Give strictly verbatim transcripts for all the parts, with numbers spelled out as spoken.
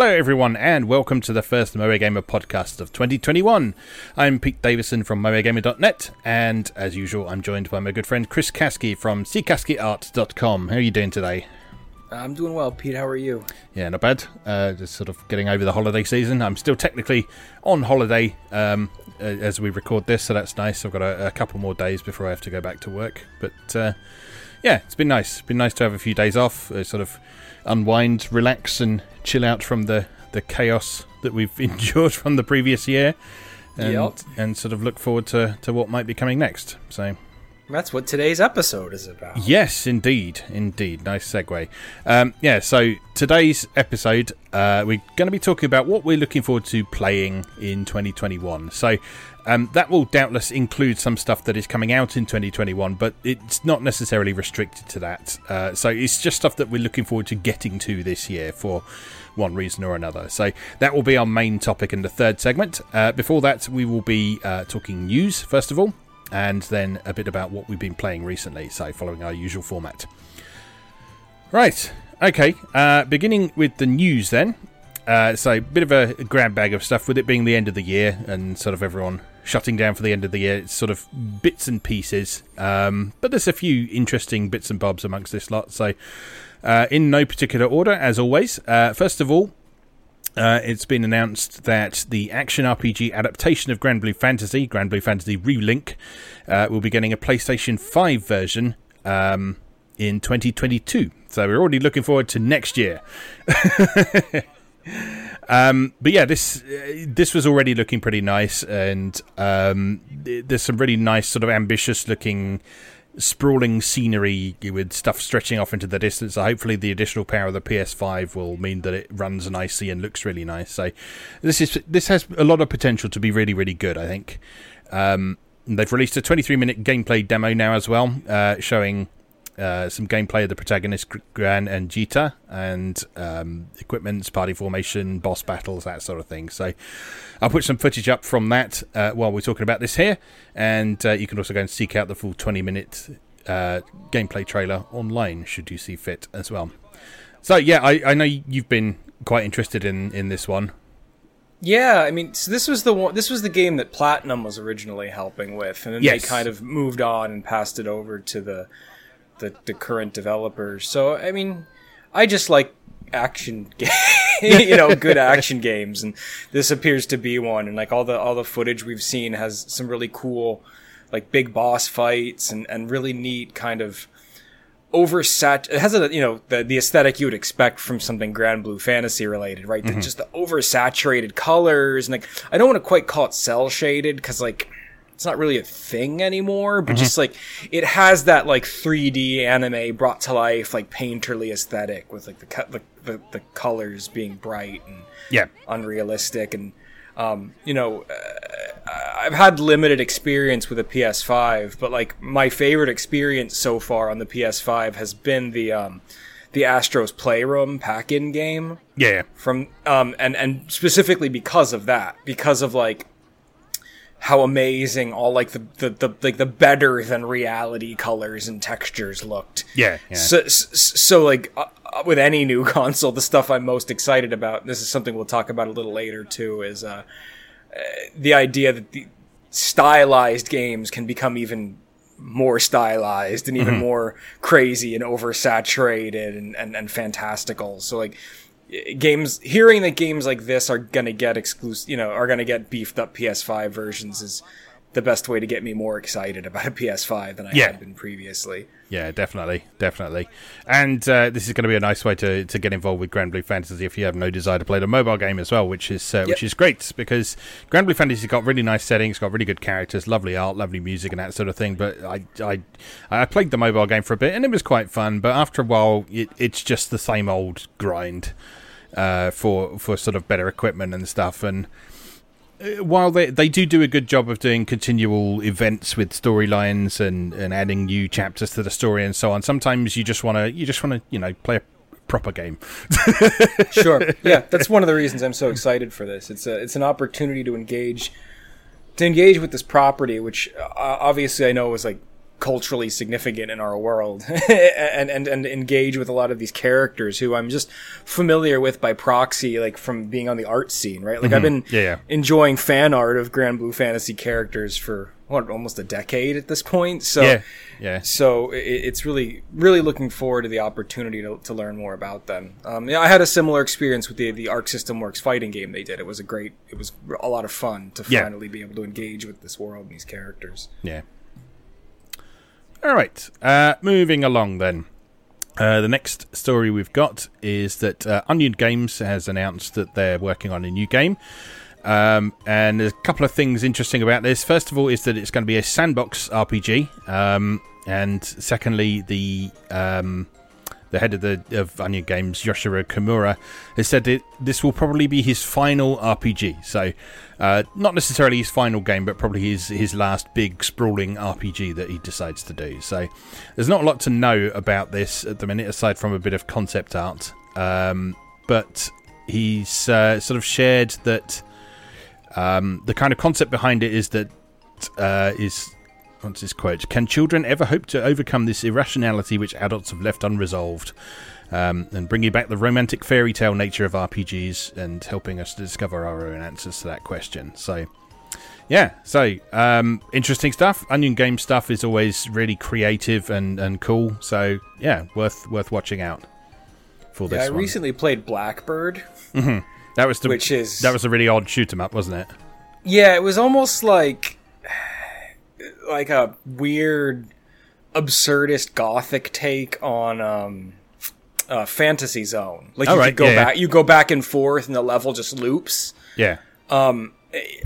Hello everyone and welcome to the first Moe Gamer podcast of twenty twenty-one. I'm Pete Davison from Moe Gamer dot net and as usual I'm joined by my good friend Chris Kasky from C Kasky Art dot com. How are you doing today? I'm doing well, Pete. How are you? Yeah, not bad. Uh, just sort of getting over the holiday season. I'm still technically on holiday um, as we record this, so that's nice. I've got a, a couple more days before I have to go back to work. But uh, yeah, it's been nice. It's been nice to have a few days off, uh, sort of unwind, relax, and chill out from the, the chaos that we've endured from the previous year. And, yep. and sort of look forward to, to what might be coming next. So... that's what today's episode is about. Yes, indeed. Indeed. Nice segue. Um, yeah, so today's episode, uh, we're going to be talking about what we're looking forward to playing in twenty twenty-one. So um, that will doubtless include some stuff that is coming out in twenty twenty-one, but it's not necessarily restricted to that. Uh, so it's just stuff that we're looking forward to getting to this year for one reason or another. So that will be our main topic in the third segment. Uh, before that, we will be uh, talking news, first of all, and then a bit about what we've been playing recently, so following our usual format. Right, okay, uh, beginning with the news then. Uh, so a bit of a grab bag of stuff, with it being the end of the year and sort of everyone shutting down for the end of the year. It's sort of bits and pieces, um, but there's a few interesting bits and bobs amongst this lot. So uh, in no particular order, as always, uh, first of all, Uh, it's been announced that the action R P G adaptation of Granblue Fantasy, Granblue Fantasy Relink, uh, will be getting a PlayStation five version um, in twenty twenty-two. So we're already looking forward to next year. um, but yeah, this uh, this was already looking pretty nice, and um, there's some really nice sort of ambitious-looking sprawling scenery with stuff stretching off into the distance. So hopefully the additional power of the P S five will mean that it runs nicely and looks really nice. So this is this has a lot of potential to be really, really good, I think. Um, they've released a twenty-three minute gameplay demo now as well, uh, showing uh, some gameplay of the protagonists Gran and Jita, and um, equipments, party formation, boss battles, that sort of thing. So I'll put some footage up from that uh, while we're talking about this here, and uh, you can also go and seek out the full twenty minute uh, gameplay trailer online should you see fit as well. So yeah, I, I know you've been quite interested in, in this one. Yeah, I mean, so this was the one, this was the game that Platinum was originally helping with, and then yes. they kind of moved on and passed it over to the the, the current developer. So I mean, I just like action games, you know, good action games, and this appears to be one. And like all the all the footage we've seen has some really cool, like big boss fights and, and really neat kind of oversat. It has a you know the, the aesthetic you would expect from something Granblue Fantasy related, right? Mm-hmm. The, just the oversaturated colors, and like I don't want to quite call it cell shaded because like it's not really a thing anymore, but mm-hmm. just like it has that like three D anime brought to life, like painterly aesthetic with like the co- the, the the colors being bright and yeah. unrealistic. And um, you know, uh, I've had limited experience with a P S five, but like my favorite experience so far on the P S five has been the um, the Astro's Playroom pack-in game. Yeah. From um and and specifically because of that, because of like how amazing all like the, the, the like the better than reality colors and textures looked. Yeah. yeah. So, so so like uh, with any new console, the stuff I'm most excited about, this is something we'll talk about a little later too, is uh, uh, the idea that the stylized games can become even more stylized and even mm-hmm. more crazy and oversaturated and, and, and fantastical. So like games, hearing that games like this are gonna get exclusive, you know, are gonna get beefed up P S five versions is the best way to get me more excited about a P S five than I yeah. had been previously. Yeah, definitely, definitely. And uh, this is going to be a nice way to, to get involved with Granblue Fantasy if you have no desire to play the mobile game as well, which is uh, yep. which is great because Granblue Fantasy's got really nice settings, got really good characters, lovely art, lovely music, and that sort of thing. But I I, I played the mobile game for a bit and it was quite fun, but after a while it, it's just the same old grind uh, for for sort of better equipment and stuff. And while they they do do a good job of doing continual events with storylines and, and adding new chapters to the story and so on, sometimes you just want to you just want to you know play a proper game. Sure, yeah, that's one of the reasons I'm so excited for this. It's a it's an opportunity to engage to engage with this property, which uh, obviously I know was like culturally significant in our world and, and, and engage with a lot of these characters who I'm just familiar with by proxy, like from being on the art scene, right? Like mm-hmm. I've been yeah, yeah. enjoying fan art of Granblue Fantasy characters for what, almost a decade at this point. So, yeah. Yeah. so it, it's really, really looking forward to the opportunity to, to learn more about them. Um, yeah, I had a similar experience with the, the Arc System Works fighting game they did. It was a great, it was a lot of fun to yeah. finally be able to engage with this world and these characters. Yeah. All right, uh, moving along then. Uh, the next story we've got is that uh, Onion Games has announced that they're working on a new game. Um, and there's a couple of things interesting about this. First of all is that it's going to be a sandbox R P G. Um, and secondly, the um, the head of, the, of Onion Games, Yoshiro Kimura, has said that this will probably be his final R P G. So uh, not necessarily his final game, but probably his, his last big sprawling R P G that he decides to do. So there's not a lot to know about this at the minute, aside from a bit of concept art. Um, but he's uh, sort of shared that um, the kind of concept behind it is that uh, is... What's his quote? Can children ever hope to overcome this irrationality which adults have left unresolved? Um, and bringing back the romantic fairy tale nature of R P Gs and helping us to discover our own answers to that question. So, yeah. So, um, interesting stuff. Onion Game stuff is always really creative and, and cool. So, yeah, worth worth watching out for this yeah, I one. recently played Blackbird. Mm-hmm. That was the, which is... That was a really odd shoot 'em up, wasn't it? Yeah, it was almost like... like a weird absurdist gothic take on um uh Fantasy Zone. Like oh, you right. go yeah, back yeah. you go back and forth and the level just loops. Yeah. Um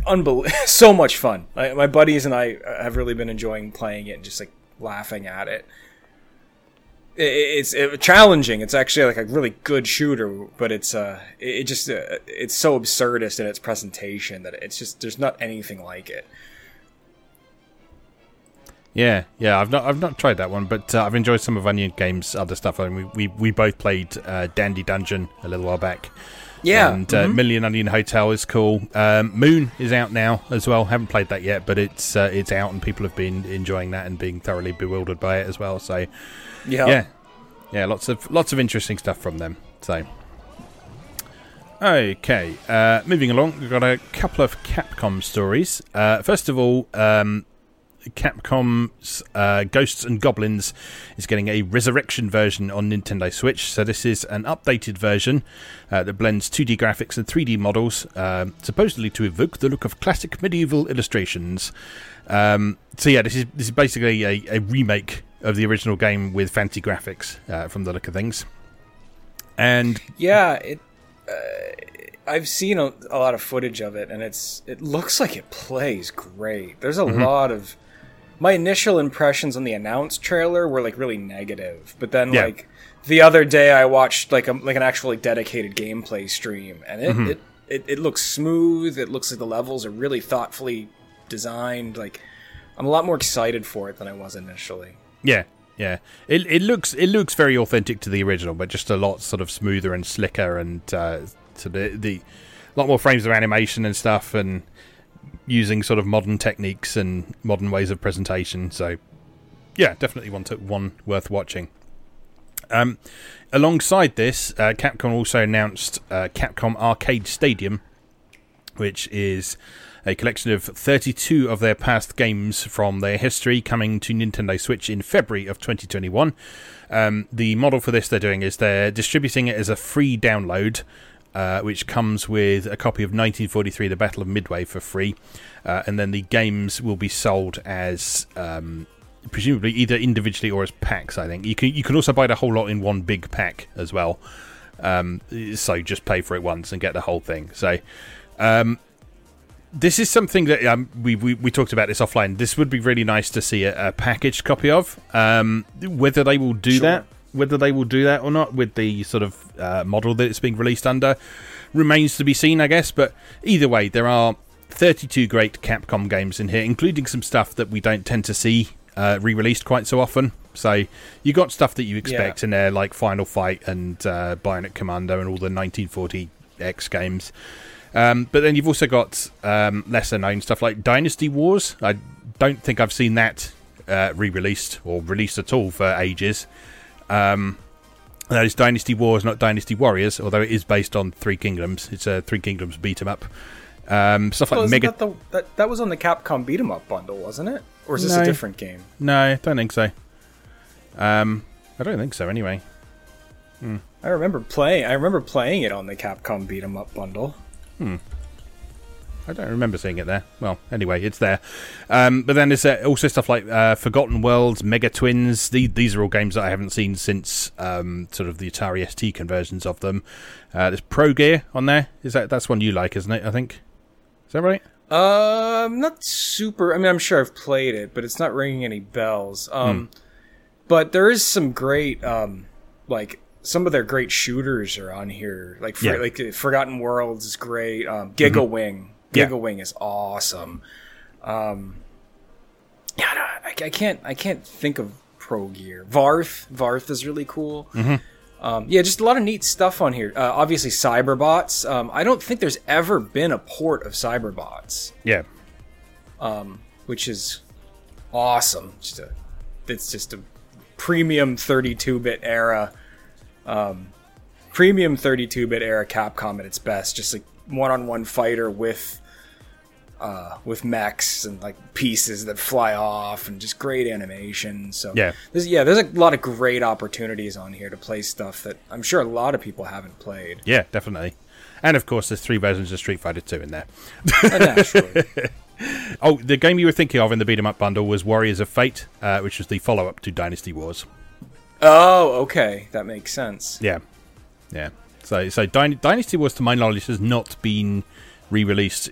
unbel- so much fun. I, my buddies and I have really been enjoying playing it and just like laughing at it. it it's it, challenging. It's actually like a really good shooter, but it's uh it just uh, it's so absurdist in its presentation that it's just there's not anything like it. Yeah, yeah, I've not, I've not tried that one, but uh, I've enjoyed some of Onion Games' other stuff. I mean, we, we, we both played uh, Dandy Dungeon a little while back. Yeah, and mm-hmm. uh, Million Onion Hotel is cool. Um, Moon is out now as well. Haven't played that yet, but it's uh, it's out, and people have been enjoying that and being thoroughly bewildered by it as well. So, yeah, yeah, yeah lots of lots of interesting stuff from them. So, okay, uh, moving along, we've got a couple of Capcom stories. Uh, first of all. Um, Capcom's uh, Ghosts and Goblins is getting a resurrection version on Nintendo Switch. So this is an updated version uh, that blends two D graphics and three D models, uh, supposedly to evoke the look of classic medieval illustrations. Um, so yeah, this is this is basically a, a remake of the original game with fancy graphics uh, from the look of things. And yeah, it. Uh... I've seen a, a lot of footage of it, and it's it looks like it plays great. There's a mm-hmm. lot of... My initial impressions on the announced trailer were, like, really negative. But then, yeah. like, the other day I watched, like, a, like an actual like, dedicated gameplay stream, and it, mm-hmm. it, it, it looks smooth. It looks like the levels are really thoughtfully designed. Like, I'm a lot more excited for it than I was initially. Yeah. Yeah, it it looks it looks very authentic to the original, but just a lot sort of smoother and slicker, and uh, to the the a lot more frames of animation and stuff, and using sort of modern techniques and modern ways of presentation. So, yeah, definitely one to, one worth watching. Um, alongside this, uh, Capcom also announced uh, Capcom Arcade Stadium, which is a collection of thirty-two of their past games from their history, coming to Nintendo Switch in February of twenty twenty-one. Um, the model for this they're doing is they're distributing it as a free download, uh, which comes with a copy of nineteen forty-three, The Battle of Midway, for free. Uh, and then the games will be sold as... Um, presumably either individually or as packs, I think. You can, you can also buy the whole lot in one big pack as well. Um, so just pay for it once and get the whole thing. So... Um, This is something that um, we, we we talked about this offline. This would be really nice to see a, a packaged copy of. Um, whether they will do sure. that, whether they will do that or not, with the sort of uh, model that it's being released under, remains to be seen, I guess. But either way, there are thirty-two great Capcom games in here, including some stuff that we don't tend to see uh, re-released quite so often. So you got stuff that you expect yeah. in there, like Final Fight and uh, Bionic Commando and all the nineteen forty X games. Um, but then you've also got um, lesser-known stuff like Dynasty Wars. I don't think I've seen that uh, re-released or released at all for ages. Um, that is Dynasty Wars, not Dynasty Warriors, although it is based on Three Kingdoms. It's a Three Kingdoms beat 'em up. Um, stuff like oh, Mega. That, the, that, that was on the Capcom beat 'em up bundle, wasn't it? Or is this no. a different game? No, I don't think so. Um, I don't think so. Anyway, hmm. I remember playing. I remember playing it on the Capcom beat 'em up bundle. Hmm. I don't remember seeing it there. Well, anyway, it's there. Um, but then there's uh, also stuff like uh, Forgotten Worlds, Mega Twins. These, these are all games that I haven't seen since um, sort of the Atari S T conversions of them. Uh, there's Pro Gear on there. Is that that's one you like, isn't it? I think. Is that right? Uh, I'm not super. I mean, I'm sure I've played it, but it's not ringing any bells. Um, mm. But there is some great, um, like. Some of their great shooters are on here. Like, for, yeah. like Forgotten Worlds is great. Um, Gigawing. Mm-hmm. Gigawing yeah. is awesome. Um, yeah, I, I can't. I can't think of Pro Gear. Varth. Varth is really cool. Mm-hmm. Um, yeah, just a lot of neat stuff on here. Uh, obviously, Cyberbots. Um, I don't think there's ever been a port of Cyberbots. Yeah. Um, which is awesome. Just a, it's just a premium thirty-two bit era. Um, premium thirty-two bit era Capcom at its best, just like one-on-one fighter with uh, with mechs and like pieces that fly off and just great animation. So yeah, there's, yeah, there's a lot of great opportunities on here to play stuff that I'm sure a lot of people haven't played. Yeah, definitely. And of course, there's three versions of Street Fighter two in there. Oh, naturally. Oh, the game you were thinking of in the beat 'em up bundle was Warriors of Fate, uh, which was the follow-up to Dynasty Wars. Oh, okay. That makes sense. Yeah. Yeah. So so Dyn- Dynasty Wars, to my knowledge, has not been re-released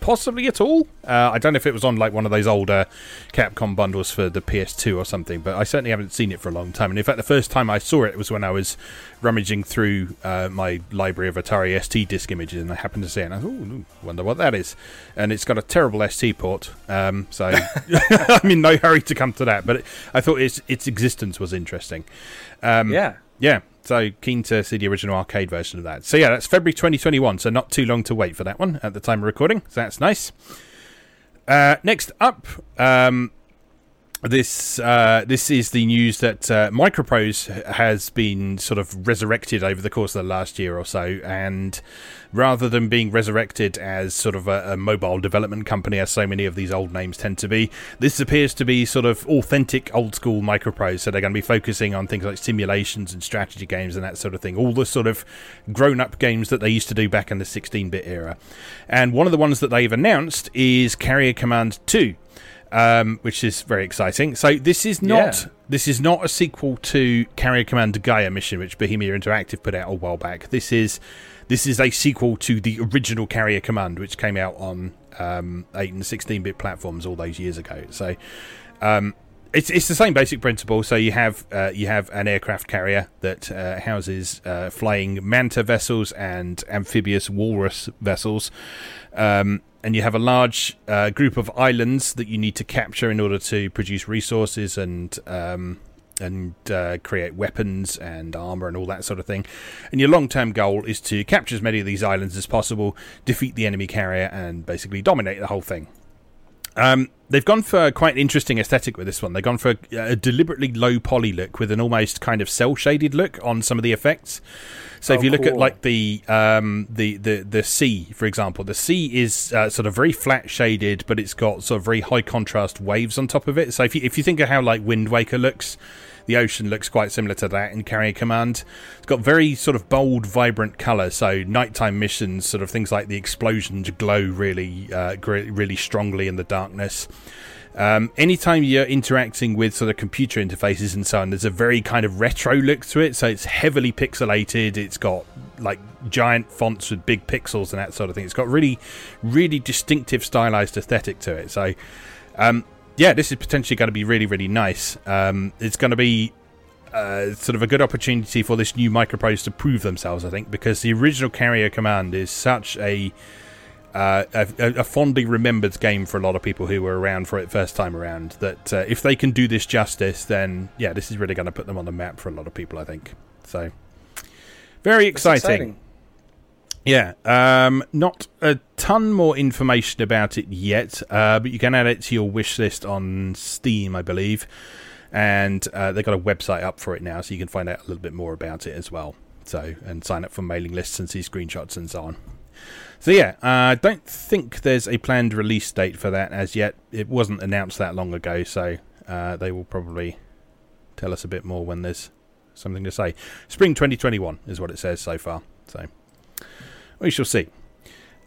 possibly at all. Uh, I don't know if it was on like one of those older Capcom bundles for the P S two or something, but I certainly haven't seen it for a long time. And in fact, the first time I saw it was when I was rummaging through uh, my library of Atari S T disc images, and I happened to see it, and I thought, ooh, wonder what that is. And it's got a terrible S T port, um, so I'm in no hurry to come to that, but it, I thought its its existence was interesting. Um, yeah. Yeah. So keen to see the original arcade version of that. So yeah, that's February twenty twenty-one, so not too long to wait for that one at the time of recording, so that's nice. Uh, next up, um, this uh, this is the news that uh, Microprose has been sort of resurrected over the course of the last year or so, and rather than being resurrected as sort of a, a mobile development company, as so many of these old names tend to be, this appears to be sort of authentic old-school Microprose. So they're going to be focusing on things like simulations and strategy games and that sort of thing, all the sort of grown-up games that they used to do back in the sixteen-bit era. And one of the ones that they've announced is Carrier Command two, um, which is very exciting. So this is not yeah. this is not a sequel to Carrier Command Gaia Mission, which Bohemia Interactive put out a while back. This is this is a sequel to the original Carrier Command, which came out on um, eight and sixteen-bit platforms all those years ago. So um, it's it's the same basic principle. So you have uh, you have an aircraft carrier that uh, houses uh, flying manta vessels and amphibious walrus vessels. Um, And you have a large uh, group of islands that you need to capture in order to produce resources and um, and uh, create weapons and armor and all that sort of thing. And your long-term goal is to capture as many of these islands as possible, defeat the enemy carrier, and basically dominate the whole thing. Um, they've gone for quite an interesting aesthetic with this one. They've gone for a, a deliberately low poly look with an almost kind of cell shaded look on some of the effects. So oh, if you look cool. at like the um, the the the sea, for example, the sea is uh, sort of very flat shaded, but it's got sort of very high contrast waves on top of it. So if you if you think of how like Wind Waker looks, the ocean looks quite similar to that in Carrier Command. It's got very sort of bold, vibrant colour. So nighttime missions, sort of things like the explosions glow really, uh, really strongly in the darkness. Um, anytime you're interacting with sort of computer interfaces and so on, there's a very kind of retro look to it. So it's heavily pixelated. It's got like giant fonts with big pixels and that sort of thing. It's got really, really distinctive stylized aesthetic to it. So, um, yeah, this is potentially going to be really, really nice. Um, it's going to be uh, sort of a good opportunity for this new Microprose to prove themselves, I think, because the original Carrier Command is such a, uh, a, a fondly remembered game for a lot of people who were around for it first time around, that uh, if they can do this justice, then, yeah, this is really going to put them on the map for a lot of people, I think. So, very exciting. exciting. Yeah, um, not a ton more information about it yet, uh, but you can add it to your wish list on Steam, I believe. And uh, they've got a website up for it now, so you can find out a little bit more about it as well. So, and sign up for mailing lists and see screenshots and so on. So yeah, I uh, don't think there's a planned release date for that as yet. It wasn't announced that long ago, so uh, they will probably tell us a bit more when there's something to say. Spring twenty twenty-one is what it says so far, so... We shall see.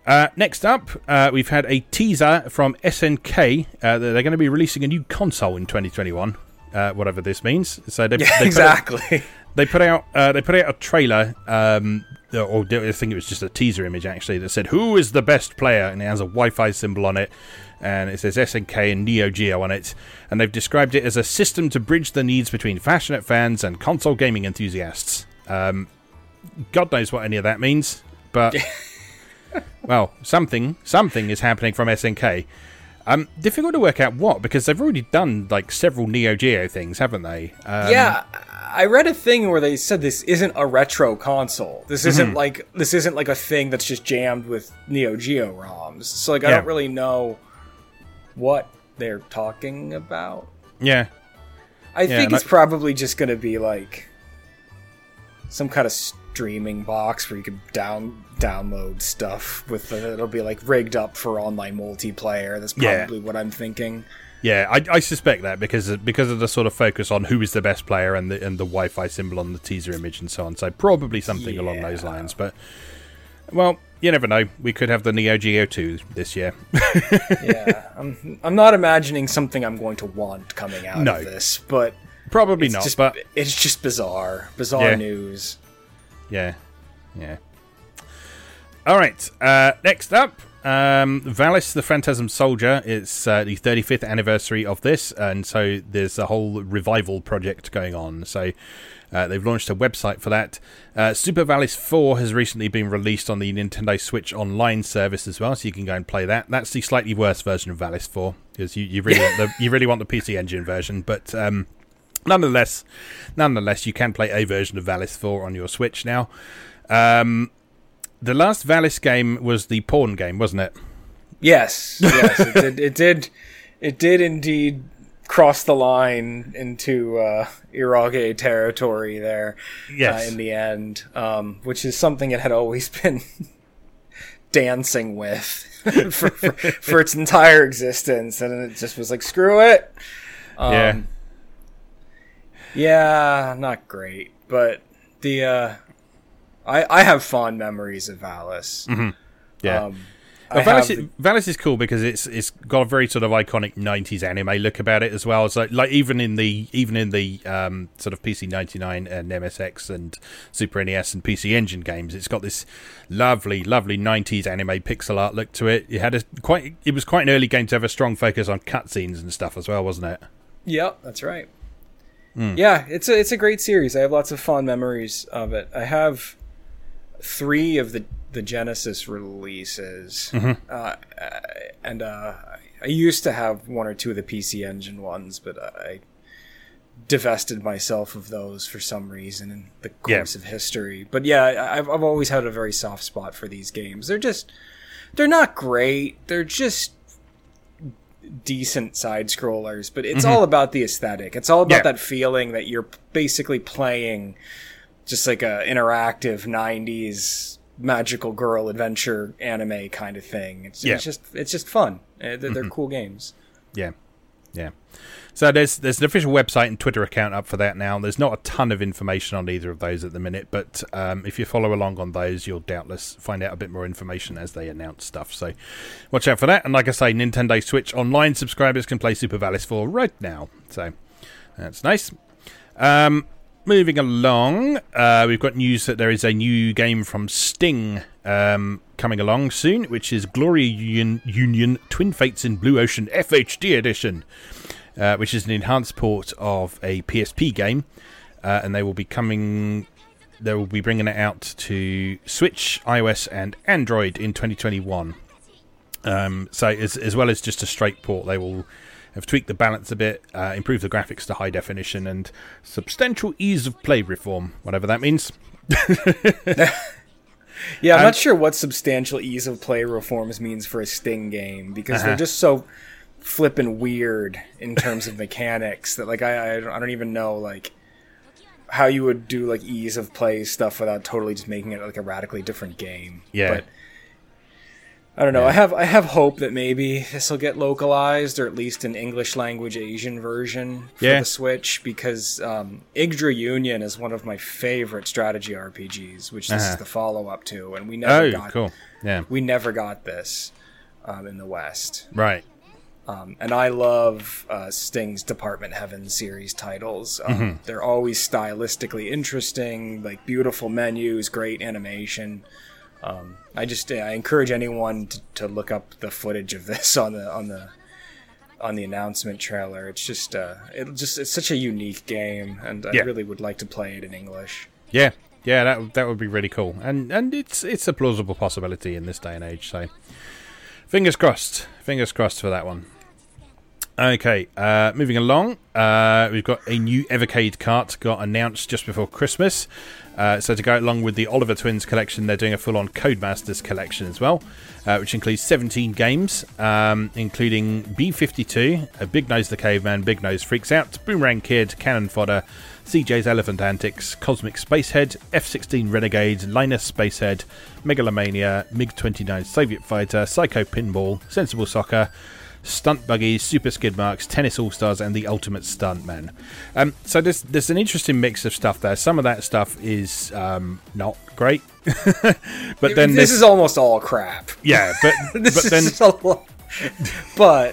Uh, next up, uh, we've had a teaser from S N K. Uh, they're going to be releasing a new console in twenty twenty-one, uh, whatever this means. So they, yeah, they exactly. Put out, they put out uh, they put out a trailer, um, or I think it was just a teaser image actually that said "Who is the best player?" and it has a Wi-Fi symbol on it, and it says S N K and Neo Geo on it, and they've described it as a system to bridge the needs between passionate fans and console gaming enthusiasts. Um, God knows what any of that means. But, well, something something is happening from S N K. Um, difficult to work out what, because they've already done, like, several Neo Geo things, haven't they? Um, yeah, I read a thing where they said this isn't a retro console. This isn't, mm-hmm. like, this isn't, like, a thing that's just jammed with Neo Geo ROMs. So, like, I yeah. don't really know what they're talking about. Yeah. I yeah, think it's I- probably just going to be, like, some kind of... St- streaming box where you can down download stuff with the, it'll be like rigged up for online multiplayer. That's probably yeah. what I'm thinking. Yeah, I, I suspect that because because of the sort of focus on who is the best player and the and the Wi-Fi symbol on the teaser image and so on. So probably something yeah. along those lines. But well, you never know. We could have the Neo Geo two this year. yeah, I'm I'm not imagining something I'm going to want coming out no. of this, but probably it's not. Just, but it's just bizarre, bizarre yeah. news. Yeah, yeah. All right, uh, next up, um, Valis the Phantasm Soldier. It's uh, the thirty-fifth anniversary of this, and so there's a whole revival project going on. So uh, they've launched a website for that. Uh, Super Valis four has recently been released on the Nintendo Switch Online service as well, so you can go and play that. That's the slightly worse version of Valis four, because you, you, really want the, you really want the P C Engine version, but... Um, Nonetheless, nonetheless, you can play a version of Valis four on your Switch now. Um, the last Valis game was the porn game, wasn't it? Yes, yes, it did. It did, it did indeed cross the line into uh, eroge territory there. Yes. Uh, in the end, um, which is something it had always been dancing with for, for, for its entire existence, and it just was like, screw it. Um, yeah. Yeah, not great, but the uh, I I have fond memories of Valis. Mm-hmm. Yeah, um, well, Valis, have... Valis is cool because it's it's got a very sort of iconic nineties anime look about it as well. So like even in the even in the um, sort of P C ninety-nine and M S X and Super N E S and P C Engine games, it's got this lovely lovely nineties anime pixel art look to it. It had a quite it was quite an early game to have a strong focus on cutscenes and stuff as well, wasn't it? Yep, that's right. Mm. Yeah, it's a it's a great series. I have lots of fond memories of it. I have three of the, the Genesis releases, mm-hmm. uh, and uh, I used to have one or two of the P C Engine ones, but I divested myself of those for some reason in the course yeah. of history. But yeah, I've I've always had a very soft spot for these games. They're just they're not great. They're just decent side scrollers, but it's mm-hmm. all about the aesthetic. It's all about yeah. that feeling that you're basically playing just like a interactive nineties magical girl adventure anime kind of thing. It's, yeah. it's just it's just fun. They're, they're mm-hmm. cool games. Yeah, yeah. So there's there's an official website and Twitter account up for that now. There's not a ton of information on either of those at the minute, but um, if you follow along on those, you'll doubtless find out a bit more information as they announce stuff. So watch out for that. And like I say, Nintendo Switch Online subscribers can play Super Valis four right now. So that's nice. Um, moving along, uh, we've got news that there is a new game from Sting um, coming along soon, which is Glory Union, Union Twin Fates in Blue Ocean F H D Edition. Uh, which is an enhanced port of a P S P game, uh, and they will be coming. They will be bringing it out to Switch, iOS, and Android in twenty twenty-one. Um, so, as, as well as just a straight port, they will have tweaked the balance a bit, uh, improved the graphics to high definition, and substantial ease of play reform, whatever that means. Yeah, I'm, I'm not sure what substantial ease of play reforms means for a Sting game, because uh-huh. they're just so flippin' weird in terms of mechanics that, like, I I don't, I don't even know, like, how you would do, like, ease of play stuff without totally just making it, like, a radically different game. Yeah. But I don't know. Yeah. I have I have hope that maybe this will get localized, or at least an English language Asian version for yeah. the Switch, because um, Yggdra Union is one of my favorite strategy R P Gs, which this uh-huh. is the follow up to, and we never oh, got cool. yeah. we never got this um, in the West, right? Um, and I love uh, Sting's Department Heaven series titles. Um, mm-hmm. They're always stylistically interesting, like beautiful menus, great animation. Um, I just I encourage anyone to, to look up the footage of this on the on the on the announcement trailer. It's just uh, it just it's such a unique game, and yeah. I really would like to play it in English. Yeah, yeah, that that would be really cool, and and it's it's a plausible possibility in this day and age. So, fingers crossed, fingers crossed for that one. Okay, uh, moving along, uh, we've got a new Evercade cart got announced just before Christmas. Uh, so to go along with the Oliver Twins collection, they're doing a full-on Codemasters collection as well, uh, which includes seventeen games, um, including B fifty-two, a Big Nose the Caveman, Big Nose Freaks Out, Boomerang Kid, Cannon Fodder, C J's Elephant Antics, Cosmic Spacehead, F sixteen Renegade, Linus Spacehead, Megalomania, MiG twenty-nine Soviet Fighter, Psycho Pinball, Sensible Soccer, Stunt Buggies, Super Skid Marks, Tennis All-Stars, and the Ultimate Stuntman. Um, so there's there's an interesting mix of stuff there. Some of that stuff is um, not great, but then this is almost all crap. Yeah, but this but then is a lot. But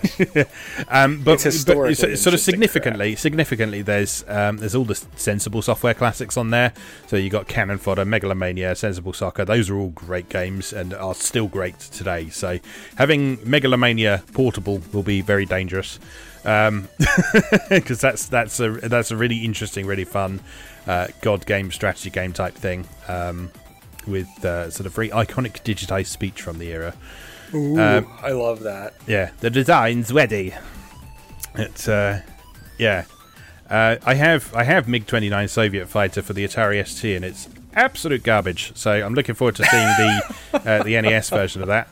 um, but, it's but so, sort of significantly, crap. significantly, there's um, there's all the Sensible Software classics on there. So you got Cannon Fodder, Megalomania, Sensible Soccer. Those are all great games and are still great today. So having Megalomania portable will be very dangerous, because um, that's that's a that's a really interesting, really fun uh, god game strategy game type thing um, with uh, sort of very iconic digitized speech from the era. Ooh, um, I love that. Yeah, the design's ready. It's uh, yeah. Uh, I have I have MiG twenty-nine Soviet Fighter for the Atari S T, and it's absolute garbage. So I'm looking forward to seeing the uh, the N E S version of that.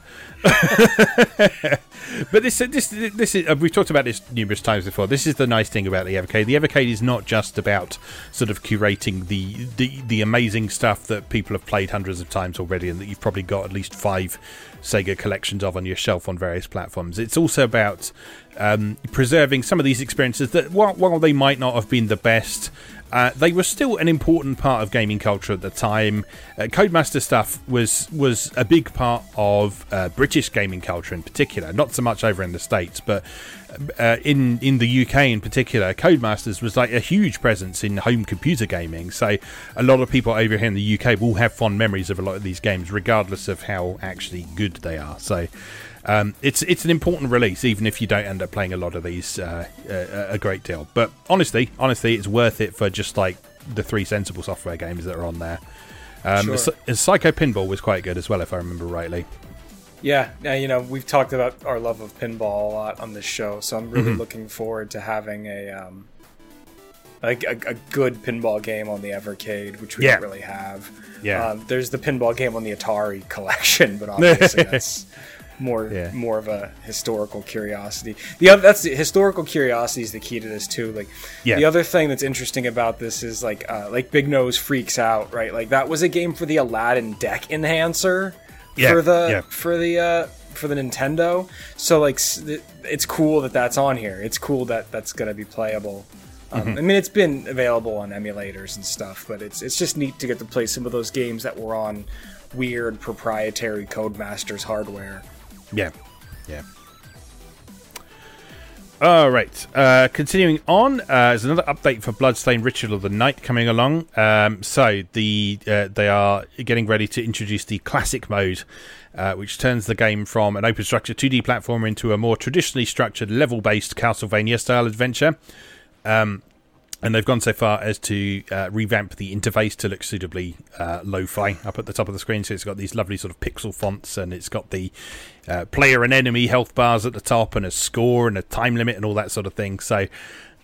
But this this this is uh, we've talked about this numerous times before. This is the nice thing about the Evercade. The Evercade is not just about sort of curating the, the the amazing stuff that people have played hundreds of times already, and that you've probably got at least five Sega collections of on your shelf on various platforms. It's also about um, preserving some of these experiences that, while, while they might not have been the best, uh, they were still an important part of gaming culture at the time. Uh, Codemaster stuff was was a big part of uh, British gaming culture in particular, not so much over in the States, but uh, in, in the U K in particular, Codemasters was like a huge presence in home computer gaming. So a lot of people over here in the U K will have fond memories of a lot of these games, regardless of how actually good they are. So um, it's it's an important release, even if you don't end up playing a lot of these uh, a, a great deal. But honestly, honestly, it's worth it for just like the three Sensible Software games that are on there. Um, sure. a, a Psycho Pinball was quite good as well, if I remember rightly. Yeah, you know, we've talked about our love of pinball a lot on this show, so I'm really mm-hmm. looking forward to having a um, like a, a good pinball game on the Evercade, which we yeah. don't really have. Yeah, um, there's the pinball game on the Atari collection, but obviously that's more yeah. more of a historical curiosity. The other, that's the historical curiosity is the key to this too. Like yeah. the other thing that's interesting about this is like uh, like Big Nose Freaks Out, right? Like that was a game for the Aladdin deck enhancer. Yeah, for the yeah. for the uh, for the Nintendo, so like it's cool that that's on here. It's cool that that's gonna be playable. Um, mm-hmm. I mean, it's been available on emulators and stuff, but it's it's just neat to get to play some of those games that were on weird proprietary Codemasters hardware. Yeah, yeah. All right. Uh, continuing on, uh, there's another update for Bloodstained Ritual of the Night coming along. Um, so the uh, they are getting ready to introduce the classic mode, uh, which turns the game from an open structure two D platformer into a more traditionally structured level-based Castlevania-style adventure. Um, and they've gone so far as to uh, revamp the interface to look suitably uh, lo-fi up at the top of the screen. So it's got these lovely sort of pixel fonts, and it's got the Uh, player and enemy health bars at the top, and a score and a time limit and all that sort of thing. So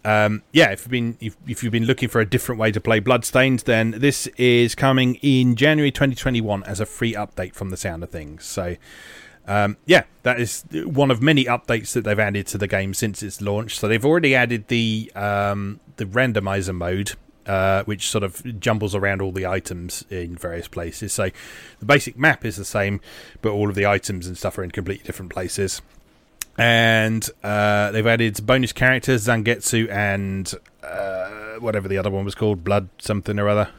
um, yeah, if you've been if, if you've been looking for a different way to play Bloodstained, then this is coming in January twenty twenty-one as a free update from the sound of things. So um, yeah, that is one of many updates that they've added to the game since its launch. So they've already added the um, the randomizer mode, uh, which sort of jumbles around all the items in various places. So the basic map is the same, but all of the items and stuff are in completely different places. And uh, they've added bonus characters, Zangetsu and uh, whatever the other one was called, Blood something or other.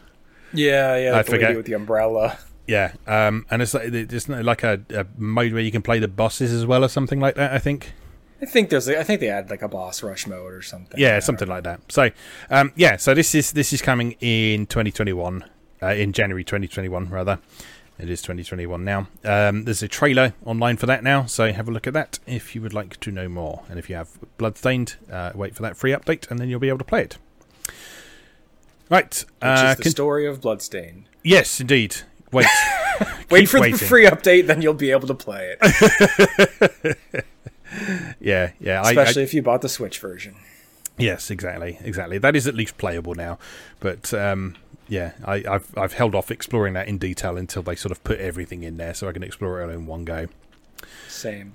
Yeah, yeah, I forget. With the umbrella. Yeah, um, and it's like, there's like a, a mode where you can play the bosses as well, or something like that, I think. I think there's, I think they added like a boss rush mode or something. Yeah, something like that. So, um, yeah, so this is this is coming in twenty twenty-one, uh, in January twenty twenty-one rather. It is twenty twenty-one now. Um, there's a trailer online for that now, so have a look at that if you would like to know more. And if you have Bloodstained, uh, wait for that free update, and then you'll be able to play it. Right, uh, which is the con- story of Bloodstained. Yes, indeed. Wait, wait for waiting. The free update, then you'll be able to play it. yeah, yeah. Especially I, I, if you bought the Switch version. Yes, exactly, exactly. That is at least playable now, but. Um, Yeah, I, I've I've held off exploring that in detail until they sort of put everything in there so I can explore it in one go. Same.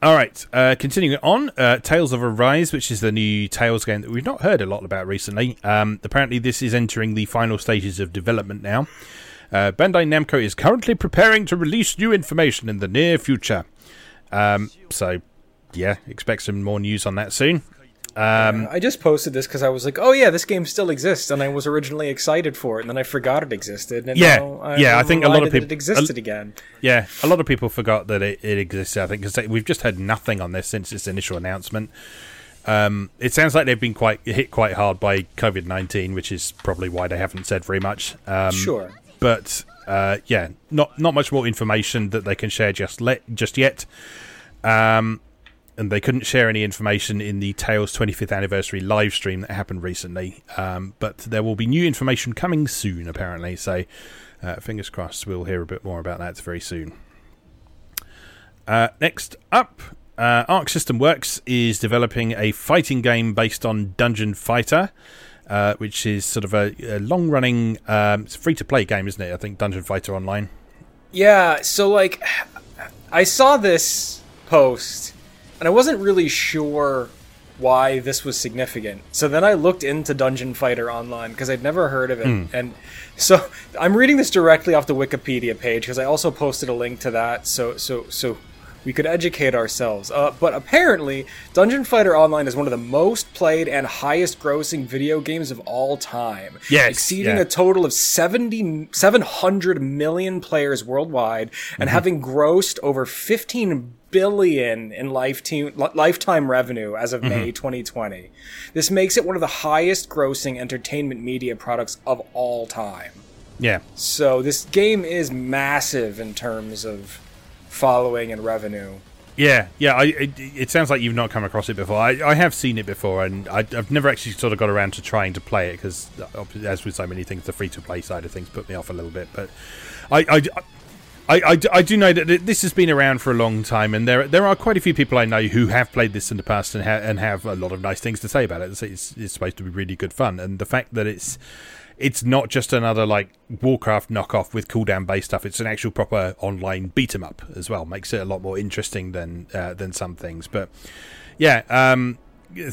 All right, uh, continuing on, uh, Tales of Arise, which is the new Tales game that we've not heard a lot about recently. Um, apparently this is entering the final stages of development now. Uh, Bandai Namco is currently preparing to release new information in the near future. Um, so, yeah, expect some more news on that soon. Um, yeah, I just posted this because I was like, oh yeah, this game still exists, and I was originally excited for it, and then I forgot it existed, and yeah, now I'm yeah, I think a lot of people it existed a, again. Yeah, a lot of people forgot that it, it existed, I think, because we've just heard nothing on this since its initial announcement. Um, it sounds like they've been quite hit quite hard by COVID nineteen, which is probably why they haven't said very much. Um, sure. But uh, yeah, not not much more information that they can share just let just yet. Um And they couldn't share any information in the Tales twenty-fifth anniversary live stream that happened recently. Um, but there will be new information coming soon, apparently. So, uh, fingers crossed, we'll hear a bit more about that very soon. Uh, next up, uh, Arc System Works is developing a fighting game based on Dungeon Fighter, uh, which is sort of a, a long-running um, it's a free-to-play game, isn't it? I think Dungeon Fighter Online. Yeah, so, like, I saw this post, and I wasn't really sure why this was significant. So then I looked into Dungeon Fighter Online because I'd never heard of it. Mm. And so I'm reading this directly off the Wikipedia page because I also posted a link to that. So so so we could educate ourselves. Uh, but apparently, Dungeon Fighter Online is one of the most played and highest grossing video games of all time. Yes, exceeding yeah. a total of seventy, seven hundred million players worldwide and mm-hmm. having grossed over fifteen billion in lifetime lifetime revenue as of mm-hmm. May twenty twenty. This makes it one of the highest grossing entertainment media products of all time. Yeah. So this game is massive in terms of following and revenue. Yeah, yeah. I, it, it sounds like you've not come across it before. I, I have seen it before, and I, I've never actually sort of got around to trying to play it because, as with so many things, the free-to-play side of things put me off a little bit. But I... I, I I, I, I do know that this has been around for a long time, and there there are quite a few people I know who have played this in the past and, ha- and have a lot of nice things to say about it. It's, it's, it's supposed to be really good fun, and the fact that it's it's not just another like Warcraft knockoff with cooldown-based stuff, it's an actual proper online beat-em-up as well, makes it a lot more interesting than uh, than some things. But yeah, um,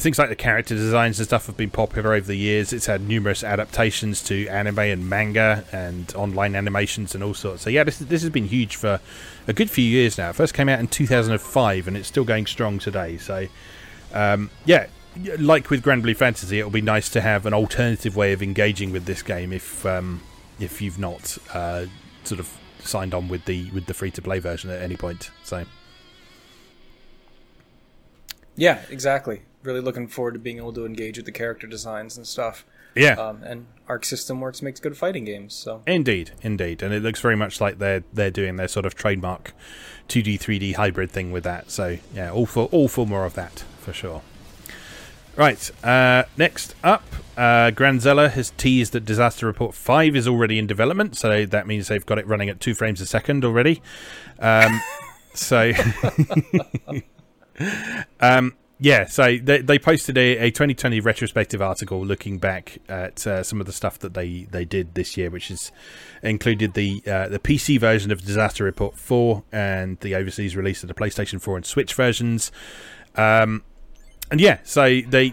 things like the character designs and stuff have been popular over the years. It's had numerous adaptations to anime and manga and online animations and all sorts. So yeah, this this has been huge for a good few years now. It first came out in two thousand five, and it's still going strong today. So um, yeah, like with Granblue Fantasy, it'll be nice to have an alternative way of engaging with this game if um, if you've not uh, sort of signed on with the with the free to play version at any point. So yeah, exactly. Really looking forward to being able to engage with the character designs and stuff. Yeah. Um, and Arc System Works makes good fighting games. So indeed, indeed. And it looks very much like they're they're doing their sort of trademark two D, three D hybrid thing with that. So yeah, all for all for more of that for sure. Right, uh, next up, uh, Granzella has teased that Disaster Report five is already in development, so that means they've got it running at two frames a second already. Um, so... um Yeah, so they they posted a, a twenty twenty retrospective article looking back at uh, some of the stuff that they, they did this year, which is included the uh, the P C version of Disaster Report four and the overseas release of the PlayStation four and Switch versions. Um, and yeah, so they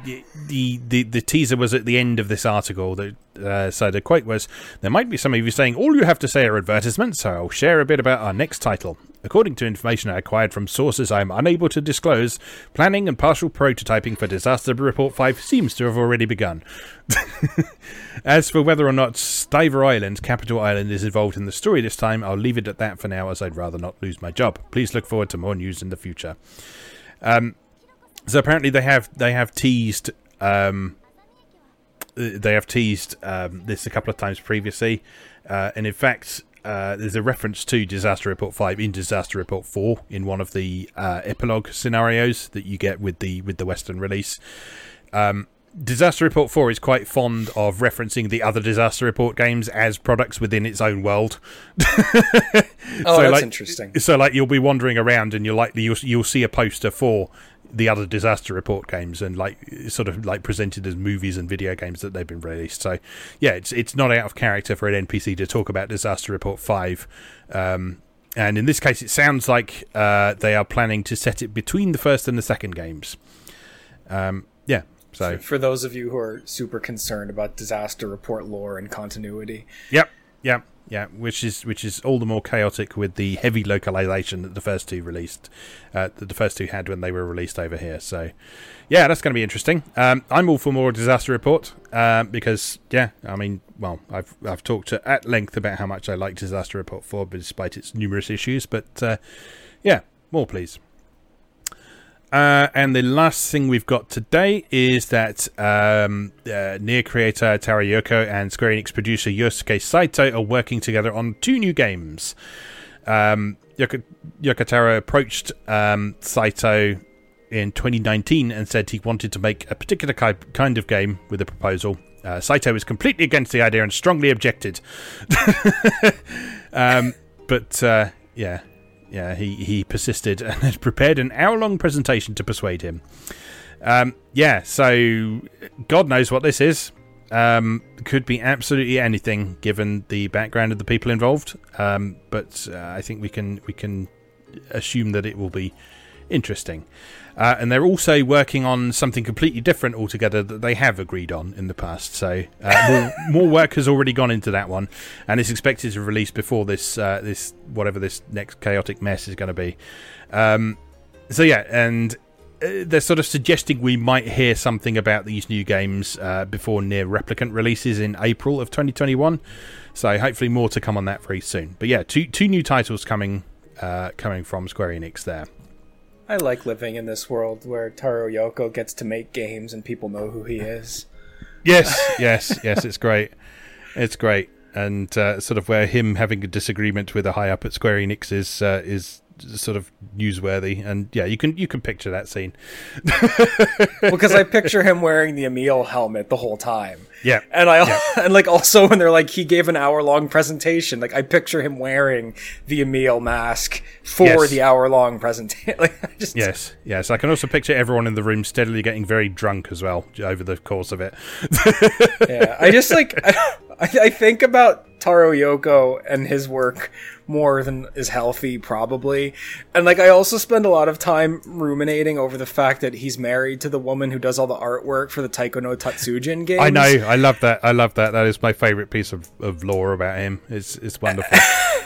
the, the the teaser was at the end of this article. That, uh, so the quote was, "There might be some of you saying all you have to say are advertisements, so I'll share a bit about our next title. According to information I acquired from sources I am unable to disclose, planning and partial prototyping for Disaster Report five seems to have already begun. As for whether or not Stiver Island, Capital Island, is involved in the story this time, I'll leave it at that for now, as I'd rather not lose my job. Please look forward to more news in the future." Um, so apparently they have they have teased um, they have teased um, this a couple of times previously, uh, and in fact. Uh, there's a reference to Disaster Report five in Disaster Report four in one of the uh, epilogue scenarios that you get with the with the Western release. Um, Disaster Report four is quite fond of referencing the other Disaster Report games as products within its own world. oh, so that's like, interesting. So, like, you'll be wandering around and you'll likely you'll, you'll see a poster for the other Disaster Report games, and like sort of like presented as movies and video games that they've been released. So yeah, it's it's not out of character for an N P C to talk about Disaster Report five, um and in this case it sounds like uh they are planning to set it between the first and the second games. Um yeah so for those of you who are super concerned about Disaster Report lore and continuity, yep yep Yeah, which is which is all the more chaotic with the heavy localization that the first two released, uh, that the first two had when they were released over here. So, yeah, that's going to be interesting. Um, I'm all for more Disaster Report uh, because, yeah, I mean, well, I've I've talked to, at length about how much I like Disaster Report four, despite its numerous issues. But uh, yeah, more please. Uh, and the last thing we've got today is that um, uh, Nier creator Taro Yoko and Square Enix producer Yosuke Saito are working together on two new games. Um, Yoko, Yoko Taro approached um, Saito in twenty nineteen and said he wanted to make a particular kind of game with a proposal. Uh, Saito was completely against the idea and strongly objected. um, but, uh, yeah... Yeah, he, he persisted and had prepared an hour-long presentation to persuade him. Um, yeah, so God knows what this is. Um, could be absolutely anything, given the background of the people involved. Um, but uh, I think we can we can assume that it will be interesting. Uh, and they're also working on something completely different altogether that they have agreed on in the past. So uh, more, more work has already gone into that one, and it's expected to release before this uh, this whatever this next chaotic mess is going to be. Um, so yeah, and they're sort of suggesting we might hear something about these new games uh, before Nier Replicant releases in April of twenty twenty-one. So hopefully more to come on that very soon. But yeah, two two new titles coming uh, coming from Square Enix there. I like living in this world where Taro Yoko gets to make games and people know who he is. Yes, yes, yes, it's great. It's great. And uh, sort of where him having a disagreement with a high up at Square Enix is uh, is sort of newsworthy. And yeah, you can you can picture that scene. Because I picture him wearing the Emile helmet the whole time. Yeah. And I yeah. and like also when they're like he gave an hour long presentation, like I picture him wearing the Emile mask for yes. the hour long presentation. Like, I just... Yes. Yes, I can also picture everyone in the room steadily getting very drunk as well over the course of it. yeah. I just like I, I think about Taro Yoko and his work more than is healthy, probably. And like I also spend a lot of time ruminating over the fact that he's married to the woman who does all the artwork for the Taiko no Tatsujin games. I know, I love that. I love that. That is my favorite piece of, of lore about him. It's it's wonderful.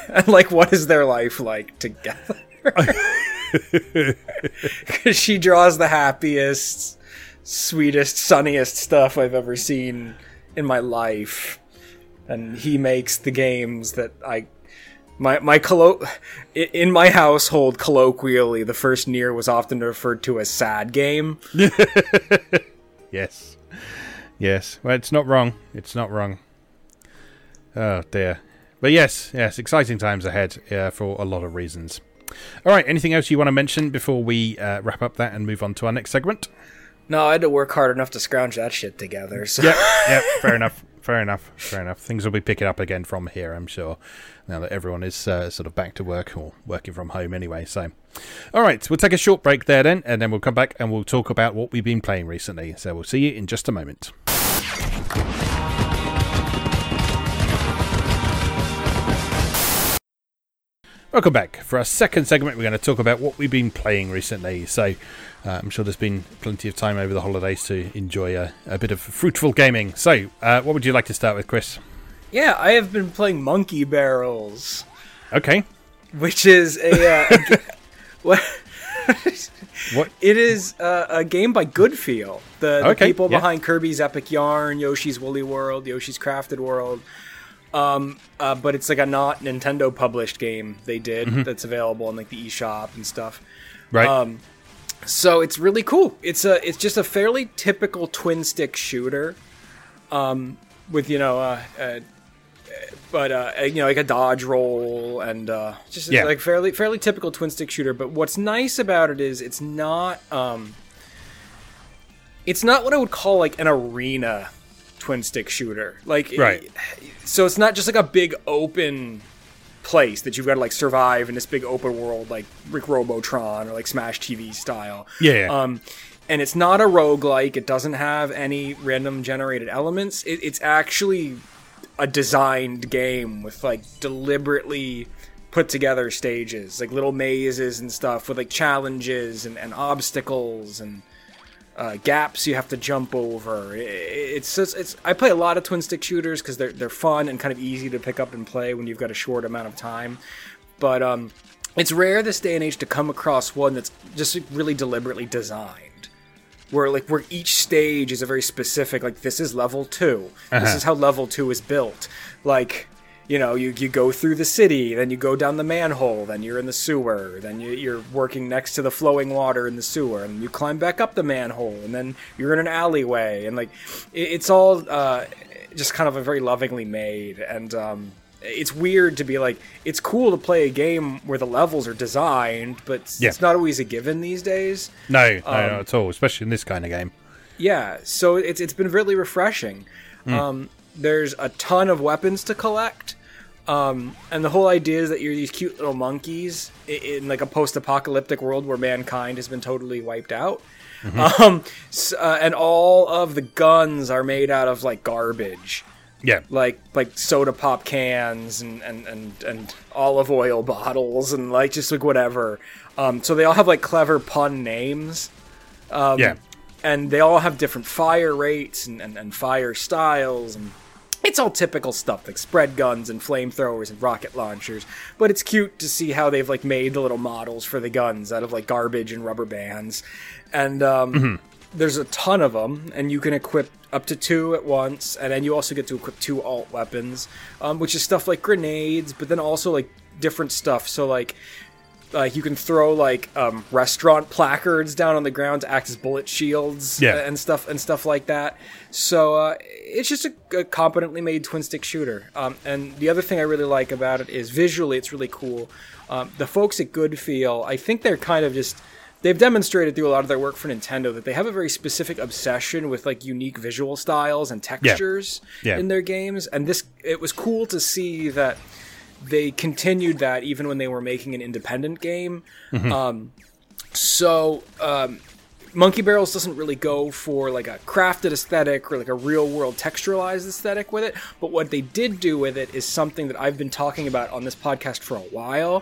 And like what is their life like together? Because she draws the happiest, sweetest, sunniest stuff I've ever seen in my life. And he makes the games that I My my collo- in my household colloquially, the first Nier was often referred to as sad game. yes, yes. Well, it's not wrong. It's not wrong. Oh dear. But yes, yes. Exciting times ahead uh, for a lot of reasons. All right. Anything else you want to mention before we uh, wrap up that and move on to our next segment? No, I had to work hard enough to scrounge that shit together. So. Yep. Yep. Fair enough. fair enough, fair enough. Things will be picking up again from here, I'm sure, now that everyone is uh, sort of back to work or working from home anyway. So, all right, we'll take a short break there then, and then we'll come back and we'll talk about what we've been playing recently. So we'll see you in just a moment. Welcome back. For our second segment, we're going to talk about what we've been playing recently. So uh, I'm sure there's been plenty of time over the holidays to enjoy a, a bit of fruitful gaming. So uh, what would you like to start with, Chris? Yeah, I have been playing Monkey Barrels. Okay. Which is a... Uh, a what? What? It is uh, a game by Goodfeel, the, the okay. people yeah. behind Kirby's Epic Yarn, Yoshi's Woolly World, Yoshi's Crafted World. Um, uh, but it's like a not Nintendo published game they did mm-hmm. that's available in like the eShop and stuff. Right. Um, so it's really cool. It's a, it's just a fairly typical twin stick shooter, um, with, you know, uh, uh but, uh, you know, like a dodge roll and, uh, just yeah. like fairly, fairly typical twin stick shooter. But what's nice about it is it's not, um, it's not what I would call like an arena twin stick shooter. Like, right. it, so it's not just like a big open place that you've got to like survive in this big open world, like Rick Robotron or like Smash T V style. Yeah. yeah. Um, and it's not a roguelike. It doesn't have any random generated elements. It, it's actually a designed game with like deliberately put together stages, like little mazes and stuff with like challenges and, and obstacles and, Uh, gaps you have to jump over. It, it's just, it's. I play a lot of twin stick shooters because they're they're fun and kind of easy to pick up and play when you've got a short amount of time. But um, it's rare this day and age to come across one that's just really deliberately designed, where like where each stage is a very specific. Like this is level two. Uh-huh. This is how level two is built. Like. You know, you, you go through the city, then you go down the manhole, then you're in the sewer, then you, you're working next to the flowing water in the sewer, and you climb back up the manhole, and then you're in an alleyway, and like, it, it's all uh, just kind of a very lovingly made, and um, it's weird to be like, it's cool to play a game where the levels are designed, but yeah. it's not always a given these days. No, no, um, not at all, especially in this kind of game. Yeah, so it's it's been really refreshing. Mm. Um, there's a ton of weapons to collect. Um, and the whole idea is that you're these cute little monkeys in, in like a post-apocalyptic world where mankind has been totally wiped out. Mm-hmm. Um, so, uh, and all of the guns are made out of like garbage. Yeah. Like, like soda pop cans and, and, and, and olive oil bottles and like, just like whatever. Um, so they all have like clever pun names. Um, yeah. And they all have different fire rates and, and, and fire styles and, it's all typical stuff, like spread guns and flamethrowers and rocket launchers, but it's cute to see how they've, like, made the little models for the guns out of, like, garbage and rubber bands, and um, mm-hmm. there's a ton of them, and you can equip up to two at once, and then you also get to equip two alt weapons, um, which is stuff like grenades, but then also, like, different stuff, so, like, like uh, you can throw like um, restaurant placards down on the ground to act as bullet shields yeah. and stuff and stuff like that. So uh, it's just a, a competently made twin stick shooter. Um, and the other thing I really like about it is visually it's really cool. Um, the folks at Goodfeel, I think they're kind of just they've demonstrated through a lot of their work for Nintendo that they have a very specific obsession with like unique visual styles and textures yeah. Yeah. in their games. And this it was cool to see that. They continued that even when they were making an independent game. Mm-hmm. Um, so um, Monkey Barrels doesn't really go for like a crafted aesthetic or like a real world texturalized aesthetic with it. But what they did do with it is something that I've been talking about on this podcast for a while.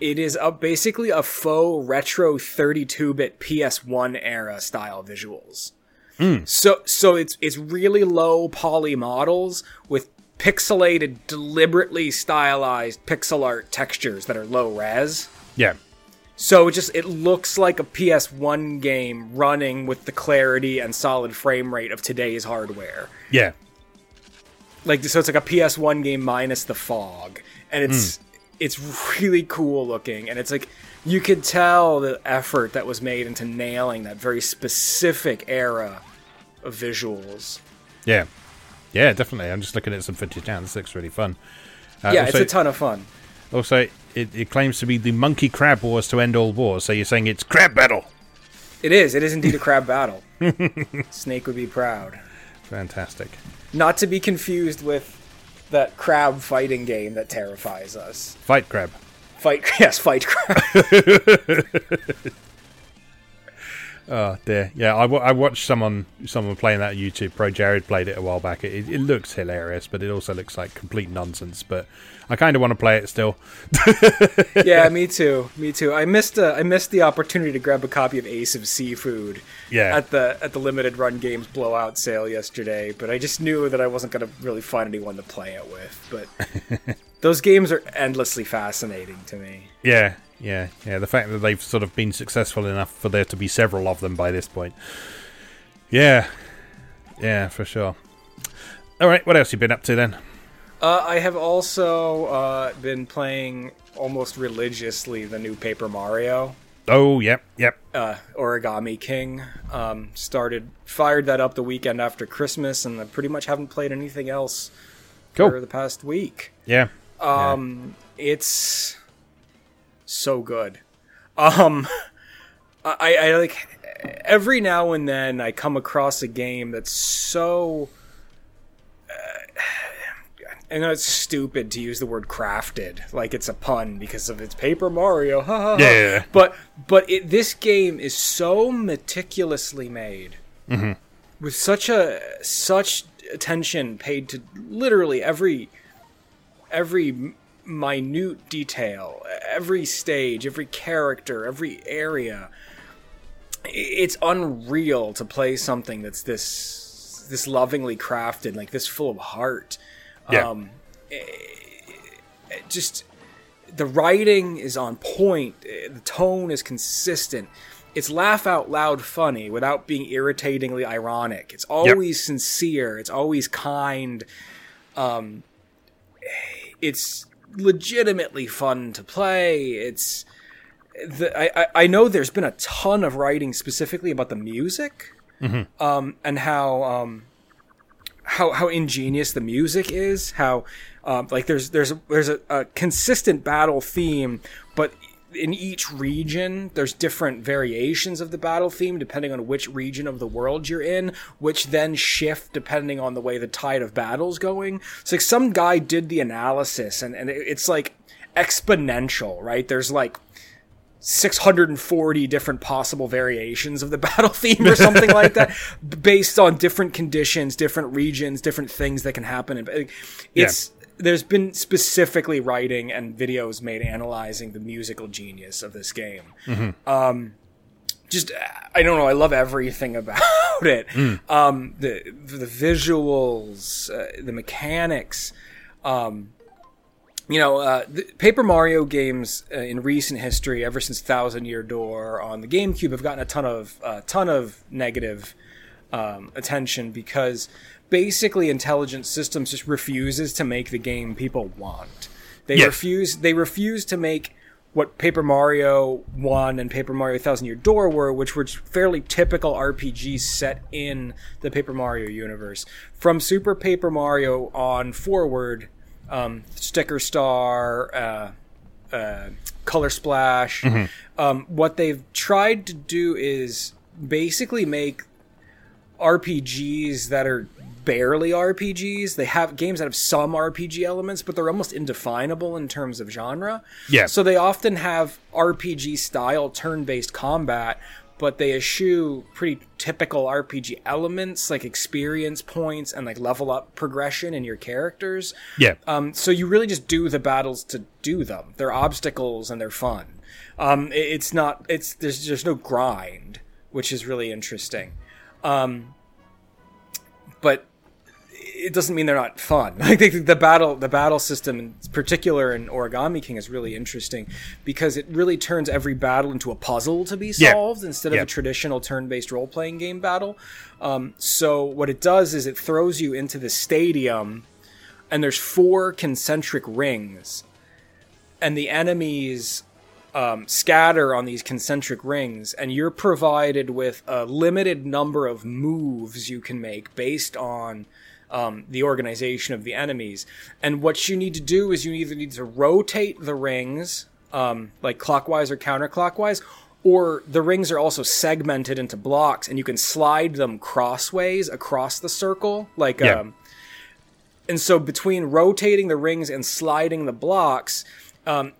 It is a, basically a faux retro thirty-two bit P S one era style visuals. Mm. So so it's it's really low poly models with pixelated, deliberately stylized pixel art textures that are low res. Yeah. So it just, it looks like a P S one game running with the clarity and solid frame rate of today's hardware. Yeah. Like, so it's like a P S one game minus the fog. And it's, mm. it's really cool looking. And it's like, you could tell the effort that was made into nailing that very specific era of visuals. Yeah. Yeah, definitely. I'm just looking at some footage now. This looks really fun. Uh, yeah, also, it's a ton of fun. Also, it, it claims to be the Monkey Crab Wars to end all wars. So you're saying it's crab battle? It is. It is indeed a crab battle. Snake would be proud. Fantastic. Not to be confused with that crab fighting game that terrifies us. Fight Crab. Fight, yes, Fight Crab. Oh dear, yeah. I, w- I watched someone someone playing that on YouTube. Pro Jared played it a while back. It, it looks hilarious, but it also looks like complete nonsense. But I kind of want to play it still. Yeah, me too. Me too. I missed a, I missed the opportunity to grab a copy of Ace of Seafood. Yeah. At the at the limited run games blowout sale yesterday, but I just knew that I wasn't going to really find anyone to play it with. But those games are endlessly fascinating to me. Yeah. Yeah, yeah. The fact that they've sort of been successful enough for there to be several of them by this point. Yeah, yeah, for sure. All right, what else you been up to then? Uh, I have also uh, been playing almost religiously the new Paper Mario. Oh, yep, yep. Uh, Origami King. Um, started, fired that up the weekend after Christmas, and I pretty much haven't played anything else cool. for the past week. Yeah. Um, yeah. It's so good. Um, I, I like every now and then I come across a game that's so uh, I know it's stupid to use the word crafted, like it's a pun because of its Paper Mario. Yeah. But but it, this game is so meticulously made, mm-hmm. with such a such attention paid to literally every every. minute detail, every stage, every character, every area. It's unreal to play something that's this this lovingly crafted, like this full of heart. Yeah. Um it, it just the writing is on point, the tone is consistent. It's laugh out loud funny without being irritatingly ironic. It's always yep. sincere, it's always kind. Um it's legitimately fun to play. It's the I, I know there's been a ton of writing specifically about the music, mm-hmm. um, and how um, how how ingenious the music is. How um, like there's there's a, there's a, a consistent battle theme, but in each region there's different variations of the battle theme depending on which region of the world you're in, which then shift depending on the way the tide of battle's going. So like some guy did the analysis and, and it's like exponential, right? There's like six hundred forty different possible variations of the battle theme or something like that, based on different conditions, different regions, different things that can happen. And it's yeah. there's been specifically writing and videos made analyzing the musical genius of this game. Mm-hmm. Um, just, I don't know. I love everything about it. Mm. Um, the, the visuals, uh, the mechanics, um, you know, uh, the Paper Mario games uh, in recent history, ever since Thousand Year Door on the GameCube, have gotten a ton of, uh, ton of negative, um, attention because, basically, Intelligent Systems just refuses to make the game people want. They yes. refuse. They refuse to make what Paper Mario one and Paper Mario Thousand Year Door were, which were fairly typical R P Gs set in the Paper Mario universe. From Super Paper Mario on forward, um, Sticker Star, uh, uh, Color Splash. Mm-hmm. Um, what they've tried to do is basically make R P Gs that are barely R P Gs. They have games that have some R P G elements, but they're almost indefinable in terms of genre. Yeah. So they often have R P G style turn-based combat, but they eschew pretty typical R P G elements like experience points and like level up progression in your characters. Yeah. Um, so you really just do the battles to do them. They're obstacles and they're fun. Um, it's not, it's, there's, there's no grind, which is really interesting. Um, but it doesn't mean they're not fun. Like the, the battle, the battle system in particular in Origami King is really interesting because it really turns every battle into a puzzle to be solved yeah. instead of yeah. a traditional turn-based role-playing game battle. Um, so what it does is it throws you into the stadium and there's four concentric rings and the enemies Um, scatter on these concentric rings, and you're provided with a limited number of moves you can make based on um, the organization of the enemies. And what you need to do is you either need to rotate the rings, um, like clockwise or counterclockwise, or the rings are also segmented into blocks, and you can slide them crossways across the circle, like yeah. um, And so between rotating the rings and sliding the blocks, um,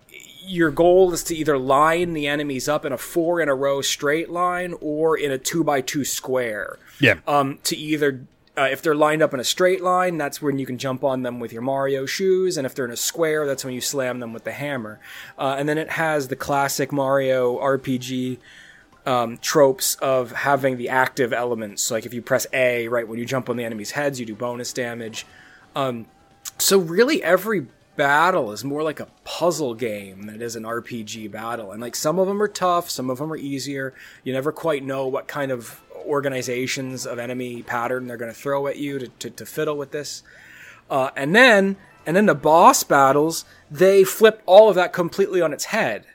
your goal is to either line the enemies up in a four in a row straight line or in a two by two square. Yeah. Um, to either, uh, if they're lined up in a straight line, that's when you can jump on them with your Mario shoes. And if they're in a square, that's when you slam them with the hammer. Uh, and then it has the classic Mario R P G Um, tropes of having the active elements. Like if you press A, right, when you jump on the enemy's heads, you do bonus damage. Um, so really every battle is more like a puzzle game than it is an R P G battle. And like some of them are tough, some of them are easier. You never quite know what kind of organizations of enemy pattern they're going to throw at you to, to, to fiddle with this. Uh, and then, and then the boss battles, they flip all of that completely on its head.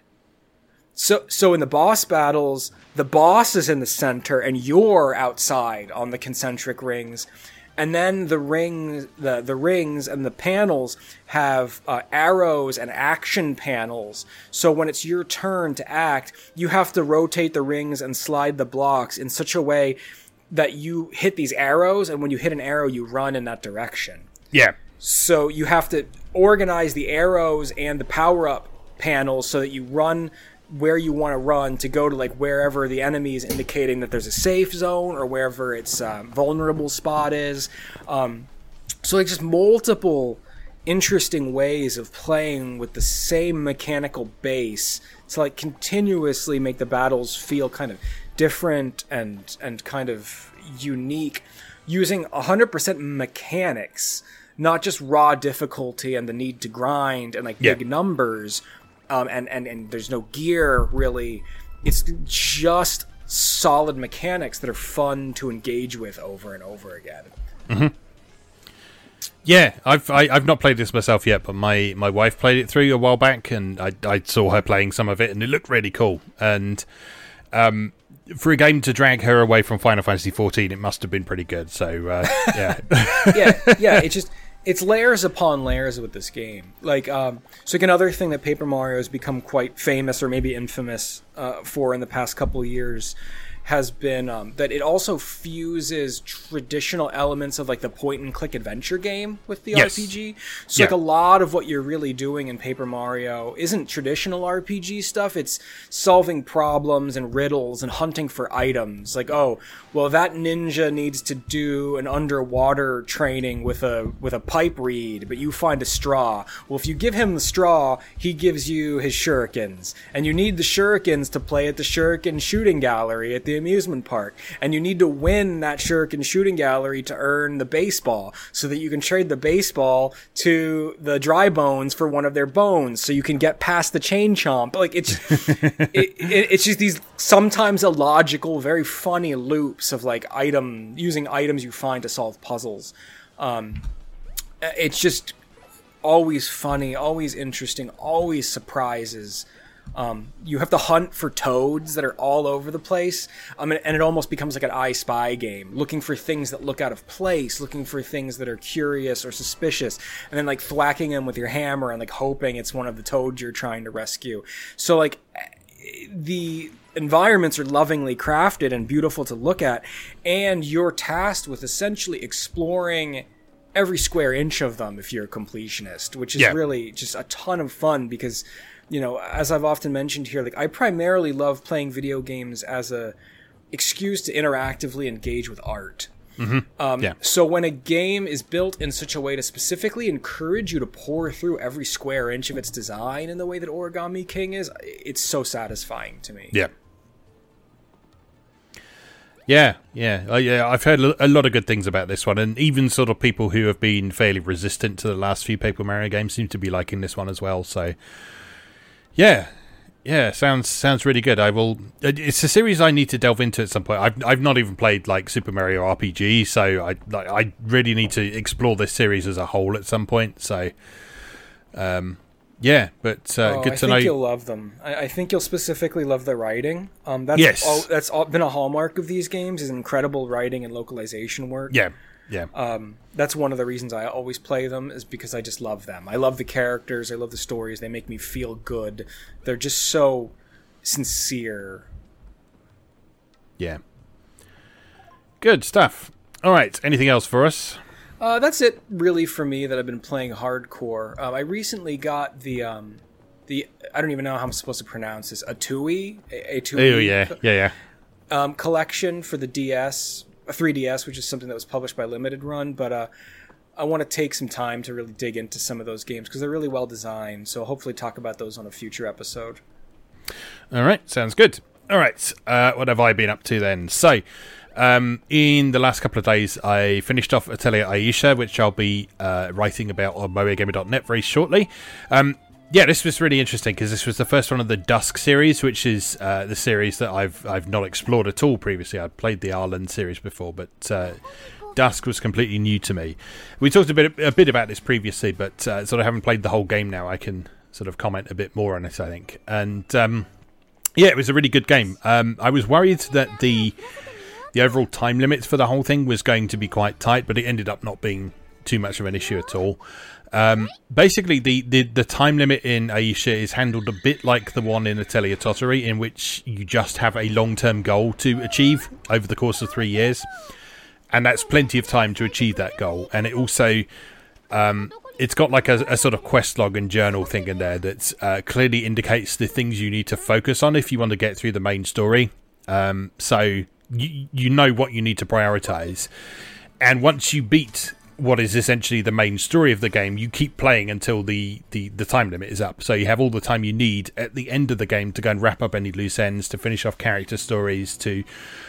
So so in the boss battles, the boss is in the center and you're outside on the concentric rings. And then the rings, the, the rings and the panels have uh, arrows and action panels. So when it's your turn to act, you have to rotate the rings and slide the blocks in such a way that you hit these arrows. And when you hit an arrow, you run in that direction. Yeah. So you have to organize the arrows and the power-up panels so that you run where you want to run to go to like wherever the enemy is indicating that there's a safe zone or wherever its um, vulnerable spot is. Um, so like just multiple interesting ways of playing with the same mechanical base to like continuously make the battles feel kind of different and, and kind of unique using one hundred percent mechanics, not just raw difficulty and the need to grind and like yeah. big numbers. Um, and, and, and there's no gear, really. It's just solid mechanics that are fun to engage with over and over again. Mm-hmm. Yeah, I've I, I've not played this myself yet, but my, my wife played it through a while back, and I, I saw her playing some of it, and it looked really cool. And um, for a game to drag her away from Final Fantasy fourteen, it must have been pretty good. So, uh, yeah. yeah, yeah, it just... It's layers upon layers with this game. Like, um, so like another thing that Paper Mario has become quite famous or maybe infamous uh, for in the past couple of years has been um, that it also fuses traditional elements of like the point and click adventure game with the yes. R P G. So yeah. like a lot of what you're really doing in Paper Mario isn't traditional R P G stuff. It's solving problems and riddles and hunting for items. Like, oh, well that ninja needs to do an underwater training with a with a pipe reed, but you find a straw. Well, if you give him the straw, he gives you his shurikens. And you need the shurikens to play at the shuriken shooting gallery at the amusement park, and you need to win that shuriken shooting gallery to earn the baseball so that you can trade the baseball to the dry bones for one of their bones so you can get past the chain chomp. Like it's it, it, it's just these sometimes illogical, very funny loops of like item using items you find to solve puzzles. Um it's just always funny, always interesting, always surprises. Um, you have to hunt for toads that are all over the place. Um, and, and it almost becomes like an I Spy game, looking for things that look out of place, looking for things that are curious or suspicious, and then like thwacking them with your hammer and like hoping it's one of the toads you're trying to rescue. So like the environments are lovingly crafted and beautiful to look at. And you're tasked with essentially exploring every square inch of them if you're a completionist, which is yeah. really just a ton of fun because, you know, as I've often mentioned here, like I primarily love playing video games as a excuse to interactively engage with art. Mm-hmm. Um, yeah. So when a game is built in such a way to specifically encourage you to pore through every square inch of its design in the way that Origami King is, it's so satisfying to me. Yeah. Yeah, yeah, uh, yeah. I've heard a lot of good things about this one, and even sort of people who have been fairly resistant to the last few Paper Mario games seem to be liking this one as well. So, yeah, yeah, sounds sounds really good. I will. It's a series I need to delve into at some point. I've I've not even played like Super Mario R P G, so I like, I really need to explore this series as a whole at some point. So, um. Yeah, but uh, oh, good to know. I think know. You'll love them. I, I think you'll specifically love the writing. Um, that's yes. all, that's all, been a hallmark of these games is incredible writing and localization work. Yeah, yeah. Um, that's one of the reasons I always play them is because I just love them. I love the characters. I love the stories. They make me feel good. They're just so sincere. Yeah. Good stuff. All right. Anything else for us? Uh, that's it really for me that I've been playing hardcore. Um, I recently got the um, the I don't even know how I'm supposed to pronounce this. Atui, Atui. Oh yeah, yeah, yeah. Um, collection for the D S, three D S, which is something that was published by Limited Run. But uh, I want to take some time to really dig into some of those games because they're really well designed. So hopefully talk about those on a future episode. All right, sounds good. All right, uh, what have I been up to then? So. Um, in the last couple of days, I finished off Atelier Aisha, which I'll be uh, writing about on Moe Gamer dot net very shortly. Um, yeah, this was really interesting because this was the first one of the Dusk series, which is uh, the series that I've I've not explored at all previously. I'd played the Arlen series before, but uh, Dusk was completely new to me. We talked a bit a bit about this previously, but uh, sort of having played the whole game now, I can sort of comment a bit more on it, I think. And um, yeah, it was a really good game. Um, I was worried that the The overall time limit for the whole thing was going to be quite tight, but it ended up not being too much of an issue at all. Um, basically, the, the, the time limit in Aisha is handled a bit like the one in Atelier Tottery, in which you just have a long-term goal to achieve over the course of three years. And that's plenty of time to achieve that goal. And it also... Um, It's got like a, a sort of quest log and journal thing in there that uh, clearly indicates the things you need to focus on if you want to get through the main story. Um, so... You, you know what you need to prioritize, and once you beat what is essentially the main story of the game, you keep playing until the, the, the time limit is up, so you have all the time you need at the end of the game to go and wrap up any loose ends, to finish off character stories, to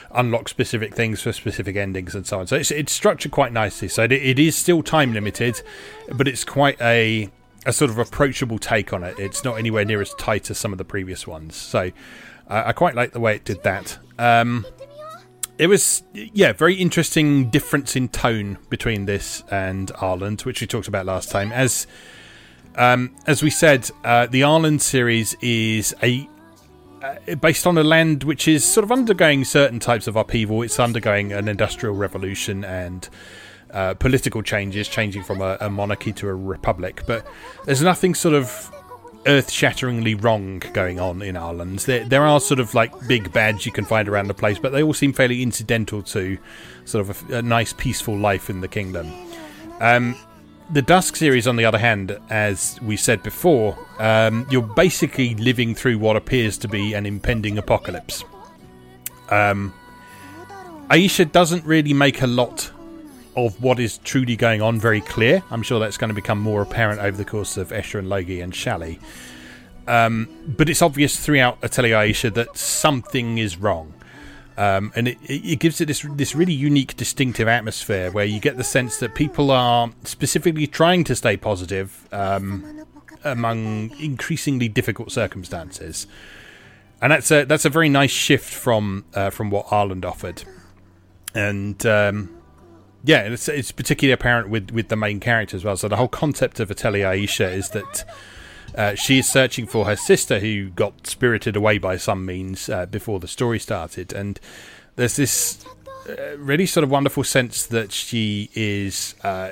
unlock specific things for specific endings, and so on. So it's, it's structured quite nicely, so it, it is still time limited, but it's quite a a sort of approachable take on it. It's not anywhere near as tight as some of the previous ones, so uh, I quite like the way it did that. um It was, yeah, very interesting difference in tone between this and Arland, which we talked about last time. As um, as we said, uh, the Arland series is a uh, based on a land which is sort of undergoing certain types of upheaval. It's undergoing an industrial revolution and uh, political changes, changing from a, a monarchy to a republic. But there's nothing sort of earth-shatteringly wrong going on in Arland. There, there are sort of like big bads you can find around the place, but they all seem fairly incidental to sort of a, a nice peaceful life in the kingdom. Um, the Dusk series, on the other hand, as we said before, um, you're basically living through what appears to be an impending apocalypse. Um, Aisha doesn't really make a lot of what is truly going on very clear. I'm sure that's going to become more apparent over the course of Escher and Logi and Shally. Um, but it's obvious throughout Atelier Aisha that something is wrong. Um, and it, it gives it this, this really unique, distinctive atmosphere where you get the sense that people are specifically trying to stay positive um, among increasingly difficult circumstances. And that's a, that's a very nice shift from, uh, from what Arland offered. And... Um, Yeah, it's, it's particularly apparent with, with the main character as well. So the whole concept of Atelier Aisha is that uh, she is searching for her sister who got spirited away by some means uh, before the story started. And there's this uh, really sort of wonderful sense that she is uh,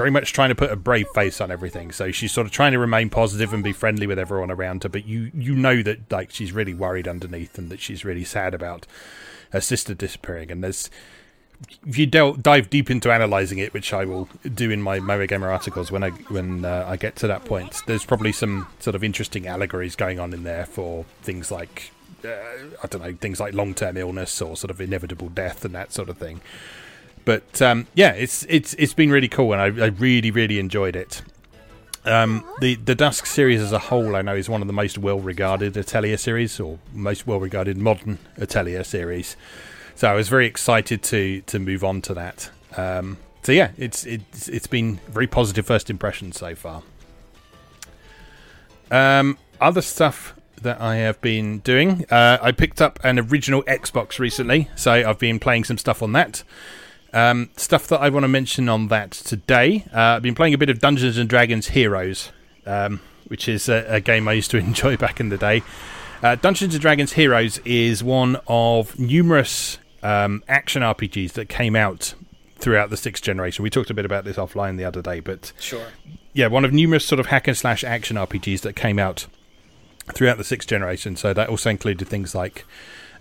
very much trying to put a brave face on everything. So she's sort of trying to remain positive and be friendly with everyone around her. But you, you know that like she's really worried underneath and that she's really sad about her sister disappearing. And there's... If you del- dive deep into analysing it, which I will do in my Moe Gamer articles when I when uh, I get to that point, there's probably some sort of interesting allegories going on in there for things like uh, I don't know, things like long-term illness or sort of inevitable death and that sort of thing. But um, yeah, it's it's it's been really cool, and I, I really really enjoyed it. Um, the the Dusk series as a whole, I know, is one of the most well-regarded Atelier series, or most well-regarded modern Atelier series. So I was very excited to to move on to that. Um, so yeah, it's it's it's been very positive first impressions so far. Um, other stuff that I have been doing, uh, I picked up an original Xbox recently, so I've been playing some stuff on that. Um, stuff that I want to mention on that today. Uh, I've been playing a bit of Dungeons and Dragons Heroes, um, which is a, a game I used to enjoy back in the day. Uh, Dungeons and Dragons Heroes is one of numerous Um, action R P Gs that came out throughout the sixth generation. We talked a bit about this offline the other day, but sure, yeah, one of numerous sort of hack and slash action R P Gs that came out throughout the sixth generation. So that also included things like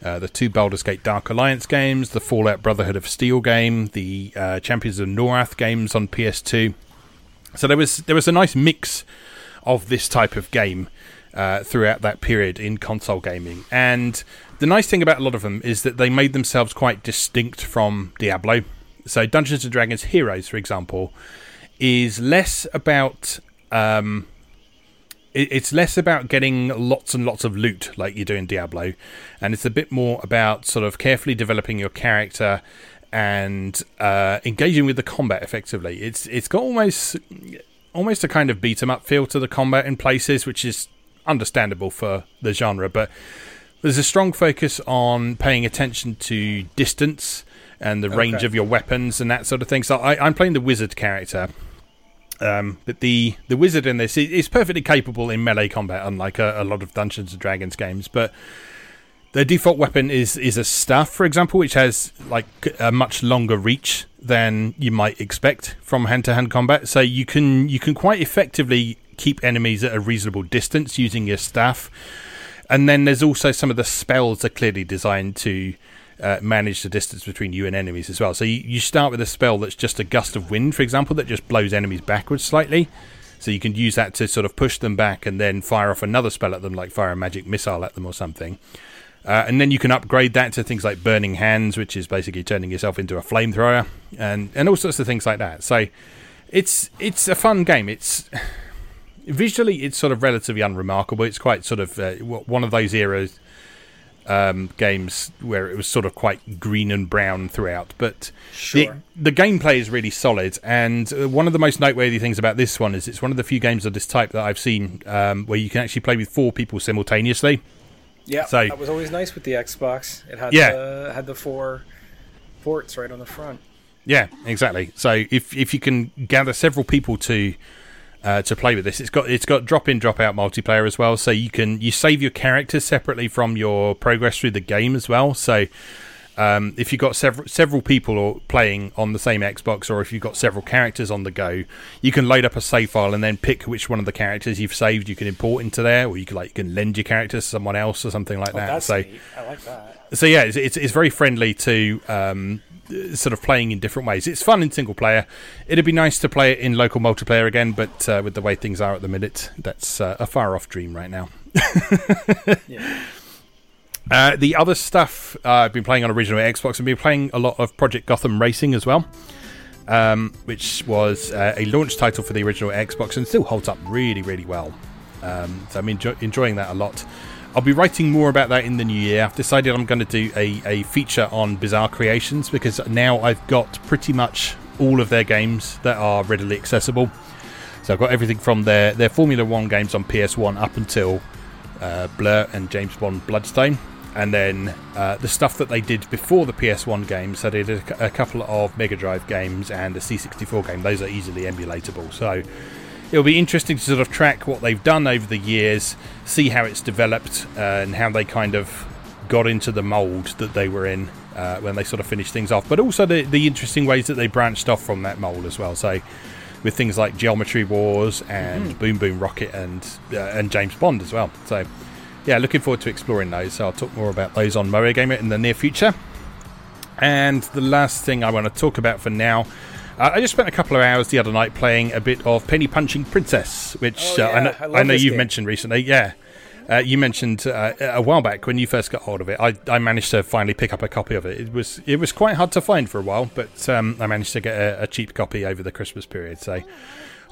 uh, the two Baldur's Gate Dark Alliance games, the Fallout Brotherhood of Steel game, the uh, Champions of Norath games on P S two. So there was there was a nice mix of this type of game uh, throughout that period in console gaming. And the nice thing about a lot of them is that they made themselves quite distinct from Diablo. So Dungeons and Dragons Heroes, for example, is less about um, it, it's less about getting lots and lots of loot like you do in Diablo, and it's a bit more about sort of carefully developing your character and uh, engaging with the combat effectively. It's it's got almost almost a kind of beat 'em up feel to the combat in places, which is understandable for the genre, but there's a strong focus on paying attention to distance and the range okay. of your weapons and that sort of thing. So I, I'm playing the wizard character. Um, but the, the wizard in this is perfectly capable in melee combat, unlike a, a lot of Dungeons and Dragons games. But their default weapon is, is a staff, for example, which has like a much longer reach than you might expect from hand-to-hand combat. So you can you can quite effectively keep enemies at a reasonable distance using your staff. And then there's also some of the spells are clearly designed to Uh, manage the distance between you and enemies as well. So you, you start with a spell that's just a gust of wind, for example, that just blows enemies backwards slightly. So you can use that to sort of push them back and then fire off another spell at them, like fire a magic missile at them or something. Uh, and then you can upgrade that to things like burning hands, which is basically turning yourself into a flamethrower, and, and all sorts of things like that. So it's it's a fun game. It's visually, it's sort of relatively unremarkable. It's quite sort of uh, one of those eras Um, games where it was sort of quite green and brown throughout, but sure. the, the gameplay is really solid, and one of the most noteworthy things about this one is it's one of the few games of this type that I've seen um, where you can actually play with four people simultaneously. Yeah, so, that was always nice with the Xbox. It had, yeah. the, had the four ports right on the front. Yeah, exactly. So if if you can gather several people to Uh, to play with this, it's got it's got drop in drop out multiplayer as well, so you can you save your characters separately from your progress through the game as well. So um, if you've got several several people playing on the same Xbox, or if you've got several characters on the go, you can load up a save file and then pick which one of the characters you've saved you can import into there, or you can like you can lend your characters to someone else or something like oh, that. That's so neat. I like that. So yeah, it's it's, it's very friendly to. Um, sort of playing in different ways. It's fun in single player. It'd be nice to play it in local multiplayer again, but uh, with the way things are at the minute, that's uh, a far off dream right now. yeah. uh, the other stuff uh, I've been playing on original Xbox, I've been playing a lot of Project Gotham Racing as well, um, which was uh, a launch title for the original Xbox and still holds up really really well, um, so I'm enjo- enjoying that a lot. I'll be writing more about that in the new year. I've decided I'm going to do a, a feature on Bizarre Creations, because now I've got pretty much all of their games that are readily accessible. So I've got everything from their, their Formula One games on P S one up until uh, Blur and James Bond Bloodstone. And then uh, the stuff that they did before the P S one games. So they did a, a couple of Mega Drive games and a C sixty-four game. Those are easily emulatable. So it'll be interesting to sort of track what they've done over the years, see how it's developed, uh, and how they kind of got into the mould that they were in uh, when they sort of finished things off. But also the, the interesting ways that they branched off from that mould as well. So with things like Geometry Wars and mm. Boom Boom Rocket and uh, and James Bond as well. So yeah, looking forward to exploring those. So I'll talk more about those on Moe Gamer in the near future. And the last thing I want to talk about for now, Uh, I just spent a couple of hours the other night playing a bit of Penny Punching Princess, which oh, yeah. uh, I know, I I know you've game. mentioned recently. Yeah, uh, you mentioned uh, a while back when you first got hold of it. I, I managed to finally pick up a copy of it. It was it was quite hard to find for a while, but um, I managed to get a, a cheap copy over the Christmas period. So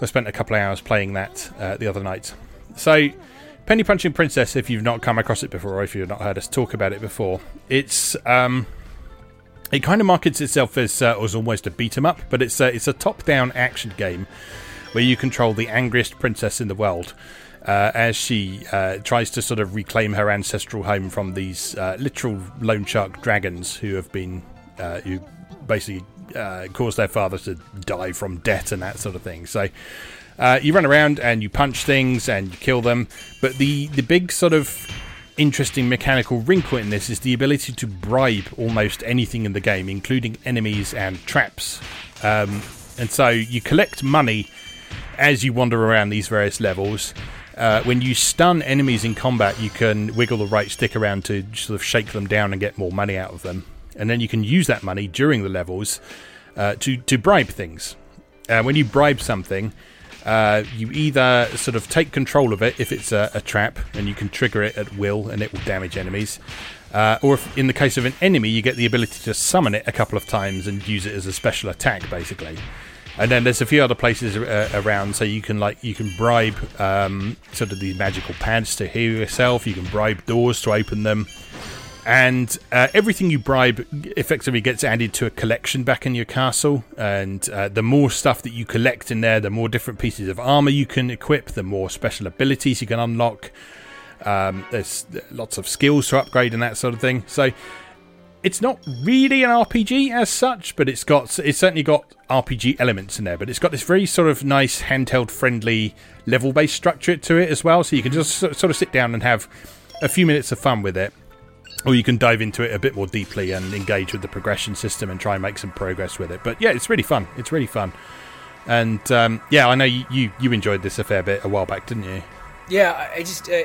I spent a couple of hours playing that uh, the other night. So Penny Punching Princess, if you've not come across it before, or if you've not heard us talk about it before, it's... Um, It kind of markets itself as, uh, as almost a beat-em-up, but it's a, it's a top-down action game where you control the angriest princess in the world uh, as she uh, tries to sort of reclaim her ancestral home from these uh, literal loan shark dragons who have been, uh, who basically uh, caused their father to die from debt and that sort of thing. So uh, you run around and you punch things and you kill them, but the, the big sort of interesting mechanical wrinkle in this is the ability to bribe almost anything in the game, including enemies and traps. Um, and so you collect money as you wander around these various levels, Uh, when you stun enemies in combat, you can wiggle the right stick around to sort of shake them down and get more money out of them. And then you can use that money during the levels uh, to, to bribe things. Uh, when you bribe something, uh, you either sort of take control of it if it's a, a trap, and you can trigger it at will and it will damage enemies. Uh, or if, in the case of an enemy, you get the ability to summon it a couple of times and use it as a special attack, basically. And then there's a few other places uh, around, so you can like you can bribe um, sort of these magical pads to heal yourself. You can bribe doors to open them, and uh, everything you bribe effectively gets added to a collection back in your castle. And uh, the more stuff that you collect in there, the more different pieces of armor you can equip, the more special abilities you can unlock. Um, there's lots of skills to upgrade and that sort of thing. So. It's not really an R P G as such, but it's got it's certainly got R P G elements in there. But it's got this very sort of nice handheld friendly level based structure to it as well. So you can just sort of sit down and have a few minutes of fun with it, or you can dive into it a bit more deeply and engage with the progression system and try and make some progress with it. But yeah, it's really fun. It's really fun. And um, yeah, I know you you enjoyed this a fair bit a while back, didn't you? Yeah, I just uh,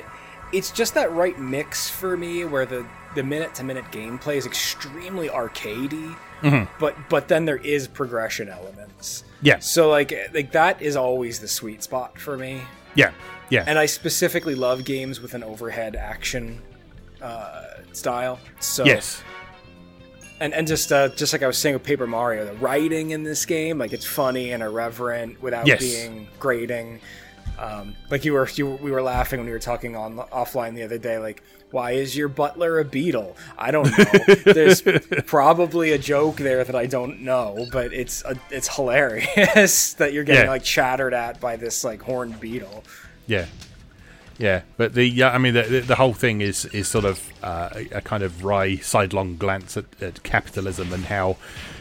it's just that right mix for me where the. The minute-to-minute gameplay is extremely arcadey, mm-hmm. but but then there is progression elements. Yeah. So like like that is always the sweet spot for me. Yeah, yeah. And I specifically love games with an overhead action uh, style. So yes. And and just uh, just like I was saying with Paper Mario, the writing in this game, like it's funny and irreverent without yes. being grating. Um, like you were, you, we were laughing when we were talking on offline the other day. Like, why is your butler a beetle? I don't know. There's probably a joke there that I don't know, but it's a, it's hilarious that you're getting yeah. like chattered at by this like horned beetle. Yeah, yeah. But the yeah, I mean the the, the whole thing is is sort of uh, a, a kind of wry sidelong glance at, at capitalism and how.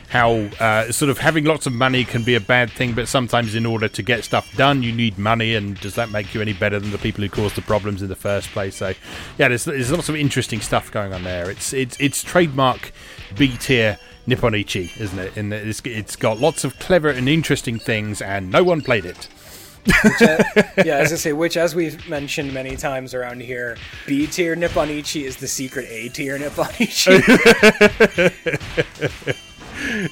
How uh, sort of having lots of money can be a bad thing, but sometimes in order to get stuff done, you need money, and does that make you any better than the people who caused the problems in the first place? So, yeah, there's, there's lots of interesting stuff going on there. It's it's it's trademark B-tier Nipponichi, isn't it? And it's, it's got lots of clever and interesting things, and no one played it. Which, uh, yeah, as I say, which as we've mentioned many times around here, B tier Nipponichi is the secret A tier Nipponichi.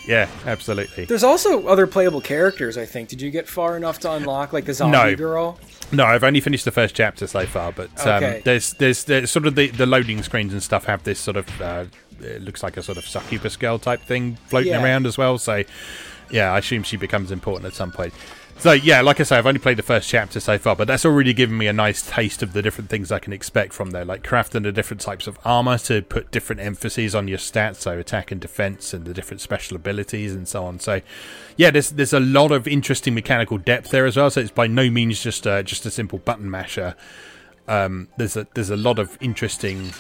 Yeah, absolutely. There's also other playable characters, I think. Did you get far enough to unlock, like, the zombie no. girl? No, I've only finished the first chapter so far, but okay. um, there's, there's there's sort of the, the loading screens and stuff have this sort of, uh, it looks like a sort of succubus girl type thing floating yeah. around as well, so yeah, I assume she becomes important at some point. So yeah, like I say, I've only played the first chapter so far, but that's already given me a nice taste of the different things I can expect from there, like crafting the different types of armor to put different emphases on your stats, so attack and defense and the different special abilities and so on. So yeah, there's there's a lot of interesting mechanical depth there as well, so it's by no means just a, just a simple button masher. Um, there's a, there's a lot of interesting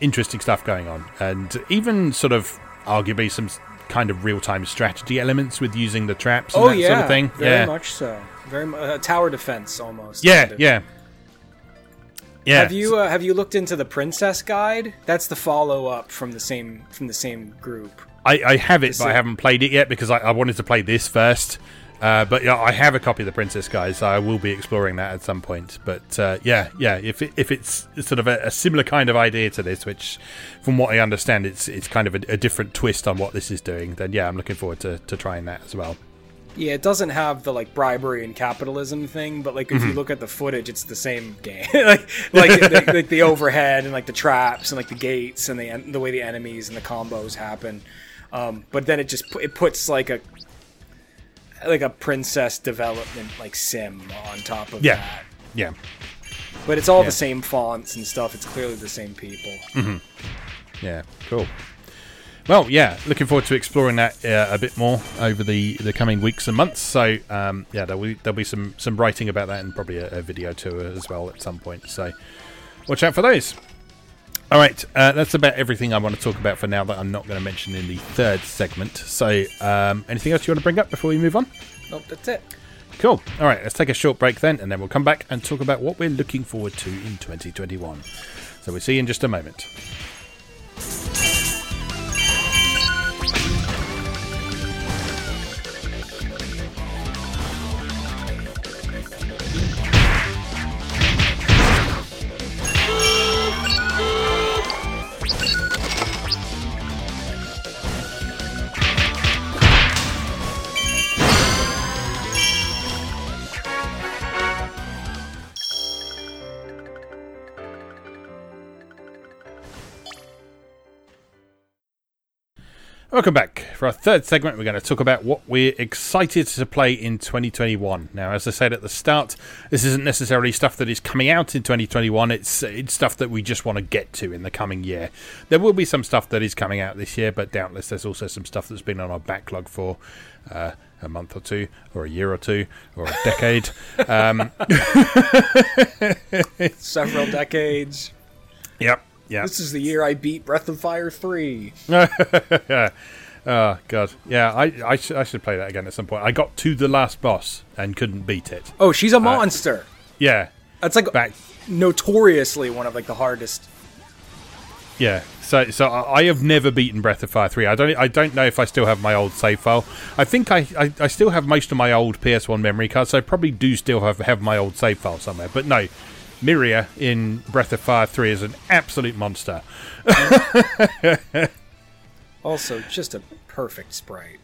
interesting stuff going on, and even sort of arguably some kind of real-time strategy elements with using the traps and oh, that yeah. sort of thing. Very yeah, very much so. Very mu- uh, tower defense almost. Yeah, kind of. yeah, yeah. Have you uh, have you looked into the Princess Guide? That's the follow-up from the same from the same group. I, I have it, the but same- I haven't played it yet because I, I wanted to play this first. Uh, but yeah, I have a copy of the Princess Guide, so I will be exploring that at some point. But uh, yeah, yeah, if it, if it's sort of a, a similar kind of idea to this, which, from what I understand, it's it's kind of a, a different twist on what this is doing, then yeah, I'm looking forward to, to trying that as well. Yeah, it doesn't have the like bribery and capitalism thing, but like if mm-hmm. you look at the footage, it's the same game. like like the, like the overhead and like the traps and like the gates and the the way the enemies and the combos happen. Um, but then it just it puts like a like a princess development like sim on top of yeah. that. Yeah. But it's all yeah. the same fonts and stuff. It's clearly the same people. Mm-hmm. Yeah, cool. Well, yeah, looking forward to exploring that uh, a bit more over the, the coming weeks and months. So, um, yeah, there'll be, there'll be some, some writing about that and probably a, a video too as well at some point. So watch out for those. All right, uh, that's about everything I want to talk about for now that I'm not going to mention in the third segment. So um, anything else you want to bring up before we move on? Nope, that's it. Cool. All right, let's take a short break then, and then we'll come back and talk about what we're looking forward to in twenty twenty-one. So we'll see you in just a moment. Welcome back. For our third segment, we're going to talk about what we're excited to play in twenty twenty-one. Now, as I said at the start, this isn't necessarily stuff that is coming out in twenty twenty-one. It's it's stuff that we just want to get to in the coming year. There will be some stuff that is coming out this year, but doubtless there's also some stuff that's been on our backlog for uh, a month or two, or a year or two, or a decade. um, Several decades. Yep. Yeah. This is the year I beat Breath of Fire three. Yeah. Oh, God. Yeah, I I, sh- I should play that again at some point. I got to the last boss and couldn't beat it. Oh, she's a monster. Uh, yeah. That's like Back. notoriously one of like the hardest. Yeah. So so I have never beaten Breath of Fire three. I don't I don't know if I still have my old save file. I think I, I, I still have most of my old P S one memory cards, so I probably do still have, have my old save file somewhere. But no. Miria in Breath of Fire three is an absolute monster. Also, just a perfect sprite.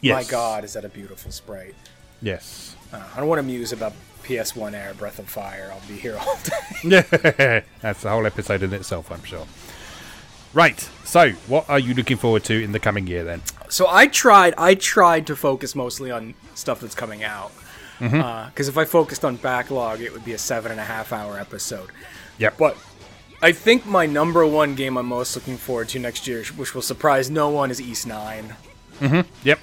Yes. My God, is that a beautiful sprite. Yes. Uh, I don't want to muse about P S one era Breath of Fire. I'll be here all day. Yeah, that's the whole episode in itself, I'm sure. Right, so what are you looking forward to in the coming year then? So I tried, I tried to focus mostly on stuff that's coming out. Because mm-hmm. uh, if I focused on backlog, it would be a seven and a half hour episode. Yep. But I think my number one game I'm most looking forward to next year, which will surprise no one, is East nine. Mm-hmm. Yep.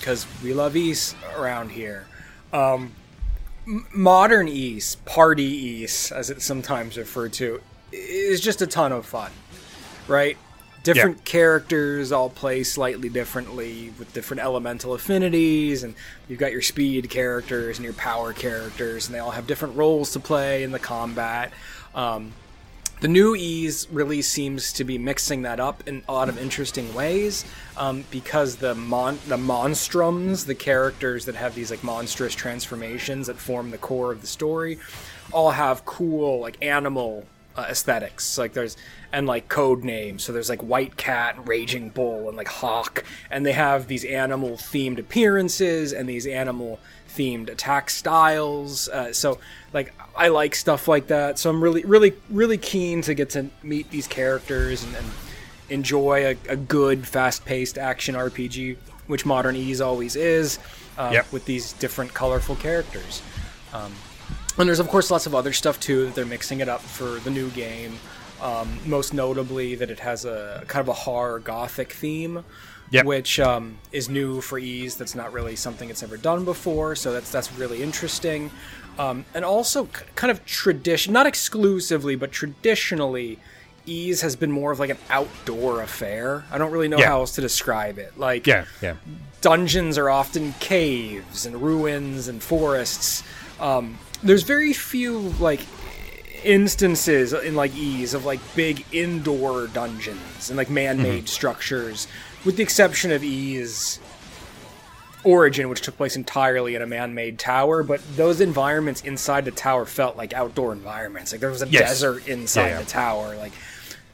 Because um, we love East around here. Um, modern East, Party East, as it's sometimes referred to, is just a ton of fun, right? Different yep. characters all play slightly differently with different elemental affinities, and you've got your speed characters and your power characters, and they all have different roles to play in the combat. Um, the new Ease really seems to be mixing that up in a lot of interesting ways, um, because the mon- the monstrums, the characters that have these like monstrous transformations that form the core of the story, all have cool like animal Uh, aesthetics, like there's and like code names, so there's like White Cat and Raging Bull and like Hawk, and they have these animal themed appearances and these animal themed attack styles, uh, so like I like stuff like that, so I'm really really really keen to get to meet these characters and, and enjoy a, a good fast-paced action R P G, which Modern Ease always is, uh, yep. with these different colorful characters. um And there's, of course, lots of other stuff, too, that they're mixing it up for the new game. Um, most notably that it has a kind of a horror gothic theme, yep. which um, is new for Ease. That's not really something it's ever done before, so that's that's really interesting. Um, and also c- kind of tradition, not exclusively, but traditionally, Ease has been more of like an outdoor affair. I don't really know yeah. how else to describe it. Like, yeah, yeah. dungeons are often caves and ruins and forests. Um There's very few, like, instances in, like, Ease of, like, big indoor dungeons and, like, man-made mm-hmm. structures, with the exception of Ease Origin, which took place entirely in a man-made tower, but those environments inside the tower felt like outdoor environments. Like, there was a yes. desert inside yeah. the tower, like...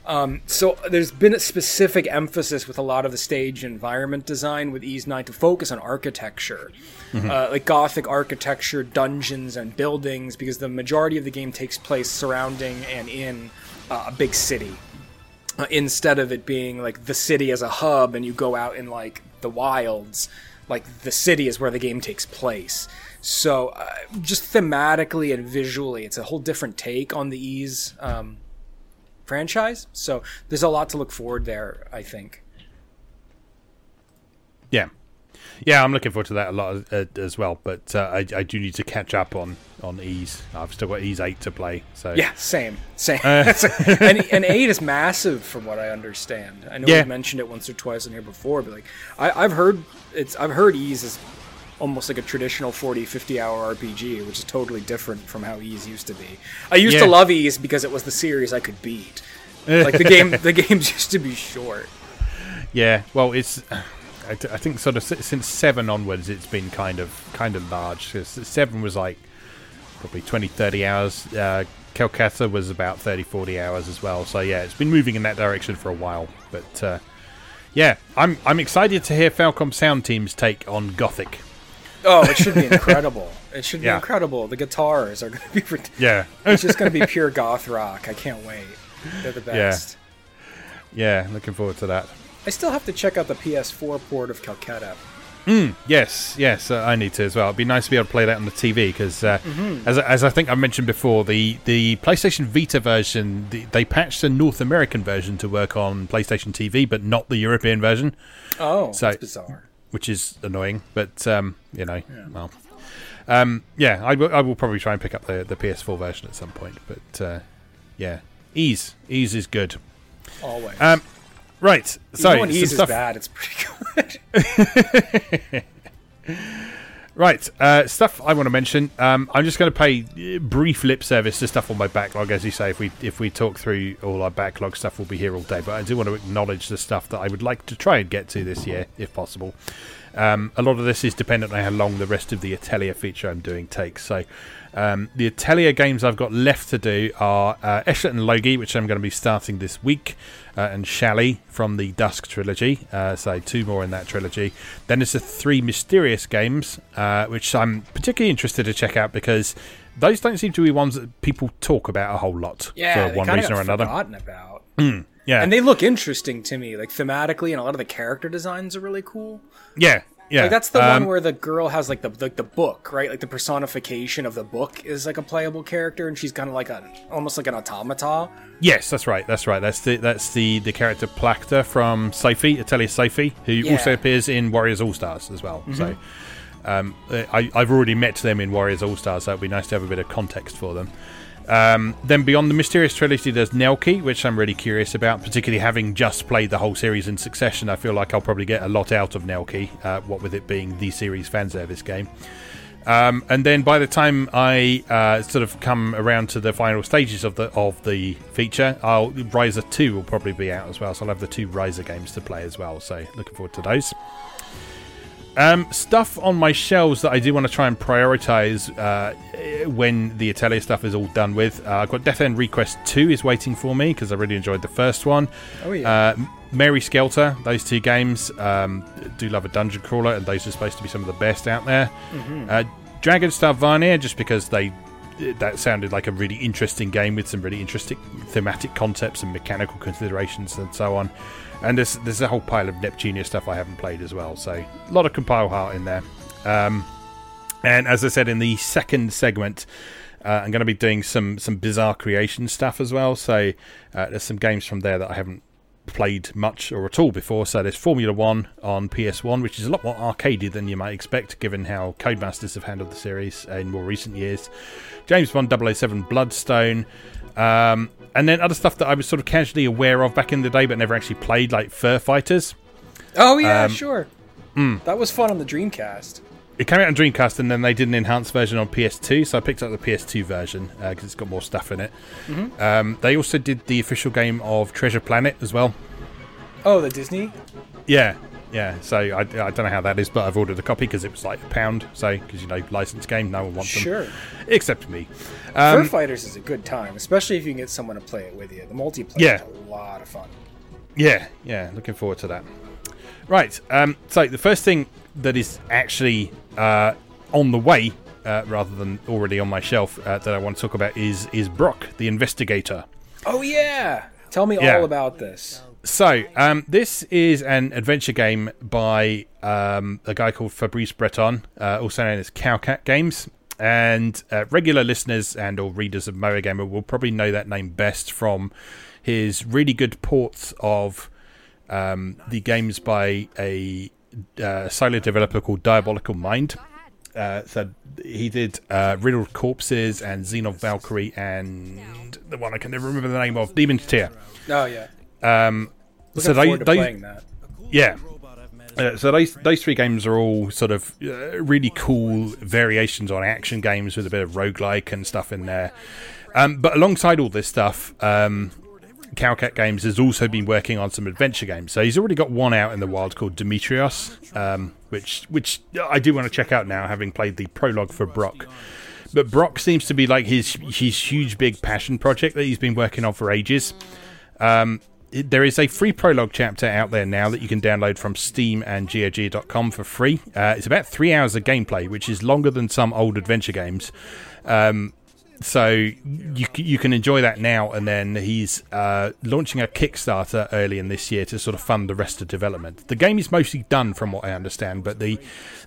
Um, so there's been a specific emphasis with a lot of the stage environment design with Ease nine to focus on architecture, mm-hmm. uh, like Gothic architecture, dungeons and buildings, because the majority of the game takes place surrounding and in uh, a big city, uh, instead of it being like the city as a hub and you go out in like the wilds, like the city is where the game takes place. So uh, just thematically and visually, it's a whole different take on the Ease um franchise, so there's a lot to look forward there, I think. Yeah, yeah, I'm looking forward to that a lot uh, as well. But uh, I, I do need to catch up on on Ease. I've still got Ease eight to play. So yeah, same, same. Uh, and, and eight is massive, from what I understand. I know yeah. we've mentioned it once or twice on here before, but like I, I've heard it's I've heard Ease is almost like a traditional forty, fifty hour R P G, which is totally different from how Ease used to be. I used yeah. to love Ease because it was the series I could beat. Like the game, the games used to be short. Yeah, well, it's. I, I think sort of since seven onwards, it's been kind of kind of large. Cause seven was like probably twenty, thirty hours. Uh, Calcutta was about thirty, forty hours as well. So yeah, it's been moving in that direction for a while, but uh, yeah, I'm I'm excited to hear Falcom Sound Team's take on Gothic. Oh, it should be incredible. It should be yeah. incredible. The guitars are going to be... Ret- yeah. It's just going to be pure goth rock. I can't wait. They're the best. Yeah. yeah, looking forward to that. I still have to check out the P S four port of Calcutta. Mm, yes, yes, uh, I need to as well. It'd be nice to be able to play that on the T V because, uh, mm-hmm. as as I think I mentioned before, the, the PlayStation Vita version, the, they patched the North American version to work on PlayStation T V, but not the European version. Oh, so, that's bizarre. Which is annoying, but um, you know, yeah. well, um, yeah, I, w- I will probably try and pick up the, the P S four version at some point. But uh, yeah, ease, ease is good. Always. Um, Right, so Even when ease is bad, it's pretty good. Right, uh, stuff I want to mention. Um, I'm just going to pay brief lip service to stuff on my backlog. As you say, if we if we talk through all our backlog stuff, we'll be here all day. But I do want to acknowledge the stuff that I would like to try and get to this year, if possible. Um, a lot of this is dependent on how long the rest of the Atelier feature I'm doing takes. So um, the Atelier games I've got left to do are uh, Eshet and Logi, which I'm going to be starting this week. Uh, and Shally from the Dusk trilogy, uh, so two more in that trilogy. Then there's the three mysterious games, uh, which I'm particularly interested to check out because those don't seem to be ones that people talk about a whole lot yeah, for one reason or another. Forgotten about. Mm, yeah, and they look interesting to me, like thematically, and a lot of the character designs are really cool. Yeah, yeah. Like, that's the um, one where the girl has like the like the book, right? Like the personification of the book is like a playable character, and she's kind of like an almost like an automata. Yes, that's right. That's right. That's the that's the, the character Plakta from Sophie, Atelier Sophie, who yeah. also appears in Warriors All-Stars as well. Mm-hmm. So um, I, I've already met them in Warriors All-Stars, so it'd be nice to have a bit of context for them. Um, then beyond the Mysterious Trilogy, there's Nelki, which I'm really curious about, particularly having just played the whole series in succession. I feel like I'll probably get a lot out of Nelki, uh, what with it being the series fanservice game. Um, and then by the time I uh, sort of come around to the final stages of the of the feature, I'll, Riser two will probably be out as well, so I'll have the two Riser games to play as well, so looking forward to those. Um, stuff on my shelves that I do want to try and prioritise uh, when the Atelier stuff is all done with. Uh, I've got Death End Request two is waiting for me because I really enjoyed the first one. Oh, yeah. Uh, Mary Skelter, those two games. Um, do love a dungeon crawler, and those are supposed to be some of the best out there. Mm-hmm. Uh, Dragon Star Vanir, just because they that sounded like a really interesting game with some really interesting thematic concepts and mechanical considerations and so on. And there's, there's a whole pile of Neptunia stuff I haven't played as well. So a lot of compile heart in there. Um, and as I said in the second segment, uh, I'm going to be doing some, some bizarre creation stuff as well. So uh, there's some games from there that I haven't played much or at all before. So there's Formula One on P S one, which is a lot more arcadey than you might expect, given how Codemasters have handled the series in more recent years. James Bond double oh seven Bloodstone. Um, and then other stuff that I was sort of casually aware of back in the day but never actually played, like Fur Fighters. Oh, yeah, um, sure. Mm. That was fun on the Dreamcast. It came out on Dreamcast, and then they did an enhanced version on P S two, so I picked up the P S two version because uh, it's got more stuff in it. Mm-hmm. Um, they also did the official game of Treasure Planet as well. Oh, the Disney? Yeah, yeah. So I, I don't know how that is, but I've ordered a copy because it was like a pound, so because, you know, licensed game, no one wants sure. them. Sure. Except me. Um, Fur Fighters is a good time, especially if you can get someone to play it with you. The multiplayer yeah. is a lot of fun. Yeah, yeah. Looking forward to that. Right, um, so the first thing that is actually uh, on the way, uh, rather than already on my shelf, uh, that I want to talk about is is Brock, the Investigator. Oh, yeah! Tell me yeah. all about this. So, um, this is an adventure game by um, a guy called Fabrice Breton, uh, also known as Cowcat Games. And uh, regular listeners and or readers of Moe Gamer will probably know that name best from his really good ports of um, the games by a Uh, solo developer called Diabolical Mind. Uh, so he did uh, Riddled Corpses and Xenon Valkyrie and the one I can never remember the name of, Demon's Tear. Oh yeah. Um, Looking so forward they, to they, playing that. Yeah. Uh, so those those three games are all sort of uh, really cool variations on action games with a bit of roguelike and stuff in there. Um, but alongside all this stuff, um, Cowcat Games has also been working on some adventure games. So he's already got one out in the wild called Demetrios, um, which which I do want to check out now, having played the prologue for Brock. But Brock seems to be like his his huge big passion project that he's been working on for ages. Um, it, there is a free prologue chapter out there now that you can download from Steam and Geo Geo dot com for free. Uh, it's about three hours of gameplay, which is longer than some old adventure games. Um, So you you can enjoy that now, and then he's uh, launching a Kickstarter early in this year to sort of fund the rest of development. The game is mostly done, from what I understand, but the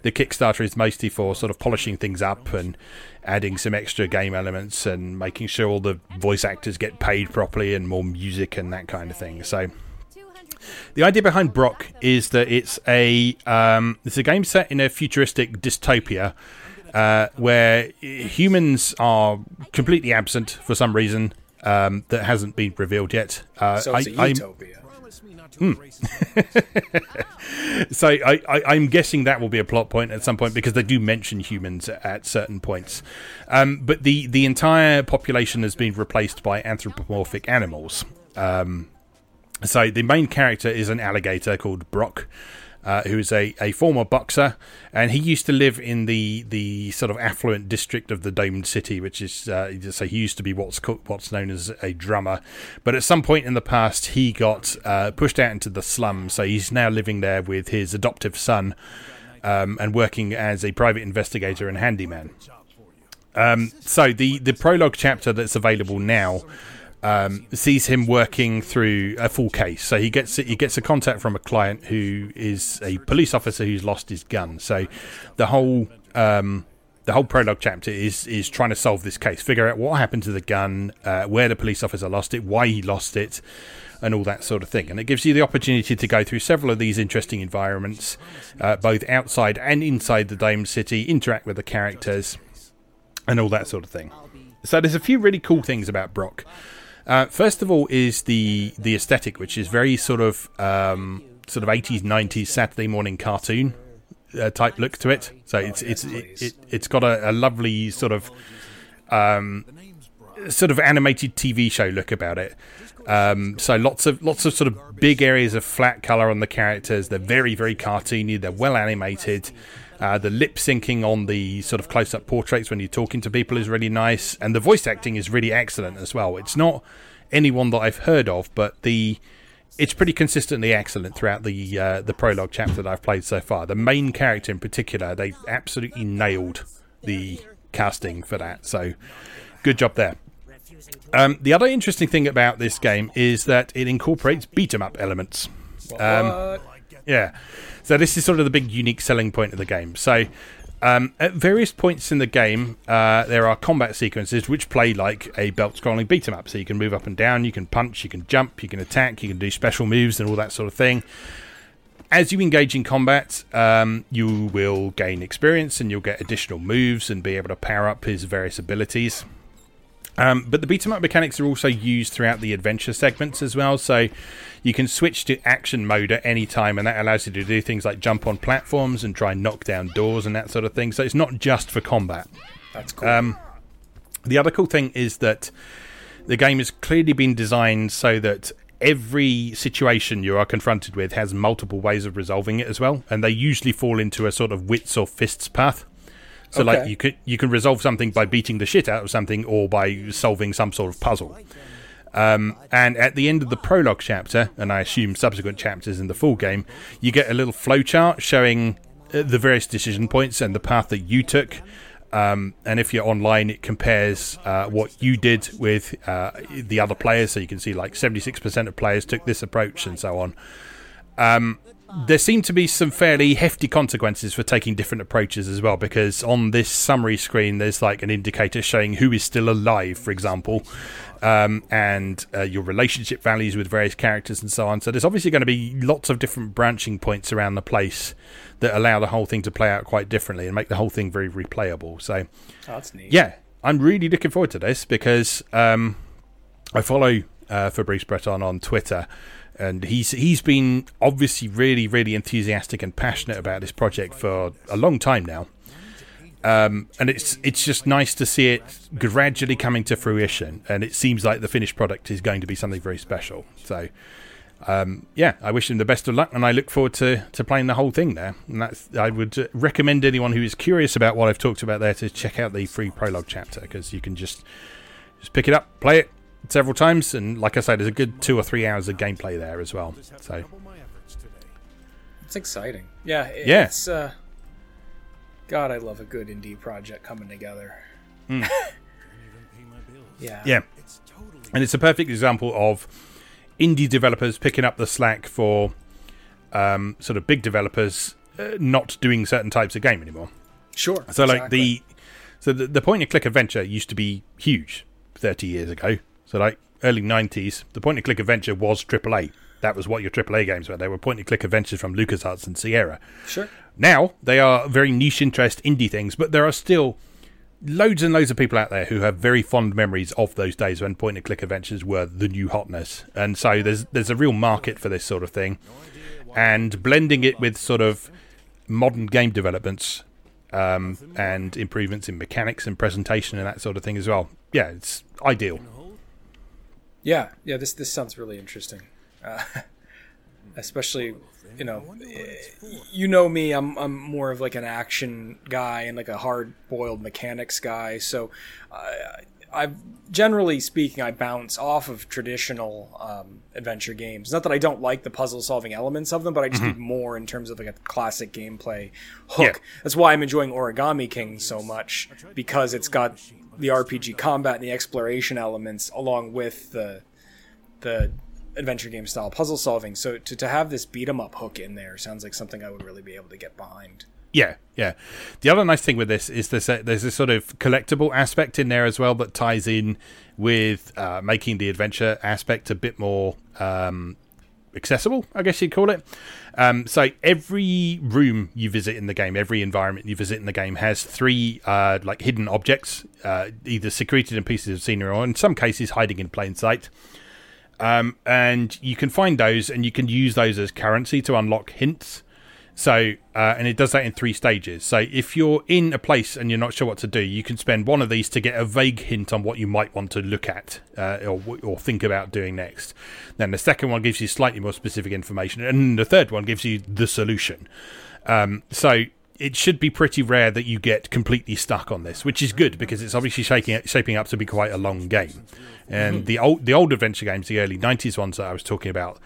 the Kickstarter is mostly for sort of polishing things up and adding some extra game elements and making sure all the voice actors get paid properly and more music and that kind of thing. So the idea behind Brock is that it's a um, it's a game set in a futuristic dystopia. Uh, where humans are completely absent for some reason um, that hasn't been revealed yet. Uh, so it's I, a utopia. Mm. So I, I, I'm guessing that will be a plot point at some point, because they do mention humans at certain points. Um, but the, the entire population has been replaced by anthropomorphic animals. Um, so the main character is an alligator called Brock, Uh, who is a, a former boxer, and he used to live in the the sort of affluent district of the Domed City, which is uh, so he used to be what's called, what's known as a drummer. But at some point in the past, he got uh, pushed out into the slums, so he's now living there with his adoptive son um, and working as a private investigator and handyman. Um, so the, the prologue chapter that's available now Um, sees him working through a full case. So he gets he gets a contact from a client who is a police officer who's lost his gun. So the whole um, the whole prologue chapter is is trying to solve this case, figure out what happened to the gun, uh, where the police officer lost it, why he lost it, and all that sort of thing. And it gives you the opportunity to go through several of these interesting environments, uh, both outside and inside the Dame City, interact with the characters, and all that sort of thing. So there's a few really cool things about Brock. Uh, first of all is the the aesthetic, which is very sort of um, sort of eighties, nineties Saturday morning cartoon uh, type look to it. So it's it's it, it, it's got a, a lovely sort of um, sort of animated T V show look about it. Um, so lots of lots of sort of big areas of flat color on the characters. They're very very cartoony. They're well animated. Uh, the lip syncing on the sort of close-up portraits when you're talking to people is really nice, and the voice acting is really excellent as well. It's not anyone that I've heard of, but the it's pretty consistently excellent throughout the uh, the prologue chapter that I've played so far. The main character in particular, they absolutely nailed the casting for that, so good job there. Um, the other interesting thing about this game is that it incorporates beat-em-up elements. Um, yeah. So this is sort of the big unique selling point of the game. So um, at various points in the game, uh, there are combat sequences which play like a belt-scrolling beat-em-up. So you can move up and down, you can punch, you can jump, you can attack, you can do special moves and all that sort of thing. As you engage in combat, um, you will gain experience and you'll get additional moves and be able to power up his various abilities. Um, but the beat-em-up mechanics are also used throughout the adventure segments as well, so you can switch to action mode at any time, and that allows you to do things like jump on platforms and try and knock down doors and that sort of thing. So it's not just for combat. That's cool. Um, the other cool thing is that the game has clearly been designed so that every situation you are confronted with has multiple ways of resolving it as well, and they usually fall into a sort of wits or fists path. So, okay. like, you could you can resolve something by beating the shit out of something or by solving some sort of puzzle. Um, and at the end of the prologue chapter, and I assume subsequent chapters in the full game, you get a little flowchart showing the various decision points and the path that you took. Um, and if you're online, it compares uh, what you did with uh, the other players. So you can see, like, seventy-six percent of players took this approach and so on. Um There seem to be some fairly hefty consequences for taking different approaches as well, because on this summary screen there's like an indicator showing who is still alive, for example, um, and uh, your relationship values with various characters and so on. So there's obviously going to be lots of different branching points around the place that allow the whole thing to play out quite differently and make the whole thing very replayable. So oh, that's neat. Yeah, I'm really looking forward to this, because um, I follow uh, Fabrice Breton on Twitter. And he's he's been obviously really, really enthusiastic and passionate about this project for a long time now. Um, and it's it's just nice to see it gradually coming to fruition. And it seems like the finished product is going to be something very special. So, um, yeah, I wish him the best of luck. And I look forward to, to playing the whole thing there. And that's, I would recommend anyone who is curious about what I've talked about there to check out the free prologue chapter, because you can just just pick it up, play it several times, and like I said, there's a good two or three hours of gameplay there as well, so it's exciting. Yeah, it, yeah. It's uh god, I love a good indie project coming together. mm. Yeah. Yeah. And it's a perfect example of indie developers picking up the slack for um, sort of big developers uh, not doing certain types of game anymore. Sure. So like exactly. the so the, the point and click adventure used to be huge thirty years ago. So like early nineties, the point and click adventure was triple A. That was what your triple A games were. They were point and click adventures from LucasArts and Sierra. Sure. Now they are very niche interest indie things, but there are still loads and loads of people out there who have very fond memories of those days when point and click adventures were the new hotness. And so there's there's a real market for this sort of thing, and blending it with sort of modern game developments um, and improvements in mechanics and presentation and that sort of thing as well. Yeah, it's ideal. Yeah, yeah. This this sounds really interesting, uh, especially. You know, you know me. I'm I'm more of like an action guy and like a hard-boiled mechanics guy. So, uh, I've generally speaking, I bounce off of traditional um, adventure games. Not that I don't like the puzzle-solving elements of them, but I just mm-hmm. need more in terms of like a classic gameplay hook. Yeah. That's why I'm enjoying Origami King so much, because it's got the R P G combat and the exploration elements along with the the. adventure game style puzzle solving, so to, to have this beat 'em up hook in there sounds like something I would really be able to get behind. Yeah, yeah. The other nice thing with this is there's a, there's this sort of collectible aspect in there as well that ties in with uh, making the adventure aspect a bit more um, accessible, I guess you'd call it. Um, so every room you visit in the game, every environment you visit in the game has three uh, like hidden objects, uh, either secreted in pieces of scenery or in some cases hiding in plain sight. Um, and you can find those and you can use those as currency to unlock hints. So, uh, and it does that in three stages. So if you're in a place and you're not sure what to do, you can spend one of these to get a vague hint on what you might want to look at uh, or, or think about doing next. Then the second one gives you slightly more specific information. And the third one gives you the solution. Um, so it should be pretty rare that you get completely stuck on this, which is good because it's obviously shaking, shaping up to be quite a long game. And the old the old adventure games, the early nineties ones that I was talking about,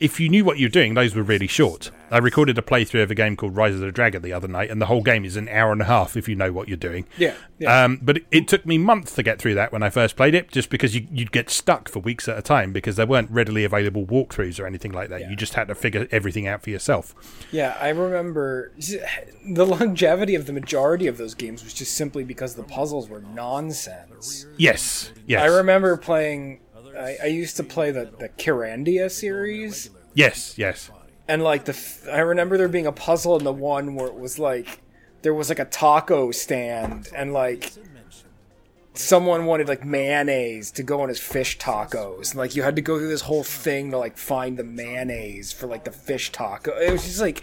if you knew what you were doing, those were really short. I recorded a playthrough of a game called Rise of the Dragon the other night, and the whole game is an hour and a half if you know what you're doing. Yeah. yeah. Um, but it, it took me months to get through that when I first played it, just because you, you'd get stuck for weeks at a time because there weren't readily available walkthroughs or anything like that. Yeah. You just had to figure everything out for yourself. Yeah, I remember the longevity of the majority of those games was just simply because the puzzles were nonsense. Yes, yes. I remember playing... I, I used to play the, the Kirandia series. Yes, yes. And like the, f- I remember there being a puzzle in the one where it was like, there was like a taco stand, and like someone wanted like mayonnaise to go on his fish tacos, and like you had to go through this whole thing to like find the mayonnaise for like the fish taco. It was just like,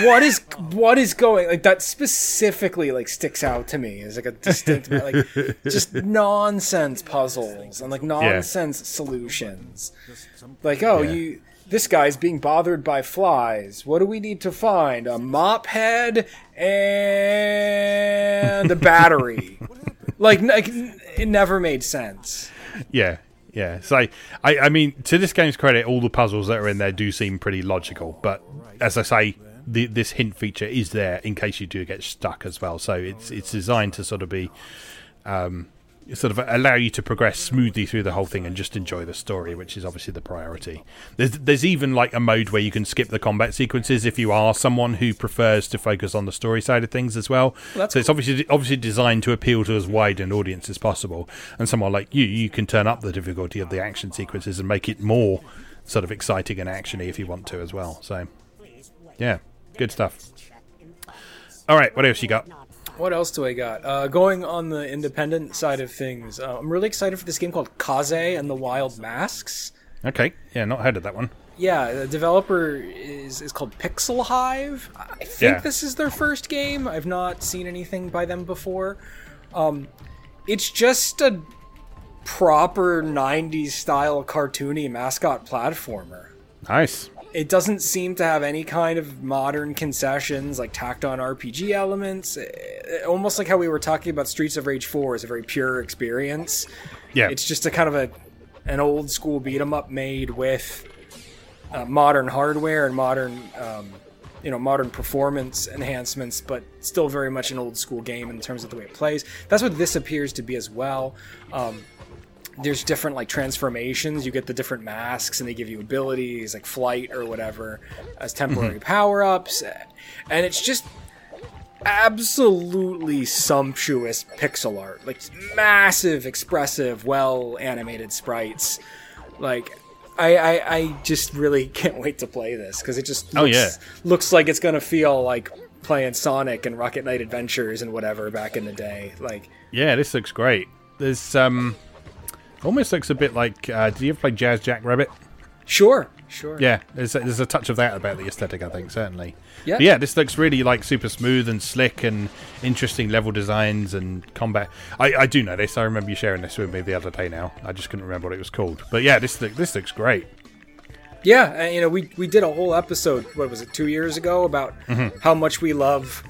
what is what is going like that specifically like sticks out to me as like a distinct like just nonsense puzzles and like nonsense yeah. solutions. Like oh yeah. you. This guy's being bothered by flies. What do we need to find? A mop head and a battery. like, like, it never made sense. Yeah, yeah. So, I, I mean, to this game's credit, all the puzzles that are in there do seem pretty logical. But as I say, the, this hint feature is there in case you do get stuck as well. So it's it's designed to sort of be... Um, sort of allow you to progress smoothly through the whole thing and just enjoy the story, which is obviously the priority. There's there's even like a mode where you can skip the combat sequences if you are someone who prefers to focus on the story side of things as well. Well that's so cool. It's obviously obviously designed to appeal to as wide an audience as possible. And someone like you, you can turn up the difficulty of the action sequences and make it more sort of exciting and actiony if you want to as well. So, yeah, good stuff. All right, what else you got? What else do I got? Uh, going on the independent side of things, uh, I'm really excited for this game called Kaze and the Wild Masks. Okay. Yeah, not heard of that one. Yeah, the developer is, is called Pixel Hive. I think yeah. this is their first game. I've not seen anything by them before. Um, it's just a proper nineties style cartoony mascot platformer. Nice. It doesn't seem to have any kind of modern concessions, like tacked-on R P G elements. Almost like how we were talking about Streets of Rage four is a very pure experience. Yeah, it's just a kind of a an old-school beat-em-up made with uh, modern hardware and modern, um, you know, modern performance enhancements, but still very much an old-school game in terms of the way it plays. That's what this appears to be as well. Um, there's different like transformations. You get the different masks and they give you abilities like flight or whatever as temporary mm-hmm. power-ups. And it's just absolutely sumptuous pixel art, like massive, expressive, well-animated sprites. Like I, I, I just really can't wait to play this because it just looks, oh, yeah. looks like it's going to feel like playing Sonic and Rocket Knight Adventures and whatever back in the day. Like, yeah, this looks great. There's um, almost looks a bit like. Uh, did you ever play Jazz Jackrabbit? Sure, sure. Yeah, there's a, there's a touch of that about the aesthetic, I think, certainly. Yeah, but yeah. This looks really like super smooth and slick, and interesting level designs and combat. I, I do know this. I remember you sharing this with me the other day. Now I just couldn't remember what it was called. But yeah, this look, this looks great. Yeah, you know, we we did a whole episode. What was it, two years ago, about mm-hmm. how much we love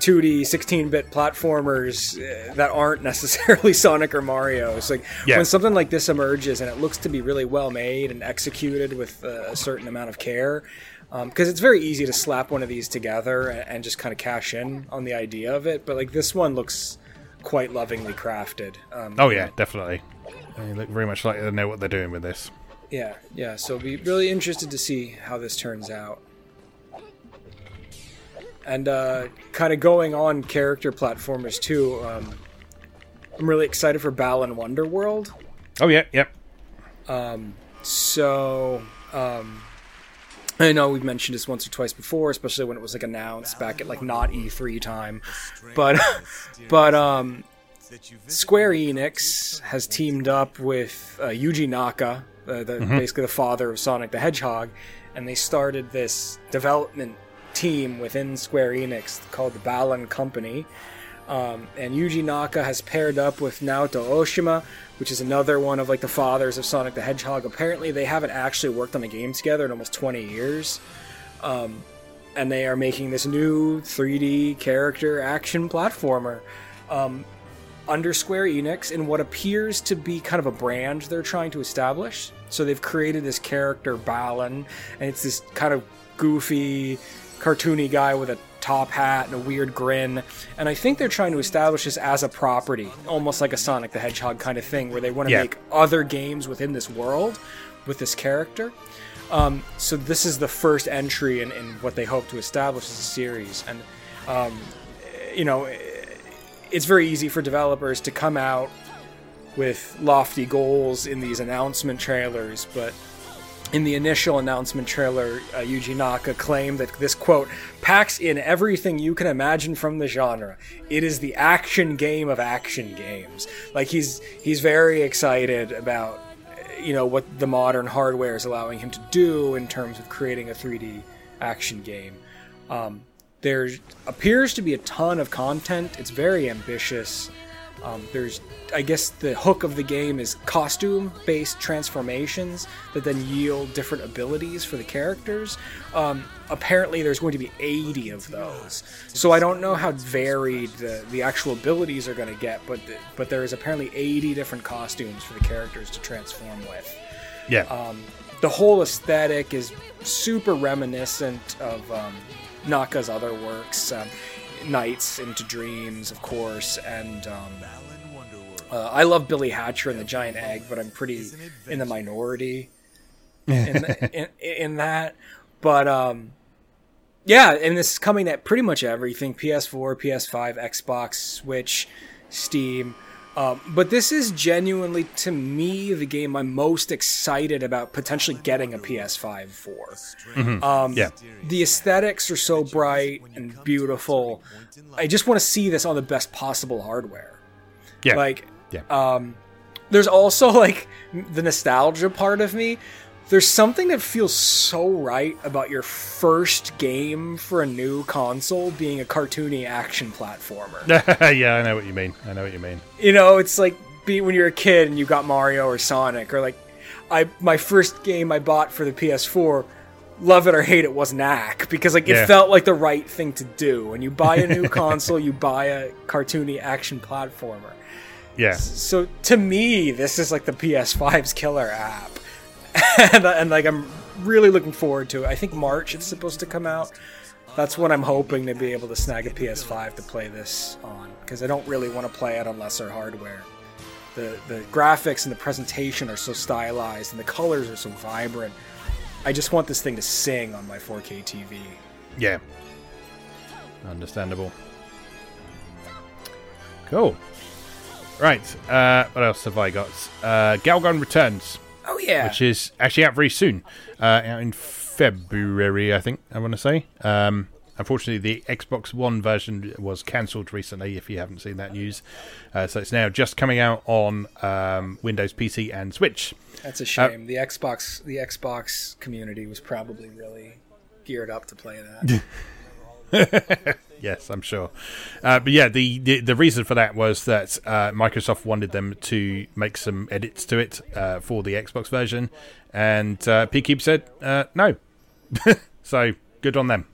two D sixteen-bit platformers that aren't necessarily Sonic or Mario. It's like yeah. when something like this emerges and it looks to be really well made and executed with a certain amount of care, because um, it's very easy to slap one of these together and just kind of cash in on the idea of it. But like this one looks quite lovingly crafted. Um, oh yeah, definitely. They look very much like they know what they're doing with this. Yeah, yeah. So be really interested to see how this turns out. And uh, kind of going on character platformers too, um, I'm really excited for Balan Wonderworld. Oh, yeah, yep. Yeah. Um, so, um, I know we've mentioned this once or twice before, especially when it was like announced back at like not E three time. But, but um, Square Enix has teamed up with uh, Yuji Naka, uh, the, mm-hmm. basically the father of Sonic the Hedgehog, and they started this development team within Square Enix called the Balan Company, um, and Yuji Naka has paired up with Naoto Oshima, which is another one of like the fathers of Sonic the Hedgehog. Apparently they haven't actually worked on a game together in almost twenty years, um, and they are making this new three D character action platformer um, under Square Enix in what appears to be kind of a brand they're trying to establish. So they've created this character Balan, and it's this kind of goofy cartoony guy with a top hat and a weird grin, and I think they're trying to establish this as a property, almost like a Sonic the Hedgehog kind of thing, where they want to yeah. make other games within this world with this character. Um, so this is the first entry in, in what they hope to establish as a series, and um, you know, it's very easy for developers to come out with lofty goals in these announcement trailers, but in the initial announcement trailer, uh, Yuji Naka claimed that this, quote, packs in everything you can imagine from the genre. It is the action game of action games. Like, he's he's very excited about, you know, what the modern hardware is allowing him to do in terms of creating a three D action game. Um, there appears to be a ton of content. It's very ambitious. Um, there's, I guess the hook of the game is costume-based transformations that then yield different abilities for the characters. Um, apparently there's going to be eighty of those. So I don't know how varied the, the actual abilities are going to get, but the, but there is apparently eighty different costumes for the characters to transform with. Yeah. Um, the whole aesthetic is super reminiscent of um, Naka's other works. Um, Nights into Dreams, of course, and um, uh, I love Billy Hatcher and the Giant Egg, but I'm pretty in the minority in, the, in, in that. But um, yeah, and this is coming at pretty much everything: P S four, P S five, Xbox, Switch, Steam. Um, but this is genuinely, to me, the game I'm most excited about potentially getting a P S five for. Mm-hmm. Um, yeah. The aesthetics are so bright and beautiful. I just want to see this on the best possible hardware. Yeah. Like, yeah. Um, there's also, like, the nostalgia part of me. There's something that feels so right about your first game for a new console being a cartoony action platformer. Yeah, I know what you mean. I know what you mean. You know, it's like be when you're a kid and you got Mario or Sonic, or like I my first game I bought for the P S four, love it or hate it, was Knack, because like it yeah. felt like the right thing to do. And you buy a new console, you buy a cartoony action platformer. Yeah. So to me, this is like the P S five's killer app. and, and like I'm really looking forward to it. I think March it's supposed to come out. That's when I'm hoping to be able to snag a P S five to play this on, because I don't really want to play it on lesser hardware. the, the graphics and the presentation are so stylized and the colors are so vibrant. I just want this thing to sing on my four K T V. Yeah. Understandable. Cool. Right. Uh, what else have I got? Uh, Galgun Returns. Oh, yeah. Which is actually out very soon. Uh, out in February, I think, I want to say. Um, unfortunately, the Xbox One version was cancelled recently, if you haven't seen that news. Uh, so it's now just coming out on um, Windows P C and Switch. That's a shame. Uh, the Xbox the Xbox community was probably really geared up to play that. Yes, I'm sure. Uh, but yeah, the, the, the reason for that was that uh, Microsoft wanted them to make some edits to it uh, for the Xbox version, and uh, P-Cube said uh, no. So good on them,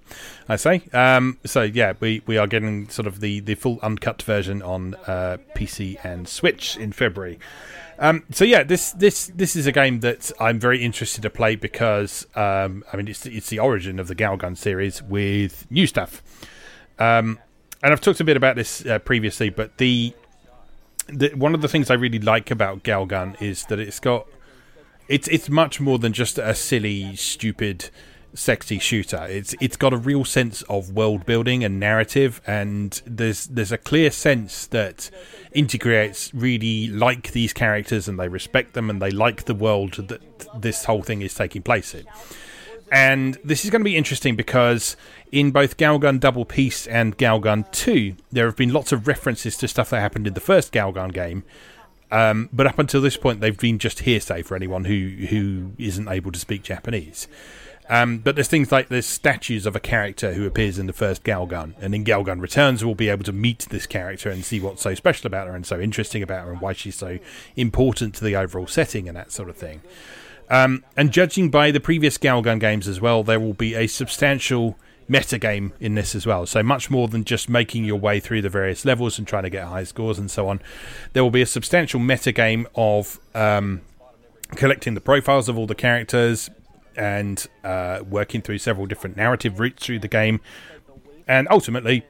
I say. Um, so yeah, we, we are getting sort of the, the full uncut version on uh, P C and Switch in February. Um, so yeah, this this this is a game that I'm very interested to play because um, I mean it's it's the origin of the Galgun series with new stuff, um, and I've talked a bit about this uh, previously. But the, the one of the things I really like about Galgun is that it's got it's it's much more than just a silly, stupid, sexy shooter. It's it's got a real sense of world building and narrative, and there's there's a clear sense that Integrates really like these characters and they respect them and they like the world that this whole thing is taking place in. And this is going to be interesting because in both Galgun Double Peace and Galgun two, there have been lots of references to stuff that happened in the first Galgun game. Um, but up until this point, they've been just hearsay for anyone who who isn't able to speak Japanese. Um, but there's things like there's statues of a character who appears in the first Galgun, and in Galgun Returns we'll be able to meet this character and see what's so special about her and so interesting about her and why she's so important to the overall setting and that sort of thing. Um, and judging by the previous Galgun games as well, there will be a substantial metagame in this as well. So much more than just making your way through the various levels and trying to get high scores and so on. There will be a substantial metagame of um, collecting the profiles of all the characters, and uh, working through several different narrative routes through the game, and ultimately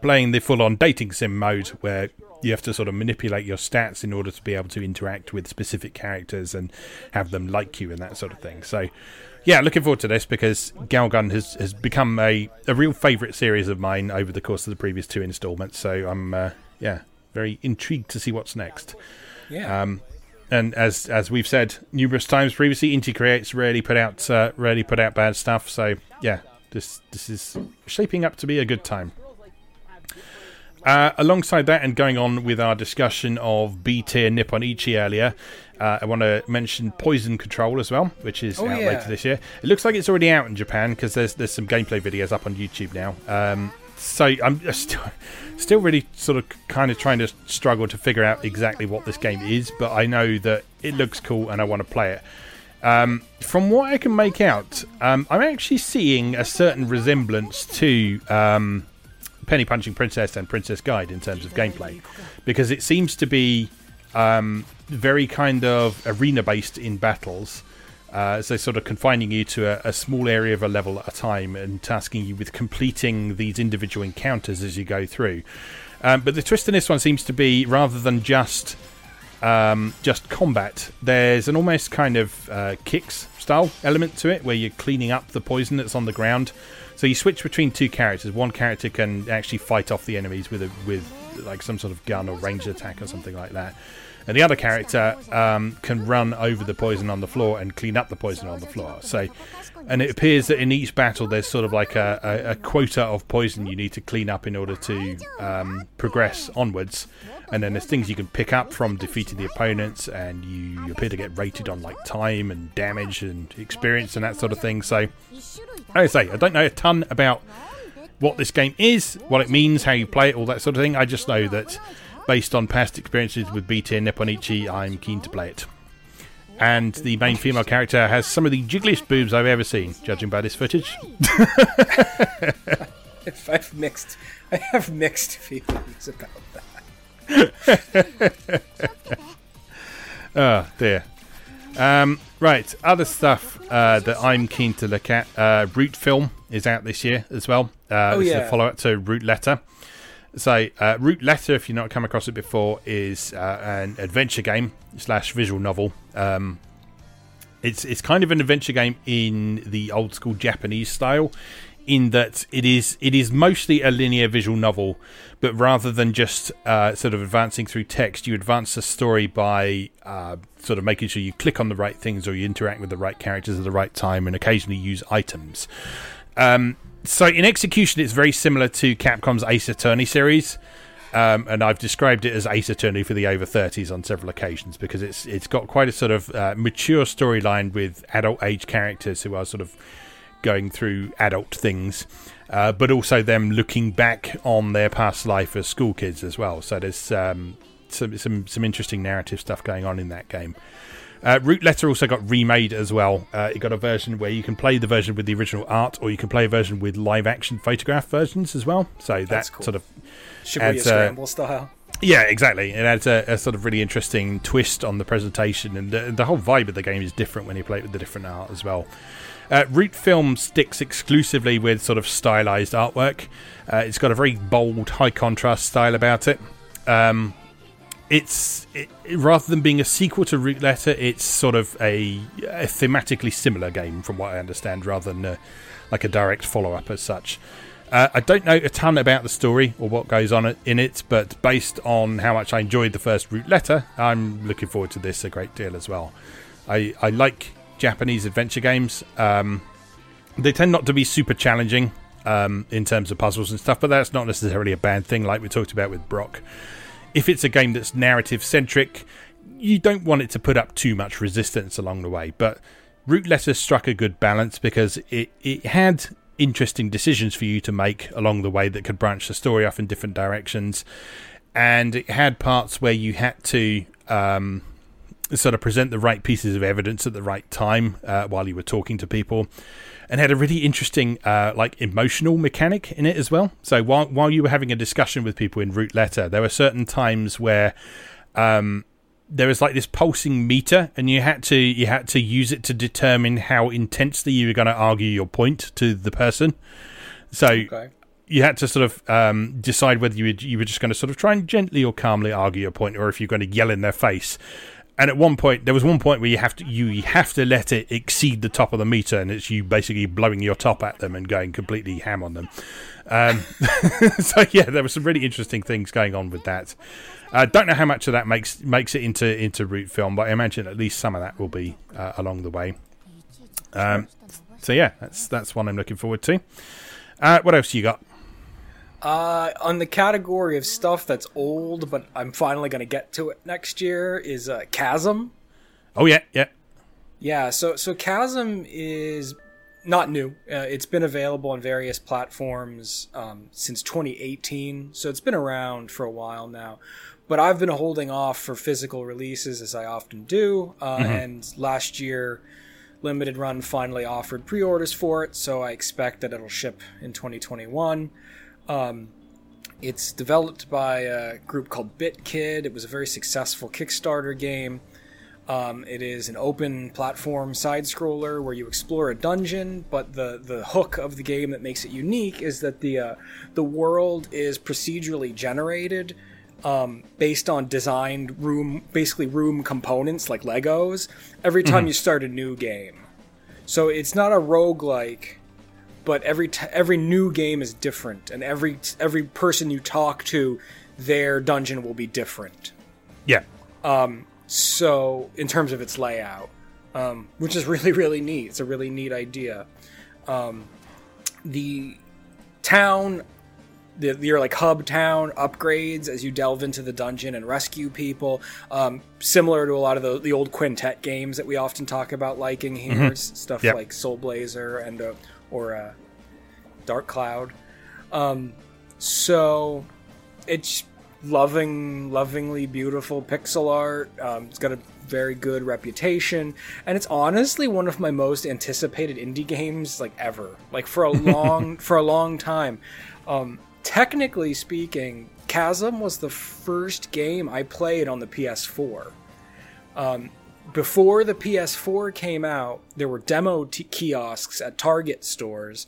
playing the full-on dating sim mode where you have to sort of manipulate your stats in order to be able to interact with specific characters and have them like you and that sort of thing. So yeah, looking forward to this because Galgun has, has become a, a real favourite series of mine over the course of the previous two installments, so I'm uh, yeah very intrigued to see what's next. Yeah. Um, And as as we've said numerous times previously, Integrates really put out uh, really put out bad stuff. So yeah, this this is shaping up to be a good time. Uh, alongside that, and going on with our discussion of B-tier Nippon Ichi earlier, uh, I want to mention Poison Control as well, which is oh, out yeah. later this year. It looks like it's already out in Japan because there's there's some gameplay videos up on YouTube now. Um, So I'm still, still really sort of kind of trying to struggle to figure out exactly what this game is, but I know that it looks cool and I want to play it. Um, from what I can make out, um, I'm actually seeing a certain resemblance to um, Penny Punching Princess and Princess Guide in terms of gameplay, because it seems to be um, very kind of arena-based in battles. Uh, so sort of confining you to a, a small area of a level at a time and tasking you with completing these individual encounters as you go through. Um, but the twist in this one seems to be, rather than just um, just combat, there's an almost kind of uh, kicks style element to it where you're cleaning up the poison that's on the ground. So you switch between two characters. One character can actually fight off the enemies with a, with like some sort of gun or ranged attack or something like that. And the other character um, can run over the poison on the floor and clean up the poison on the floor. So, and it appears that in each battle there's sort of like a, a, a quota of poison you need to clean up in order to um, progress onwards. And then there's things you can pick up from defeating the opponents, and you appear to get rated on like time and damage and experience and that sort of thing. So, like I say, I don't know a ton about what this game is, what it means, how you play it, all that sort of thing. I just know that based on past experiences with B-tier Nippon Ichi, I'm keen to play it. And the main female character has some of the jiggliest boobs I've ever seen, judging by this footage. If I've mixed, I have mixed feelings about that. Oh, dear. Um, right, other stuff uh, that I'm keen to look at. Uh, Root Film is out this year as well. Uh, oh, yeah. This is a follow-up to Root Letter. So uh, Root Letter, if you've not come across it before, is uh, an adventure game slash visual novel. Um, it's it's kind of an adventure game in the old school Japanese style, in that it is it is mostly a linear visual novel, but rather than just uh, sort of advancing through text, you advance the story by uh, sort of making sure you click on the right things, or you interact with the right characters at the right time, and occasionally use items. Um, so in execution, it's very similar to Capcom's Ace Attorney series, um, and I've described it as Ace Attorney for the over thirties on several occasions, because it's it's got quite a sort of uh, mature storyline with adult age characters who are sort of going through adult things, uh, but also them looking back on their past life as school kids as well. So there's um, some, some some interesting narrative stuff going on in that game. Uh, Root Letter also got remade as well. Uh, it got a version where you can play the version with the original art, or you can play a version with live action photograph versions as well. So that cool. sort of Shibuya Scramble style. Yeah, exactly. It adds a, a sort of really interesting twist on the presentation, and the, the whole vibe of the game is different when you play it with the different art as well. Uh, Root Film sticks exclusively with sort of stylized artwork. Uh, it's got a very bold, high contrast style about it. Um, it's it, rather than being a sequel to Root Letter, it's sort of a, a thematically similar game, from what I understand, rather than a, like a direct follow-up as such. Uh, I don't know a ton about the story or what goes on in it, but based on how much I enjoyed the first Root Letter, I'm looking forward to this a great deal as well. I, I like Japanese adventure games. Um, they tend not to be super challenging um, in terms of puzzles and stuff, but that's not necessarily a bad thing, like we talked about with Brock. If it's a game that's narrative centric, you don't want it to put up too much resistance along the way, but Root Letter struck a good balance because it, it had interesting decisions for you to make along the way that could branch the story off in different directions, and it had parts where you had to um, sort of present the right pieces of evidence at the right time uh, while you were talking to people, and had a really interesting uh, like emotional mechanic in it as well. So while while you were having a discussion with people in Root Letter, there were certain times where um, there was like this pulsing meter, and you had to you had to use it to determine how intensely you were going to argue your point to the person. So okay. You had to sort of um, decide whether you were, you were just going to sort of try and gently or calmly argue your point, or if you're going to yell in their face. And at one point, there was one point where you have to you have to let it exceed the top of the meter, and it's you basically blowing your top at them and going completely ham on them. Um, so yeah, there were some really interesting things going on with that. I uh, don't know how much of that makes makes it into into Root Film, but I imagine at least some of that will be uh, along the way. Um, so yeah, that's that's one I'm looking forward to. Uh, what else you got? Uh, on the category of stuff that's old, but I'm finally going to get to it next year, is uh, Chasm. Oh, yeah, yeah. Yeah, so, so Chasm is not new. Uh, it's been available on various platforms um, since twenty eighteen, so it's been around for a while now. But I've been holding off for physical releases, as I often do, uh, mm-hmm. and last year Limited Run finally offered pre-orders for it, so I expect that it'll ship in twenty twenty-one. Um, it's developed by a group called BitKid. It was a very successful Kickstarter game. Um, it is an open platform side-scroller where you explore a dungeon, but the, the hook of the game that makes it unique is that the uh, the world is procedurally generated um, based on designed room, basically room components like Legos, every time mm-hmm. you start a new game. So it's not a roguelike, but every t- every new game is different, and every every person you talk to, their dungeon will be different. Yeah. Um. So in terms of its layout, um, which is really really neat. It's a really neat idea. Um, the town, the your like hub town upgrades as you delve into the dungeon and rescue people. Um, similar to a lot of the the old Quintet games that we often talk about liking here, mm-hmm. stuff yep. like Soul Blazer and. Uh, or a Dark Cloud. Um, so it's loving, lovingly beautiful pixel art. Um, it's got a very good reputation, and it's honestly one of my most anticipated indie games like ever, like for a long, for a long time. Um, technically speaking, Chasm was the first game I played on the P S four. Um, Before the P S four came out, there were demo t- kiosks at Target stores,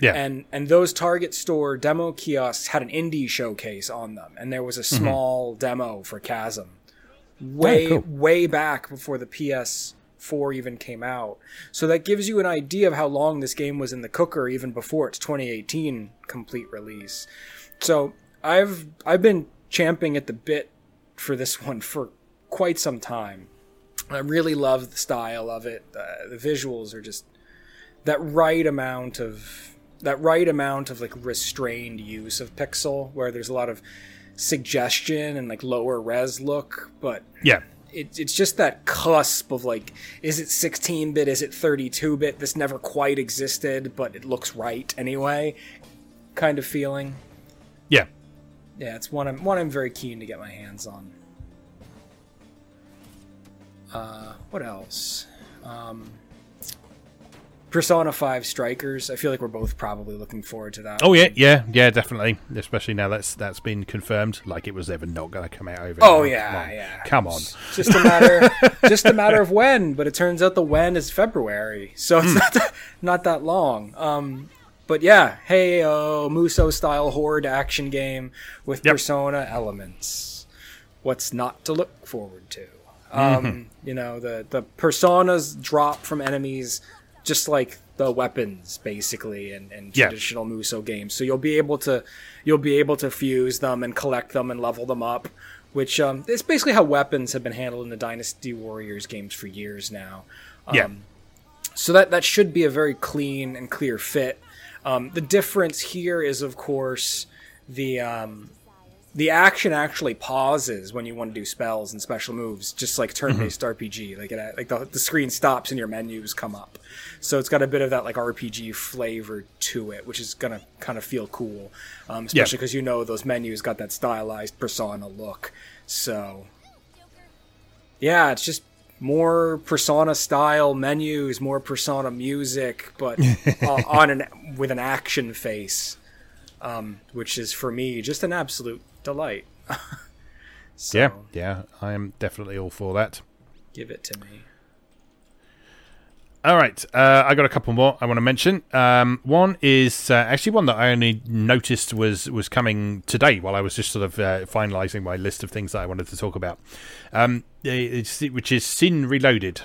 Yeah. And and those Target store demo kiosks had an indie showcase on them, and there was a small mm-hmm. demo for Chasm way, oh, cool. way back before the P S four even came out. So that gives you an idea of how long this game was in the cooker even before its twenty eighteen complete release. So I've I've been champing at the bit for this one for quite some time. I really love the style of it. Uh, the visuals are just that right amount of that right amount of like restrained use of pixel, where there's a lot of suggestion and like lower res look, but yeah, it, it's just that cusp of like, is it sixteen bit, is it thirty-two bit? This never quite existed, but it looks right anyway, kind of feeling. Yeah, yeah, it's one I'm one I'm very keen to get my hands on. Uh, what else? Um, Persona five Strikers. I feel like we're both probably looking forward to that. Oh yeah, yeah, yeah, definitely. Especially now that's that's been confirmed. Like it was ever not going to come out over. Oh now. yeah, come yeah. Come on. It's just a matter, just a matter of when. But it turns out the when is February, so it's mm. not that, not that long. Um, but yeah, hey, oh, Musou style horde action game with yep. Persona elements. What's not to look forward to? Um, mm-hmm. You know, the the Personas drop from enemies. Just like the weapons, basically, and, and yeah. traditional Musou games. So you'll be able to, you'll be able to fuse them and collect them and level them up, which um, it's basically how weapons have been handled in the Dynasty Warriors games for years now. Um, yeah. So that that should be a very clean and clear fit. Um, the difference here is, of course, the um, the action actually pauses when you want to do spells and special moves, just like turn-based mm-hmm. R P G. Like it, like the, the screen stops and your menus come up. So it's got a bit of that like R P G flavor to it, which is going to kind of feel cool, um, especially because, yeah. you know, those menus got that stylized Persona look. So, yeah, it's just more Persona-style menus, more Persona music, but uh, on an with an action face, um, which is, for me, just an absolute delight. So, yeah, yeah, I am definitely all for that. Give it to me. All right, uh, I got a couple more I want to mention. Um, one is uh, actually one that I only noticed was, was coming today while I was just sort of uh, finalising my list of things that I wanted to talk about, um, it's, which is Sin Reloaded.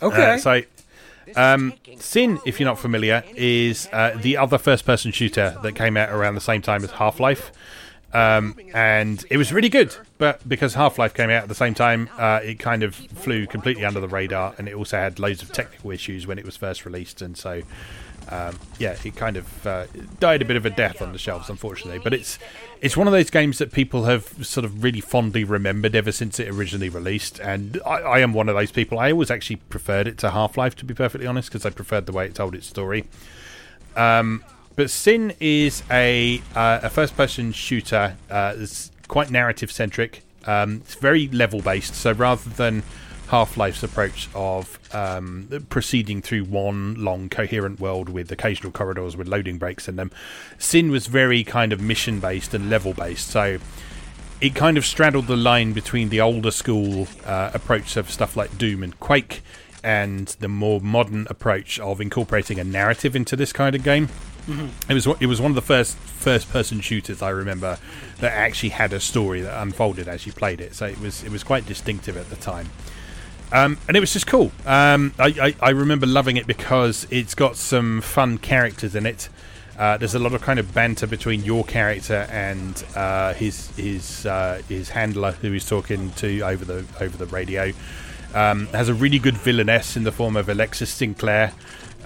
Okay. Uh, so um, Sin, if you're not familiar, is uh, the other first-person shooter that came out around the same time as Half-Life. Um, and it was really good, but because Half-Life came out at the same time, uh, it kind of flew completely under the radar, and it also had loads of technical issues when it was first released, and so um, yeah, it kind of uh, died a bit of a death on the shelves, unfortunately. But it's it's one of those games that people have sort of really fondly remembered ever since it originally released, and I, I am one of those people. I always actually preferred it to Half-Life, to be perfectly honest, because I preferred the way it told its story. Um But Sin is a uh, a first-person shooter. Uh, it's quite narrative-centric. Um, it's very level-based. So rather than Half-Life's approach of um, proceeding through one long coherent world with occasional corridors with loading breaks in them, Sin was very kind of mission-based and level-based. So it kind of straddled the line between the older school uh, approach of stuff like Doom and Quake and the more modern approach of incorporating a narrative into this kind of game. Mm-hmm. It was it was one of the first first-person shooters I remember that actually had a story that unfolded as you played it. So it was it was quite distinctive at the time, um, and it was just cool. Um, I, I I remember loving it because it's got some fun characters in it. Uh, there's a lot of kind of banter between your character and uh, his his uh, his handler who he's talking to over the over the radio. Um, has a really good villainess in the form of Alexis Sinclair.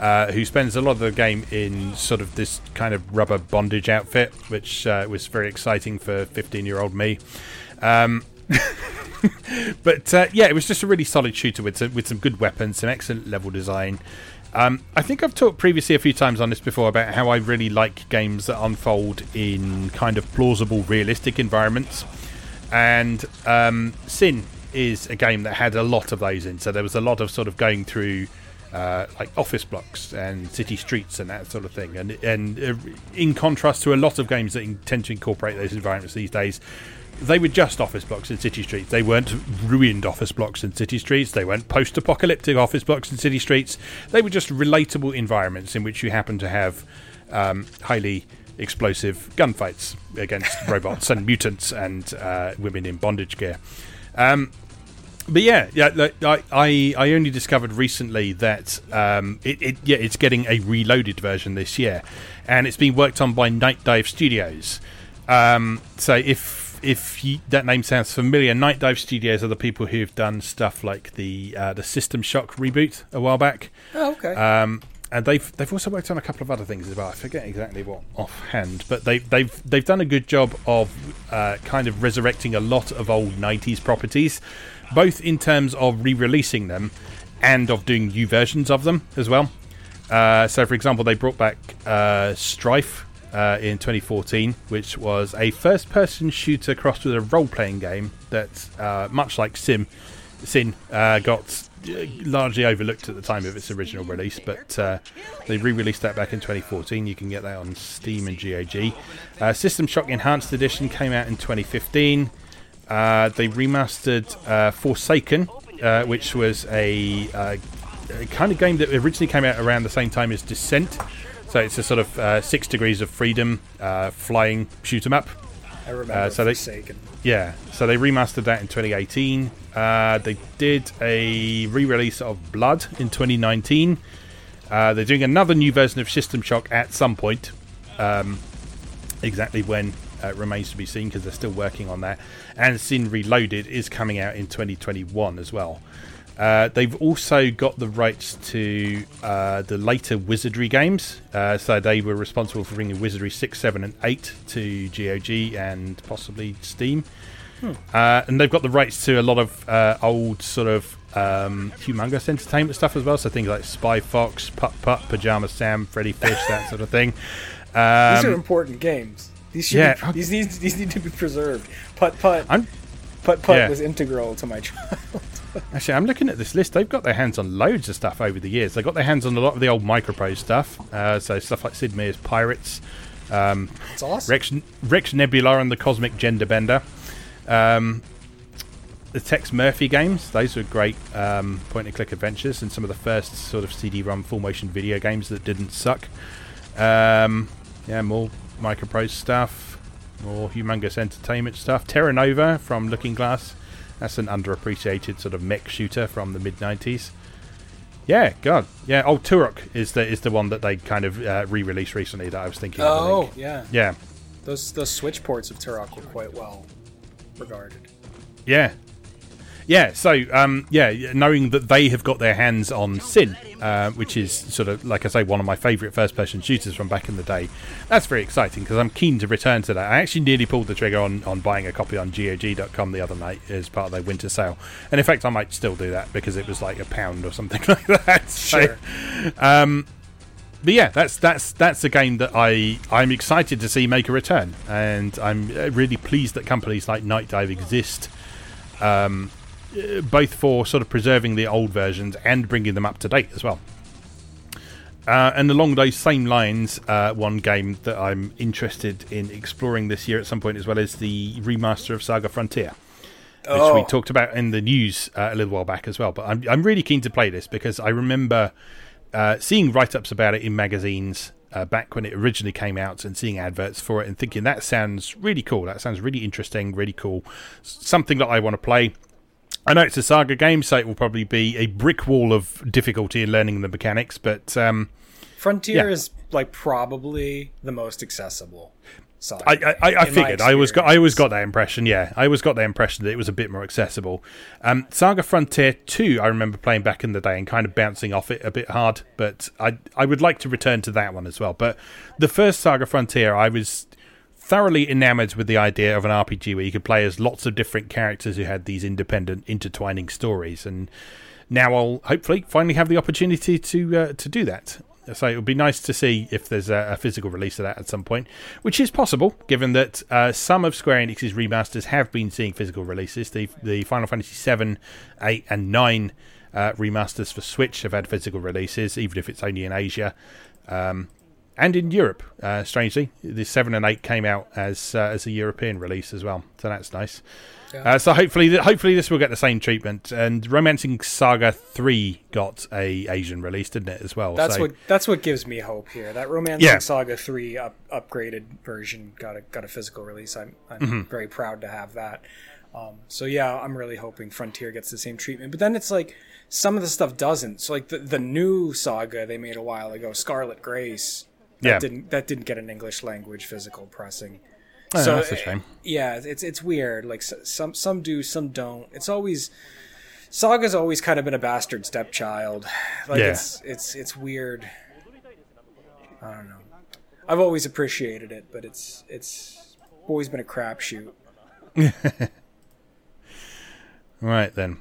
Uh, who spends a lot of the game in sort of this kind of rubber bondage outfit, which uh, was very exciting for fifteen-year-old me. Um, but uh, yeah, it was just a really solid shooter with some, with some good weapons, some excellent level design. Um, I think I've talked previously a few times on this before about how I really like games that unfold in kind of plausible, realistic environments. And um, Sin is a game that had a lot of those in, so there was a lot of sort of going through... Uh, like office blocks and city streets and that sort of thing, and and uh, in contrast to a lot of games that intend to incorporate those environments these days, they were just office blocks and city streets. They weren't ruined office blocks and city streets. They weren't post-apocalyptic office blocks and city streets. They were just relatable environments in which you happen to have um, highly explosive gunfights against robots and mutants and uh, women in bondage gear. Um, but yeah, yeah, like, I I only discovered recently that um, it, it yeah it's getting a reloaded version this year, and it's being worked on by Night Dive Studios. Um, so if if you, that name sounds familiar, Night Dive Studios are the people who've done stuff like the uh, the System Shock reboot a while back. Oh, okay. Um, and they've they've also worked on a couple of other things as well. I forget exactly what offhand, but they they've they've done a good job of uh, kind of resurrecting a lot of old nineties properties, both in terms of re-releasing them and of doing new versions of them as well. Uh, so, for example, they brought back uh, Strife uh, in twenty fourteen, which was a first-person shooter crossed with a role-playing game that, uh, much like Sim, Sin, uh, got largely overlooked at the time of its original release, but uh, they re-released that back in twenty fourteen. You can get that on Steam and G O G. Uh, System Shock Enhanced Edition came out in twenty fifteen. Uh, they remastered uh, Forsaken, uh, which was a, uh, a kind of game that originally came out around the same time as Descent. So it's a sort of uh, six degrees of freedom uh, flying shoot 'em up. I remember uh, so Forsaken. They, yeah, so they remastered that in twenty eighteen. Uh, they did a re-release of Blood in twenty nineteen. Uh, they're doing another new version of System Shock at some point. Um, exactly when... Uh, remains to be seen because they're still working on that. And Sin Reloaded is coming out in twenty twenty-one as well. Uh, they've also got the rights to uh, the later Wizardry games. Uh, so they were responsible for bringing Wizardry six, seven, and eight to G O G and possibly Steam. Hmm. Uh, and they've got the rights to a lot of uh, old sort of um, humongous entertainment stuff as well. So things like Spy Fox, Putt Putt, Pajama Sam, Freddy Fish, that sort of thing. Um, These are important games. These, yeah, be, these, these, these need to be preserved. Putt Putt I'm, Putt Putt yeah. was integral to my childhood. Actually, I'm looking at this list. They've got their hands on loads of stuff over the years. They've got their hands on a lot of the old Microprose stuff. Uh, so stuff like Sid Meier's Pirates. Um, That's awesome. Rex, Rex Nebula and the Cosmic Gender Bender. Um, the Tex Murphy games. Those were great um, point-and-click adventures and some of the first sort of C D-ROM full-motion video games that didn't suck. Um, yeah, more... Microprose stuff, more humongous entertainment stuff. Terra Nova from Looking Glass, that's an underappreciated sort of mech shooter from the mid nineties. Yeah, God, yeah. Oh, Turok is the is the one that they kind of uh, re-released recently that I was thinking. Oh, of, think. yeah, yeah. Those those Switch ports of Turok were quite well regarded. Yeah, yeah. So, um, yeah, knowing that they have got their hands on Sin, uh, which is sort of, like I say, one of my favourite first-person shooters from back in the day, that's very exciting because I'm keen to return to that. I actually nearly pulled the trigger on, on buying a copy on G O G dot com the other night as part of their winter sale, and in fact I might still do that because it was like a pound or something like that. So, sure. Um, but yeah, that's that's that's a game that I I'm excited to see make a return, and I'm really pleased that companies like Night Dive exist. Um, both for sort of preserving the old versions and bringing them up to date as well. Uh, and along those same lines, uh, one game that I'm interested in exploring this year at some point as well is the remaster of Saga Frontier, oh. which we talked about in the news uh, a little while back as well. But I'm, I'm really keen to play this because I remember uh, seeing write-ups about it in magazines uh, back when it originally came out and seeing adverts for it and thinking that sounds really cool. That sounds really interesting, really cool. Something that I want to play. I know it's a Saga game, so it will probably be a brick wall of difficulty in learning the mechanics, but... Um, Frontier yeah. is like probably the most accessible Saga I, game, I, I, I figured. I always, got, I always got that impression, yeah. I always got the impression that it was a bit more accessible. Um, Saga Frontier two, I remember playing back in the day and kind of bouncing off it a bit hard, but I, I would like to return to that one as well. But the first Saga Frontier, I was... thoroughly enamoured with the idea of an R P G where you could play as lots of different characters who had these independent intertwining stories, and now I'll hopefully finally have the opportunity to uh, to do that. So it would be nice to see if there's a, a physical release of that at some point, which is possible given that uh, some of Square Enix's remasters have been seeing physical releases. The the Final Fantasy seven, eight, and nine uh, remasters for Switch have had physical releases, even if it's only in Asia. Um and in Europe, uh, strangely, the seven and eight came out as uh, as a European release as well, so that's nice. Yeah. Uh, so hopefully, th- hopefully this will get the same treatment. And Romancing Saga three got a Asian release, didn't it, as well? That's so, what that's what gives me hope here. That Romancing yeah. Saga three up, upgraded version got a got a physical release. I'm I'm mm-hmm. very proud to have that. Um, so yeah, I'm really hoping Frontier gets the same treatment. But then it's like some of the stuff doesn't. So like the the new Saga they made a while ago, Scarlet Grace. That yeah. didn't that didn't get an English language physical pressing. Oh, so that's a shame. It, yeah, it's it's weird. Like some some do, some don't. It's always Saga's always kind of been a bastard stepchild. Like yeah. it's it's it's weird. I don't know. I've always appreciated it, but it's it's always been a crapshoot. Right then.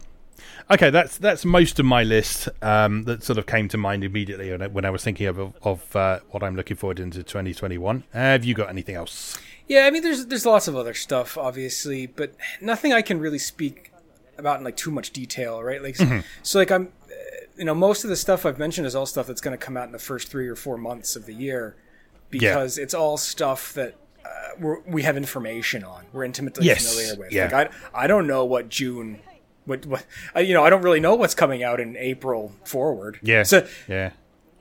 Okay, that's that's most of my list um, that sort of came to mind immediately when I was thinking of of uh, what I'm looking forward into twenty twenty-one. Have you got anything else? Yeah, I mean, there's there's lots of other stuff, obviously, but nothing I can really speak about in like too much detail, right? Like, mm-hmm. so like I'm, you know, most of the stuff I've mentioned is all stuff that's going to come out in the first three or four months of the year, because yeah. it's all stuff that. Uh, we're, we have information on. We're intimately yes. familiar with. Yeah. Like I, I don't know what June, what, what I, you know, I don't really know what's coming out in April forward. Yeah. So, yeah.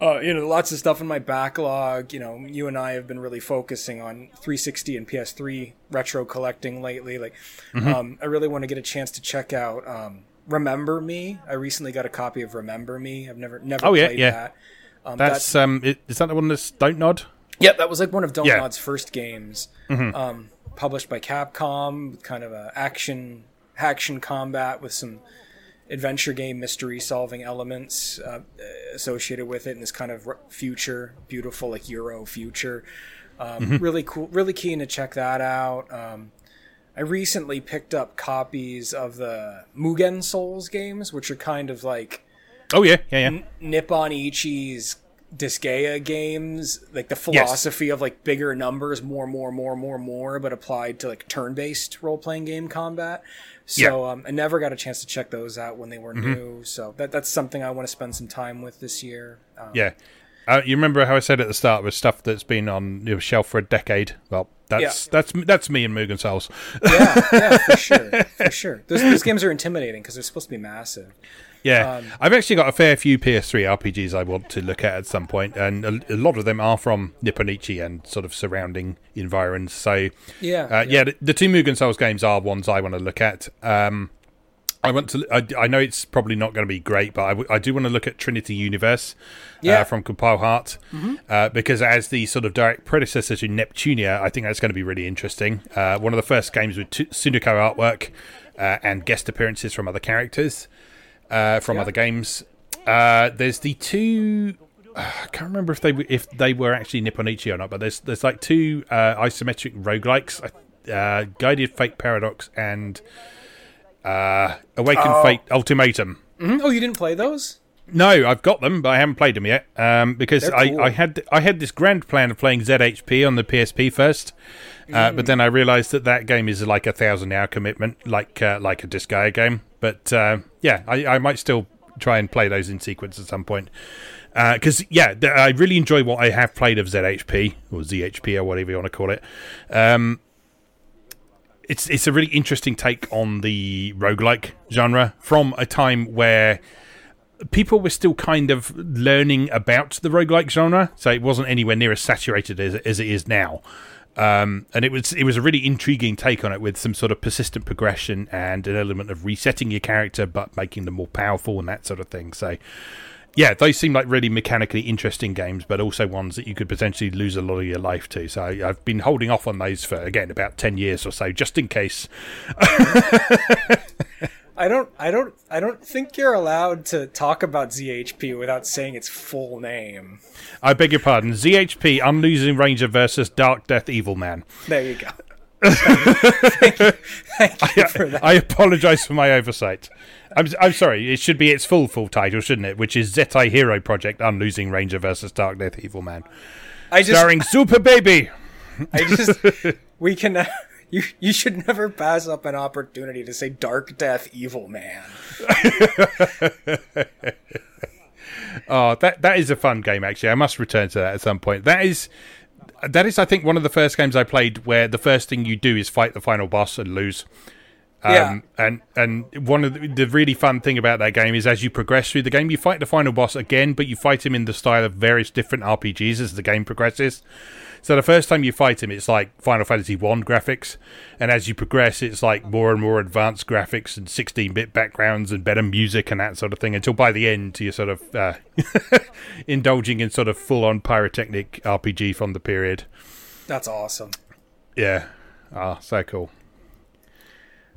Uh, you know, lots of stuff in my backlog. You know, you and I have been really focusing on three sixty and P S three retro collecting lately. Like, mm-hmm. um, I really want to get a chance to check out um, Remember Me. I recently got a copy of Remember Me. I've never, never oh, played yeah, yeah. that. Um, that's, that's um, is that the one that's Don't Nod? Yep, that was like one of Don't yeah. Nod's first games, mm-hmm. um, published by Capcom, kind of a action action combat with some adventure game mystery solving elements uh, associated with it, and this kind of future, beautiful like Euro future. Um, mm-hmm. Really cool, really keen to check that out. Um, I recently picked up copies of the Mugen Souls games, which are kind of like oh yeah, yeah, yeah, N- Nippon Ichi's. Disgaea games, like the philosophy yes. of like bigger numbers, more, more, more, more, more, but applied to like turn-based role-playing game combat. So yeah. um, I never got a chance to check those out when they were mm-hmm. new. So that that's something I want to spend some time with this year. Um, yeah, uh, you remember how I said at the start with stuff that's been on the shelf for a decade. Well, that's yeah. that's that's me and Mugen Souls. yeah, yeah, for sure, for sure. Those, those games are intimidating because they're supposed to be massive. Yeah, um, I've actually got a fair few P S three R P Gs I want to look at at some point, and a, a lot of them are from Nippon Ichi and sort of surrounding environs. So, yeah, uh, yeah, yeah the, the two Mugen Souls games are ones I want to look at. Um, I want to. I, I know it's probably not going to be great, but I, w- I do want to look at Trinity Universe yeah. uh, from Compile Heart mm-hmm. uh, because as the sort of direct predecessor to Neptunia, I think that's going to be really interesting. Uh, one of the first games with t- Sunoko artwork uh, and guest appearances from other characters. Uh, from yeah. other games, uh, there's the two. Uh, I can't remember if they if they were actually Nippon Ichi or not, but there's there's like two uh, isometric roguelikes, uh, Guided Fate Paradox and uh, Awakened oh. Fate Ultimatum. Mm-hmm. Oh, you didn't play those? No, I've got them, but I haven't played them yet um, because cool. I, I had I had this grand plan of playing Z H P on the P S P first. Uh, but then I realised that that game is like a thousand-hour commitment, like uh, like a Disgaea game. But uh, yeah, I, I might still try and play those in sequence at some point. Because uh, yeah, th- I really enjoy what I have played of Z H P or Z H P or whatever you want to call it. Um, it's it's a really interesting take on the roguelike genre from a time where people were still kind of learning about the roguelike genre, so it wasn't anywhere near as saturated as, as it is now. Um, and it was it was a really intriguing take on it with some sort of persistent progression and an element of resetting your character but making them more powerful and that sort of thing. So, yeah, those seem like really mechanically interesting games, but also ones that you could potentially lose a lot of your life to. So I've been holding off on those for, again, about ten years or so, just in case. I don't, I don't, I don't think you're allowed to talk about Z H P without saying its full name. I beg your pardon. Z H P, Unlosing Ranger versus Dark Death Evil Man. There you go. Thank you, Thank you I, for that. I apologize for my oversight. I'm, I'm sorry. It should be its full full title, shouldn't it? Which is Zetai Hero Project: Unlosing Ranger versus Dark Death Evil Man. I just, starring Super Baby. I just we can. Uh, You you should never pass up an opportunity to say Dark Death Evil Man. Oh, that that is a fun game, actually. I must return to that at some point. That is, that is, I think, one of the first games I played where the first thing you do is fight the final boss and lose. Yeah. Um, and and one of the, the really fun thing about that game is as you progress through the game, you fight the final boss again, but you fight him in the style of various different R P Gs as the game progresses. So the first time you fight him, it's like Final Fantasy one graphics, and as you progress, it's like more and more advanced graphics and sixteen-bit backgrounds and better music and that sort of thing, until by the end you're sort of uh, indulging in sort of full-on pyrotechnic R P G from the period. That's awesome. Yeah. Ah, oh, so cool.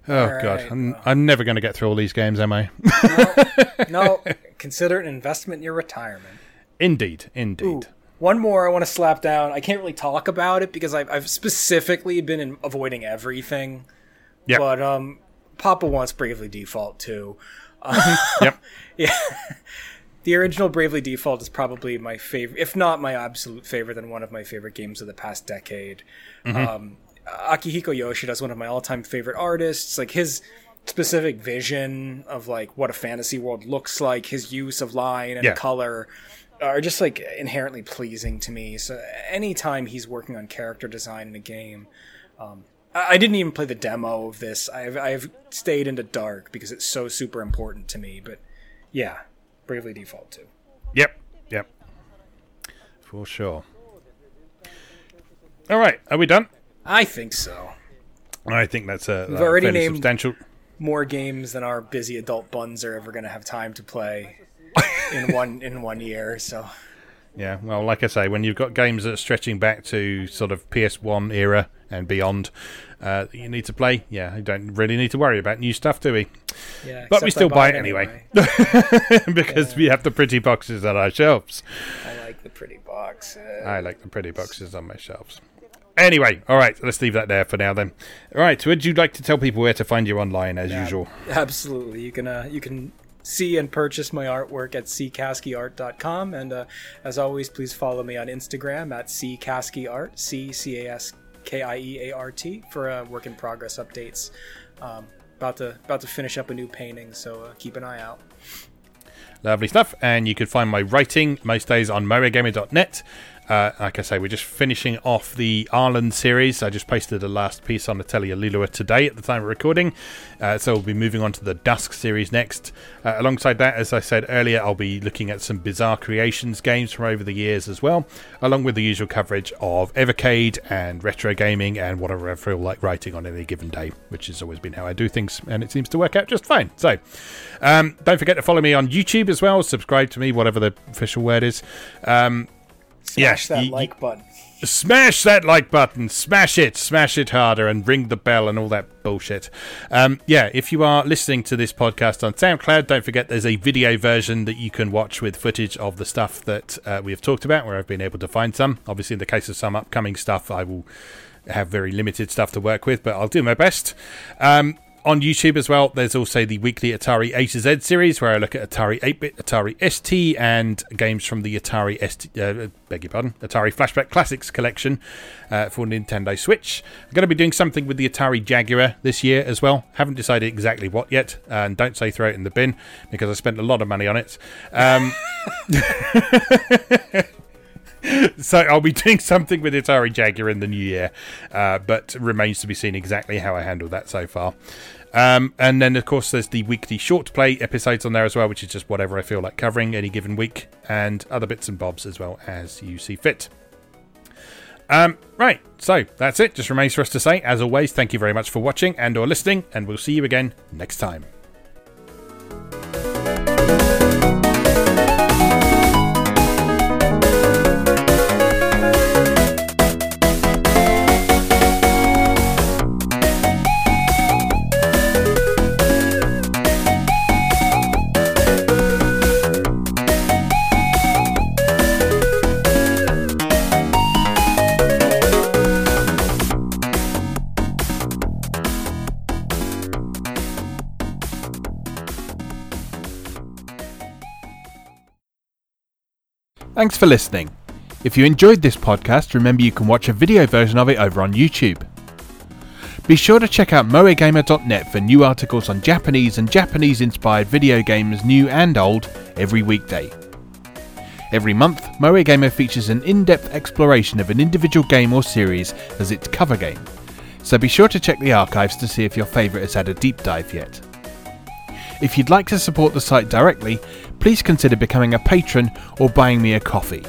Oh, right. God. I'm, I'm never going to get through all these games, am I? no, no. Consider it an investment in your retirement. Indeed. Indeed. Ooh, one more I want to slap down. I can't really talk about it because I've, I've specifically been in, avoiding everything. Yep. But um, Papa wants Bravely Default, too. Uh, yep. Yeah. The original Bravely Default is probably my favorite, if not my absolute favorite, and one of my favorite games of the past decade. Mm-hmm. Um Akihiko Yoshida is one of my all-time favorite artists. Like, his specific vision of like what a fantasy world looks like, his use of line and yeah. color are just like inherently pleasing to me. So anytime he's working on character design in a game, um, I didn't even play the demo of this. I've I've stayed in the dark because it's so super important to me. But yeah, Bravely Default too. Yep, yep, for sure. All right, are we done? I think so. I think that's a We've already fairly named substantial. More games than our busy adult buns are ever going to have time to play in one in one year. So, yeah. Well, like I say, when you've got games that are stretching back to sort of P S one era and beyond, uh, you need to play. Yeah, you don't really need to worry about new stuff, do we? Yeah. But we still buy, buy it anyway, anyway. because yeah. we have the pretty boxes on our shelves. I like the pretty boxes. I like the pretty boxes on my shelves. Anyway, all right, let's leave that there for now then. All right, would you like to tell people where to find you online as yeah, usual? Absolutely. You can uh, you can see and purchase my artwork at C Kasky Art dot com. And uh, as always, please follow me on Instagram at CKaskyArt, C C A S K I E A R T, for uh, work in progress updates. Um, about to about to finish up a new painting, so uh, keep an eye out. Lovely stuff. And you can find my writing most days on Moe Gamer dot net. Uh, like I say, we're just finishing off the Ireland series. I just posted the last piece on Atelier Lilua today at the time of recording. Uh, so we'll be moving on to the Dusk series next. Uh, alongside that, as I said earlier, I'll be looking at some Bizarre Creations games from over the years as well, along with the usual coverage of Evercade and retro gaming and whatever I feel like writing on any given day, which has always been how I do things, and it seems to work out just fine. So um, don't forget to follow me on YouTube as well. Subscribe to me, whatever the official word is. Um, Smash yeah, that you, like button. Smash that like button. Smash it. Smash it harder and ring the bell and all that bullshit. Um, yeah, if you are listening to this podcast on SoundCloud, don't forget there's a video version that you can watch with footage of the stuff that uh, we have talked about, where I've been able to find some. Obviously, in the case of some upcoming stuff, I will have very limited stuff to work with, but I'll do my best. Um, on YouTube as well, there's also the weekly Atari A to Z series, where I look at Atari eight-bit, Atari S T, and games from the Atari S T, uh, beg your pardon, Atari Flashback Classics collection uh, for Nintendo Switch. I'm going to be doing something with the Atari Jaguar this year as well. Haven't decided exactly what yet, and don't say throw it in the bin, because I spent a lot of money on it. Um, so I'll be doing something with Atari Jaguar in the new year, uh, but remains to be seen exactly how I handle that so far. Um, and then, of course, there's the weekly short play episodes on there as well, which is just whatever I feel like covering any given week, and other bits and bobs as well as you see fit. Um, right, so that's it. Just remains for us to say, as always, thank you very much for watching and or listening, and we'll see you again next time. Thanks for listening. If you enjoyed this podcast, remember you can watch a video version of it over on YouTube. Be sure to check out Moe Gamer dot net for new articles on Japanese and Japanese-inspired video games, new and old, every weekday. Every month, Moe Gamer features an in-depth exploration of an individual game or series as its cover game, so be sure to check the archives to see if your favourite has had a deep dive yet. If you'd like to support the site directly, please consider becoming a patron or buying me a coffee.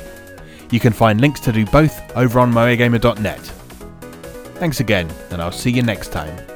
You can find links to do both over on Moe Gamer dot net. Thanks again, and I'll see you next time.